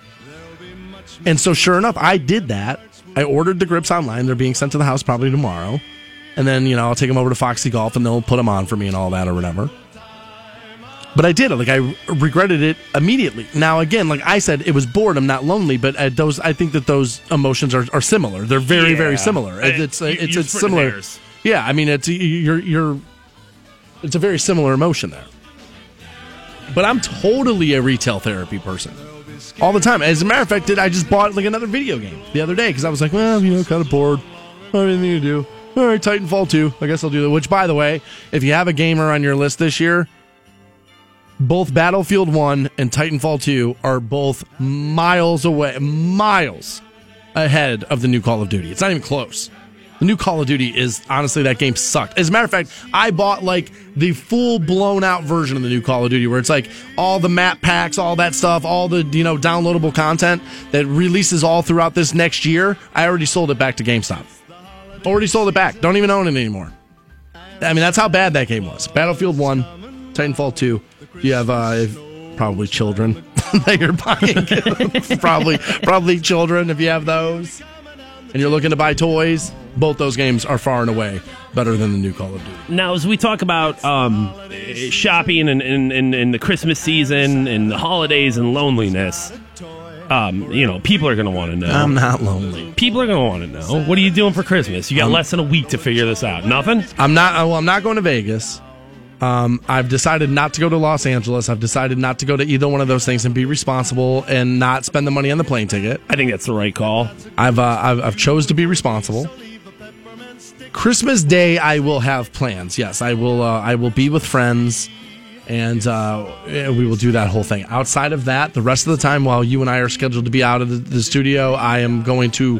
And so sure enough, I did that. I ordered the grips online. They're being sent to the house probably tomorrow. And then, you know, I'll take them over to Foxy Golf and they'll put them on for me and all that or whatever. But I did it. Like, I regretted it immediately. Now, again, like I said, it was boredom, not lonely, but uh, those, I think that those emotions are, are similar. They're very, yeah. very similar. It, it's you, it's, it's similar. Hairs. Yeah, I mean, it's you're you're. It's a very similar emotion there. But I'm totally a retail therapy person all the time. As a matter of fact, did I just bought like another video game the other day because I was like, well, you know, kind of bored. I have anything to do. All right, Titanfall two. I guess I'll do that. Which, by the way, if you have a gamer on your list this year, both Battlefield one and Titanfall two are both miles away, miles ahead of the new Call of Duty. It's not even close. The new Call of Duty is, honestly, that game sucked. As a matter of fact, I bought, like, the full-blown-out version of the new Call of Duty, where it's, like, all the map packs, all that stuff, all the, you know, downloadable content that releases all throughout this next year. I already sold it back to GameStop. Already sold it back. Don't even own it anymore. I mean, that's how bad that game was. Battlefield one, Titanfall two. You have, uh, probably children that you're buying. probably, probably children, if you have those. And you're looking to buy toys. Both those games are far and away better than the new Call of Duty. Now, as we talk about um, shopping and, and, and, and the Christmas season and the holidays and loneliness, um, you know, people are going to want to know. I'm not lonely. People are going to want to know. What are you doing for Christmas? You got um, less than a week to figure this out. Nothing? I'm not. Well, I'm not going to Vegas. Um, I've decided not to go to Los Angeles. I've decided not to go to either one of those things and be responsible and not spend the money on the plane ticket. I think that's the right call. I've uh, I've, I've chose to be responsible. Christmas Day, I will have plans. Yes, I will. Uh, I will be with friends, and uh, we will do that whole thing. Outside of that, the rest of the time, while you and I are scheduled to be out of the, the studio, I am going to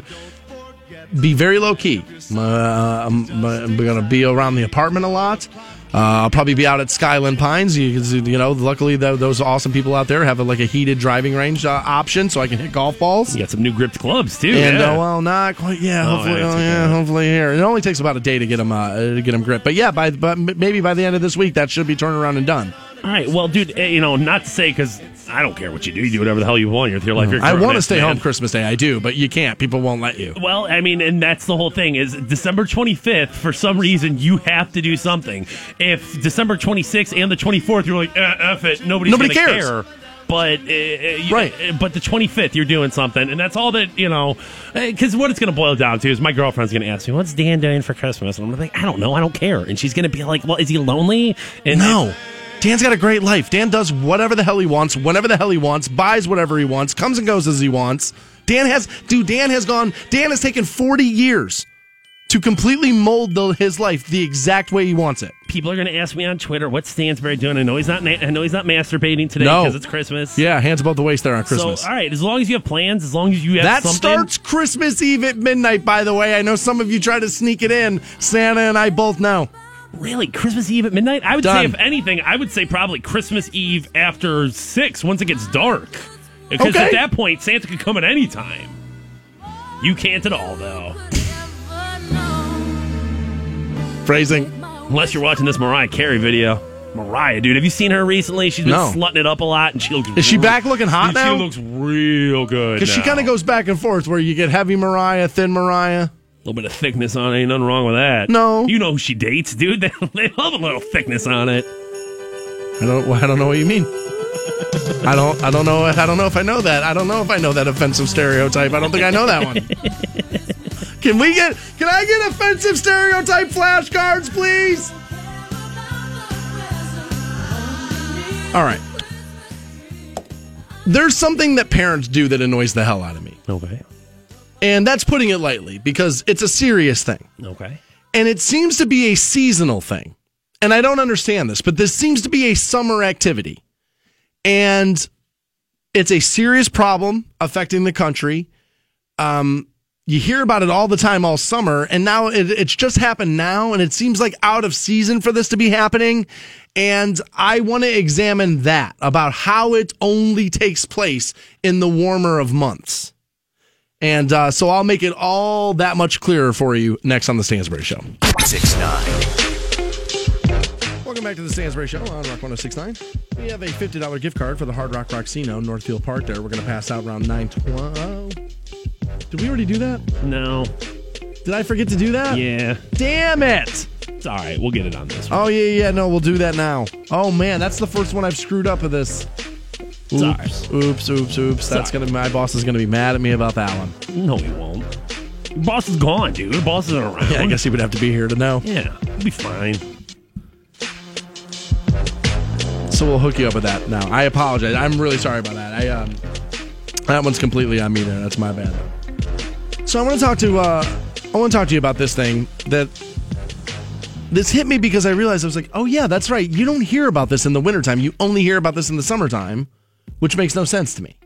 be very low key. Uh, I'm, I'm going to be around the apartment a lot. Uh, I'll probably be out at Skyland Pines. You, you know, luckily the, those awesome people out there have a, like a heated driving range uh, option, so I can hit golf balls. You got some new gripped clubs too. And yeah. uh, well, not quite. Yeah, oh, hopefully, oh, yeah, hopefully here. It only takes about a day to get them uh, to get them gripped. But yeah, by but maybe by the end of this week, that should be turned around and done. All right, well, dude, you know, not to say because I don't care what you do. You do whatever the hell you want. You're with your life. You're I want to stay man. home Christmas Day. I do, but you can't. People won't let you. Well, I mean, and that's the whole thing is December twenty-fifth, for some reason, you have to do something. If December twenty-sixth and the twenty-fourth, you're like, eh, F it, nobody's Nobody going to care. But, uh, you, right. uh, but the twenty-fifth, you're doing something. And that's all that, you know, because what it's going to boil down to is my girlfriend's going to ask me, what's Dan doing for Christmas? And I'm like, I don't know. I don't care. And she's going to be like, well, is he lonely? And no. Dan's got a great life. Dan does whatever the hell he wants, whenever the hell he wants, buys whatever he wants, comes and goes as he wants. Dan has, dude, Dan has gone, Dan has taken forty years to completely mold the, his life the exact way he wants it. People are going to ask me on Twitter, what's Stansberry doing? I know he's not I know he's not masturbating today because no. it's Christmas. Yeah, hands above the waist there on Christmas. So, all right, as long as you have plans, as long as you have that something. That starts Christmas Eve at midnight, by the way. I know some of you try to sneak it in. Santa and I both know. Really? Christmas Eve at midnight? I would Done. say, if anything, I would say probably Christmas Eve after six, once it gets dark. Because okay. at that point, Santa could come at any time. You can't at all, though. Phrasing. Unless you're watching this Mariah Carey video. Mariah, dude, have you seen her recently? She's been no. slutting it up a lot, and she looks. Is real, she back looking hot dude, now? She looks real good. Because she kind of goes back and forth, where you get heavy Mariah, thin Mariah. A little bit of thickness on it. Ain't nothing wrong with that. No. You know who she dates, dude. They, they love a little thickness on it. I don't I don't know what you mean. I don't I don't know I don't know if I know that. I don't know if I know that offensive stereotype. I don't think I know that one. Can we get can I get offensive stereotype flashcards, please? All right. There's something that parents do that annoys the hell out of me. Okay. And that's putting it lightly, because it's a serious thing. Okay. And it seems to be a seasonal thing. And I don't understand this, but this seems to be a summer activity. And it's a serious problem affecting the country. Um, you hear about it all the time all summer, and now it, it's just happened now, and it seems like out of season for this to be happening. And I want to examine that, about how it only takes place in the warmer of months. And uh, so I'll make it all that much clearer for you next on The Stansberry Show. six nine Welcome back to The Stansberry Show on Rock one oh six point nine. We have a fifty dollars gift card for the Hard Rock Roxino, Northfield Park there. We're going to pass out around nine twelve. Did we already do that? No. Did I forget to do that? Yeah. Damn it! It's all right. We'll get it on this one. Oh, yeah, yeah. No, we'll do that now. Oh, man. That's the first one I've screwed up of this. Oops, oops, oops, oops. That's gonna. My boss is gonna be mad at me about that one. No, he won't. Your boss is gone, dude. Your boss isn't around. Yeah, I guess he would have to be here to know. Yeah, it'll be fine. So we'll hook you up with that now. I apologize. I'm really sorry about that. I um, that one's completely on me there. That's my bad. So I want to talk to. Uh, I want to talk to you about this thing that. This hit me because I realized I was like, oh yeah, that's right. You don't hear about this in the wintertime. You only hear about this in the summertime. Which makes no sense to me.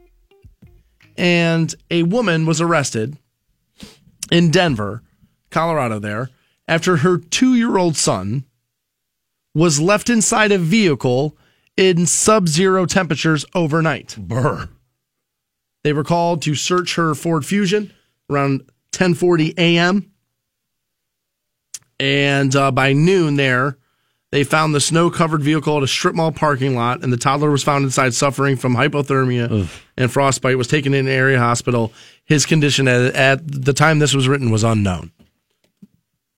And a woman was arrested in Denver, Colorado there, after her two-year-old son was left inside a vehicle in sub-zero temperatures overnight. Brr. They were called to search her Ford Fusion around ten forty a.m. And uh, by noon there, they found the snow-covered vehicle at a strip mall parking lot, and the toddler was found inside suffering from hypothermia Ugh. and frostbite, was taken in an area hospital. His condition at, at the time this was written was unknown.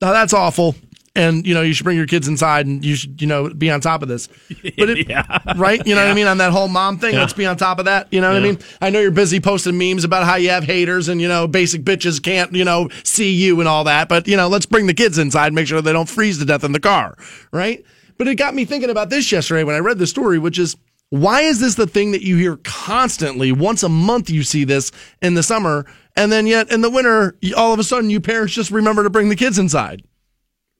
Now, that's awful, and, you know, you should bring your kids inside and you should, you know, be on top of this. But it, yeah. Right? You know yeah. what I mean? On that whole mom thing, yeah. let's be on top of that. You know what yeah. I mean? I know you're busy posting memes about how you have haters and, you know, basic bitches can't, you know, see you and all that. But, you know, let's bring the kids inside, make sure they don't freeze to death in the car. Right? But it got me thinking about this yesterday when I read the story, which is, why is this the thing that you hear constantly? Once a month you see this in the summer, and then yet in the winter, all of a sudden you parents just remember to bring the kids inside.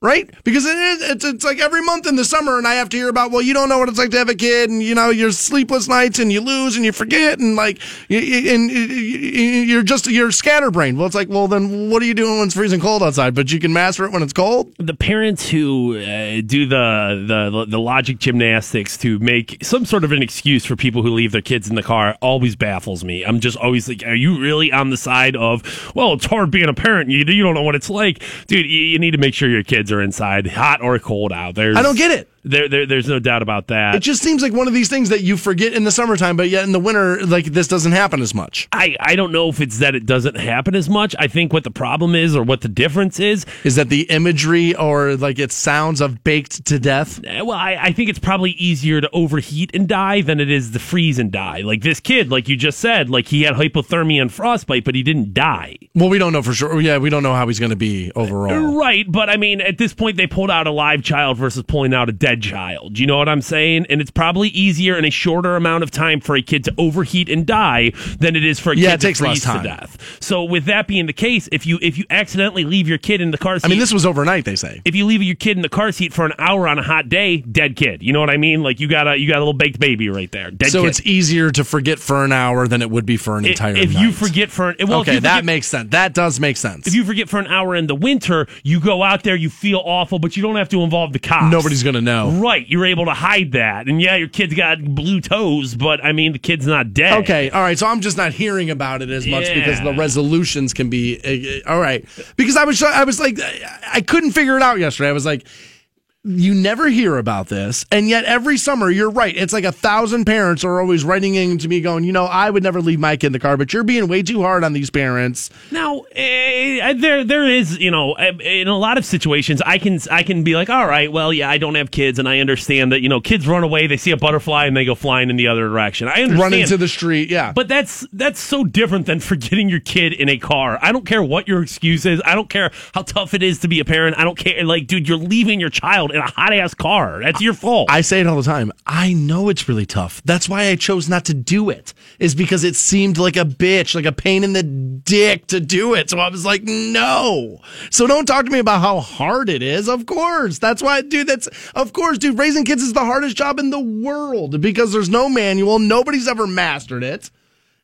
Right? Because it is, it's, it's like every month in the summer and I have to hear about, well, you don't know what it's like to have a kid and, you know, your sleepless nights and you lose and you forget and like, and you're just, you're scatterbrained. Well, it's like, well, then what are you doing when it's freezing cold outside? But you can master it when it's cold? The parents who uh, do the, the, the logic gymnastics to make some sort of an excuse for people who leave their kids in the car always baffles me. I'm just always like, are you really on the side of, well, it's hard being a parent. You, you don't know what it's like. Dude, you, you need to make sure your kids are inside, hot or cold out. There's, I don't get it. There, there, there's no doubt about that. It just seems like one of these things that you forget in the summertime, but yet in the winter, like, this doesn't happen as much. I, I don't know if it's that it doesn't happen as much. I think what the problem is, or what the difference is, is that the imagery or, like, it sounds of baked to death. Well, I, I think it's probably easier to overheat and die than it is to freeze and die. Like, this kid, like you just said, like, he had hypothermia and frostbite, but he didn't die. Well, we don't know for sure. Yeah, we don't know how he's going to be overall. Right, but, I mean, at this point, they pulled out a live child versus pulling out a dead child. You know what I'm saying? And it's probably easier in a shorter amount of time for a kid to overheat and die than it is for a yeah, kid to freeze to death. So with that being the case, if you if you accidentally leave your kid in the car seat... I mean, this was overnight, they say. If you leave your kid in the car seat for an hour on a hot day, dead kid. You know what I mean? Like, you got a, you got a little baked baby right there. Dead so kid. It's easier to forget for an hour than it would be for an it, entire if night. You forget for an... Well, okay, if you forget, that makes sense. That does make sense. If you forget for an hour in the winter, you go out there, you feel awful, but you don't have to involve the cops. Nobody's going to know. Right, you're able to hide that. And yeah, your kid's got blue toes, but I mean, the kid's not dead. Okay, all right, so I'm just not hearing about it as much yeah. because the resolutions can be, uh, all right. Because I was, I was like, I couldn't figure it out yesterday. I was like, you never hear about this, and yet every summer, you're right, it's like a thousand parents are always writing in to me going, you know, I would never leave my kid in the car, but you're being way too hard on these parents. Now, eh, there, there is, you know, in a lot of situations, I can I can be like, all right, well, yeah, I don't have kids, and I understand that, you know, kids run away, they see a butterfly, and they go flying in the other direction. I understand. Running to the street, yeah. But that's, that's so different than forgetting your kid in a car. I don't care what your excuse is. I don't care how tough it is to be a parent. I don't care. Like, dude, you're leaving your child in a hot-ass car. That's your fault. I say it all the time. I know it's really tough. That's why I chose not to do it, is because it seemed like a bitch, like a pain in the dick to do it. So I was like, no. So don't talk to me about how hard it is. Of course. That's why, dude, that's, of course, dude, raising kids is the hardest job in the world because there's no manual. Nobody's ever mastered it.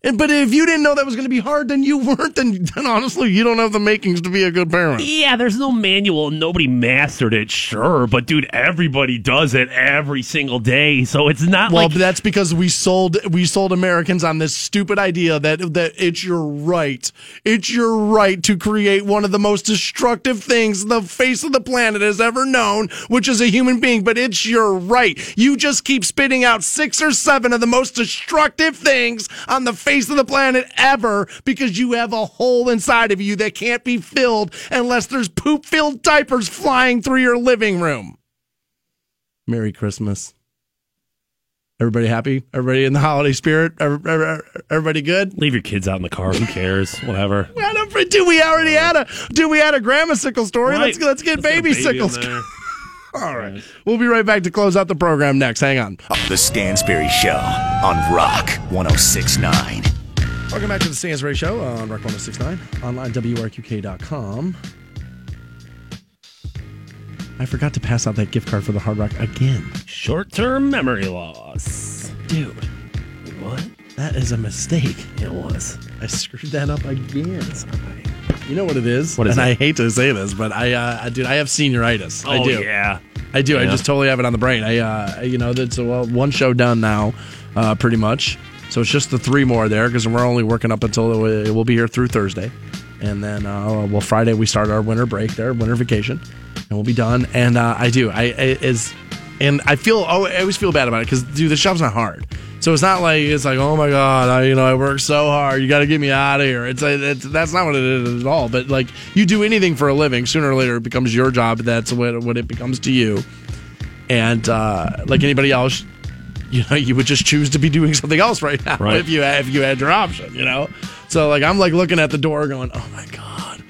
And, but if you didn't know that was going to be hard, then you weren't. Then, then honestly, you don't have the makings to be a good parent. Yeah, there's no manual. Nobody mastered it, sure. But, dude, everybody does it every single day. So it's not well, like... Well, that's because we sold we sold Americans on this stupid idea that, that it's your right. It's your right to create one of the most destructive things the face of the planet has ever known, which is a human being. But it's your right. You just keep spitting out six or seven of the most destructive things on the face of the planet ever because you have a hole inside of you that can't be filled unless there's poop-filled diapers flying through your living room. Merry Christmas. Everybody happy? Everybody in the holiday spirit? Everybody good? Leave your kids out in the car. Who cares? Whatever. Dude, we already had a dude, we had a grandma sickle story. Right. Let's, let's get let's baby, baby sickles. All right. We'll be right back to close out the program next. Hang on. The Stansberry Show on Rock one oh six point nine. Welcome back to the Stansberry Show on Rock one oh six point nine. Online, W R Q K dot com. I forgot to pass out that gift card for the Hard Rock again. Short-term memory loss. Dude. What? That is a mistake. It was. I screwed that up again. Sorry. You know what it is? What is and it? I hate to say this, but I, uh, dude, I have senioritis. Oh, I do. yeah. I do. Yeah. I just totally have it on the brain. I, uh, you know, that's well, one show done now, uh, pretty much. So it's just the three more there because we're only working up until it will be here through Thursday. And then, uh, well, Friday we start our winter break there, winter vacation, and we'll be done. And uh, I do. I, I is, and I feel, oh, I always feel bad about it because, dude, the shop's not hard. So it's not like, it's like, oh my God, I, you know, I work so hard. You got to get me out of here. It's, it's that's not what it is at all. But like, you do anything for a living, sooner or later it becomes your job. That's what, what it becomes to you. And uh, like anybody else, you know, you would just choose to be doing something else right now right. if you if you had your option, you know? So like, I'm like looking at the door going, oh my God,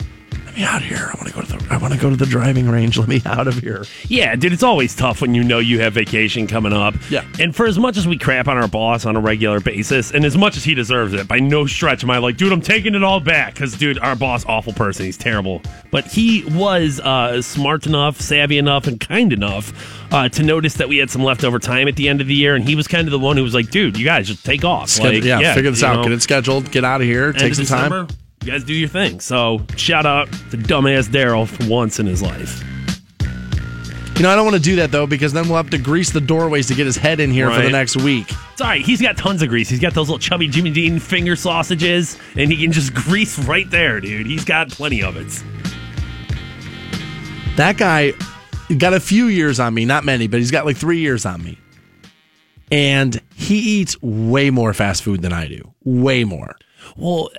I'm me out of here. I want to go to the I want to go to the driving range. Let me out of here. Yeah, dude, it's always tough when you know you have vacation coming up. Yeah. And for as much as we crap on our boss on a regular basis, and as much as he deserves it, by no stretch am I like, dude, I'm taking it all back. Because, dude, our boss, awful person. He's terrible. But he was uh, smart enough, savvy enough, and kind enough uh, to notice that we had some leftover time at the end of the year. And he was kind of the one who was like, dude, you guys just take off. Schedule, like, yeah, yeah, figure this out. Know, get it scheduled. Get out of here. Take some December, time. You guys do your thing. So shout out to dumbass Daryl for once in his life. You know, I don't want to do that, though, because then we'll have to grease the doorways to get his head in here right. for the next week. It's all right. He's got tons of grease. He's got those little chubby Jimmy Dean finger sausages, and he can just grease right there, dude. He's got plenty of it. That guy got a few years on me. Not many, but he's got like three years on me. And he eats way more fast food than I do. Way more. Well,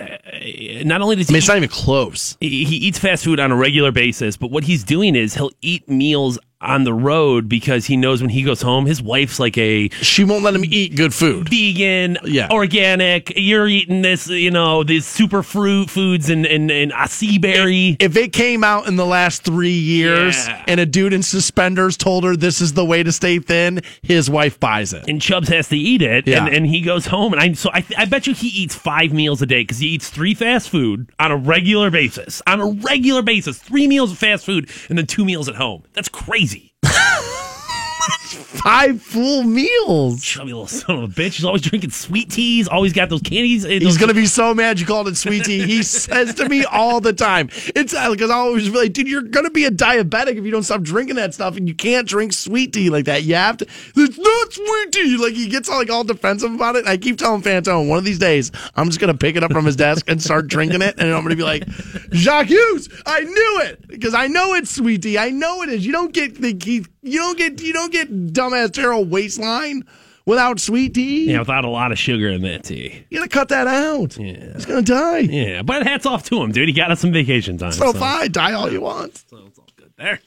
not only does he I mean, it's not even close. He eats fast food on a regular basis, but what he's doing is he'll eat meals on the road because he knows when he goes home, his wife's like a... She won't let him eat good food. Vegan, yeah. Organic, you're eating this, you know, these super fruit foods and, and, and acai berry. If it came out in the last three years yeah. and a dude in suspenders told her this is the way to stay thin, his wife buys it. And Chubbs has to eat it, yeah. and, and he goes home. And I so I, I bet you he eats five meals a day because he eats three fast food on a regular basis. On a regular basis. Three meals of fast food and then two meals at home. That's crazy. Five full meals. Chubby little son of a bitch. He's always drinking sweet teas. Always got those candies. Those He's going to be so mad you called it sweet tea. He says to me all the time. It's because I always like, dude, you're going to be a diabetic if you don't stop drinking that stuff, and you can't drink sweet tea like that. You have to. It's not sweet tea. Like he gets all, like all defensive about it. And I keep telling Fantone one of these days I'm just going to pick it up from his desk and start drinking it, and I'm going to be like, Jacques Hughes, I knew it because I know it's sweet tea. I know it is. You don't get the Keith. You don't get you don't get dumbass Terrell waistline without sweet tea. Yeah, without a lot of sugar in that tea. You gotta cut that out. Yeah, it's gonna die. Yeah, but hats off to him, dude. He got us some vacation time. So, so. fine, die all you want. So it's all good there.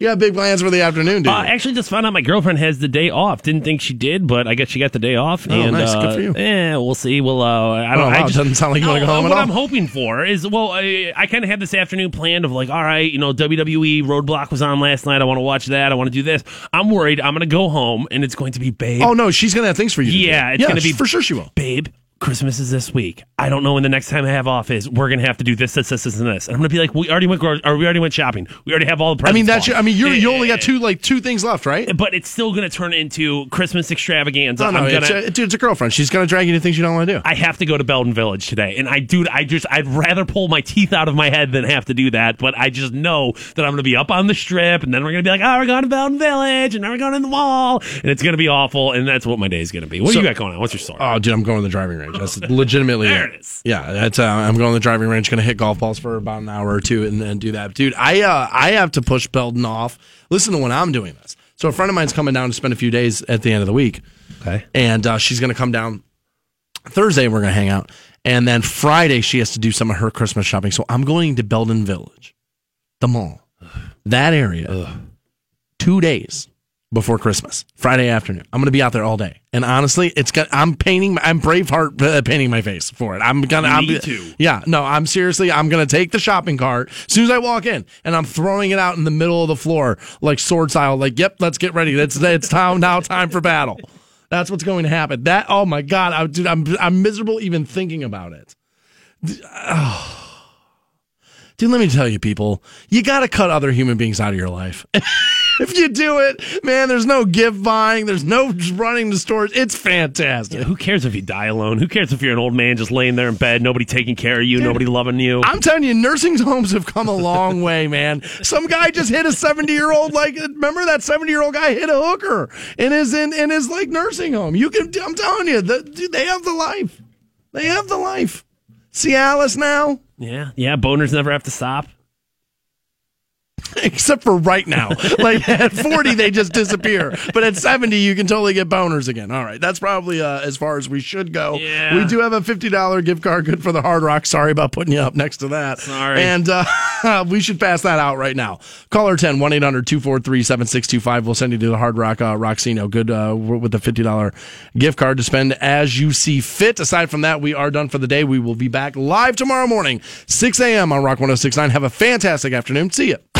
You got big plans for the afternoon, dude. I uh, actually just found out my girlfriend has the day off. Didn't think she did, but I guess she got the day off. Oh, and, nice. Uh, Good for you. Yeah, we'll see. Well, uh, I don't. Oh, wow. I just, doesn't sound like you want to go home at all. What I'm hoping for is, well, I, I kind of had this afternoon planned of like, all right, you know, W W E Roadblock was on last night. I want to watch that. I want to do this. I'm worried. I'm going to go home, and it's going to be Babe. Oh no, she's going to have things for you. Yeah, it's yeah, going to be for sure. She will. Babe, Christmas is this week. I don't know when the next time I have off is. We're gonna have to do this, this, this, this, and this. And I'm gonna be like, we already went, or we already went shopping. We already have all the presents. I mean, that's. Your, I mean, you're, you only got two, like two things left, right? But it's still gonna turn into Christmas extravaganza. No, no, I'm gonna, it's, a, dude, it's a girlfriend. She's gonna drag you to things you don't want to do. I have to go to Belden Village today, and I, dude, I just, I'd rather pull my teeth out of my head than have to do that. But I just know that I'm gonna be up on the strip, and then we're gonna be like, oh, we're going to Belden Village, and now we're going in the mall, and it's gonna be awful. And that's what my day is gonna be. What so, do you got going on? What's your story? Oh, dude, I'm going to the driving range. That's legitimately there it. it is. Yeah, that's, uh, I'm going to the driving range, going to hit golf balls for about an hour or two, and then do that. Dude, I uh, I have to push Belden off. Listen to when I'm doing this. So a friend of mine's coming down to spend a few days at the end of the week. Okay. And uh, she's going to come down Thursday, and we're going to hang out. And then Friday, she has to do some of her Christmas shopping. So I'm going to Belden Village, the mall, that area, Ugh. two days. Before Christmas, Friday afternoon, I'm going to be out there all day, and honestly, it's got. I'm painting. I'm Braveheart uh, painting my face for it. I'm gonna. I'm, Me too. Yeah. No. I'm seriously. I'm going to take the shopping cart as soon as I walk in, and I'm throwing it out in the middle of the floor like sword style. Like, yep, let's get ready. It's it's time now. Time for battle. That's what's going to happen. That. Oh my God, I, dude, I'm I'm miserable even thinking about it. Oh. Dude, let me tell you, people, you got to cut other human beings out of your life. If you do it, man, there's no gift buying. There's no running to stores. It's fantastic. Yeah, who cares if you die alone? Who cares if you're an old man just laying there in bed, nobody taking care of you, dude, nobody loving you? I'm telling you, nursing homes have come a long way, man. Some guy just hit a seventy-year-old. Like, remember that seventy-year-old guy hit a hooker and is in and is like nursing home. You can. I'm telling you, the, dude, they have the life. They have the life. Cialis now. Yeah, yeah. Boners never have to stop. Except for right now. Like, at forty, they just disappear. But at seventy, you can totally get boners again. All right. That's probably uh, as far as we should go. Yeah. We do have a fifty dollars gift card good for the Hard Rock. Sorry about putting you up next to that. Sorry. And uh, we should pass that out right now. Caller ten, one eight hundred two four three seven six two five. We'll send you to the Hard Rock uh, Roxino. Good uh, with a fifty dollars gift card to spend as you see fit. Aside from that, we are done for the day. We will be back live tomorrow morning, six a.m. on Rock one oh six point nine. Have a fantastic afternoon. See ya.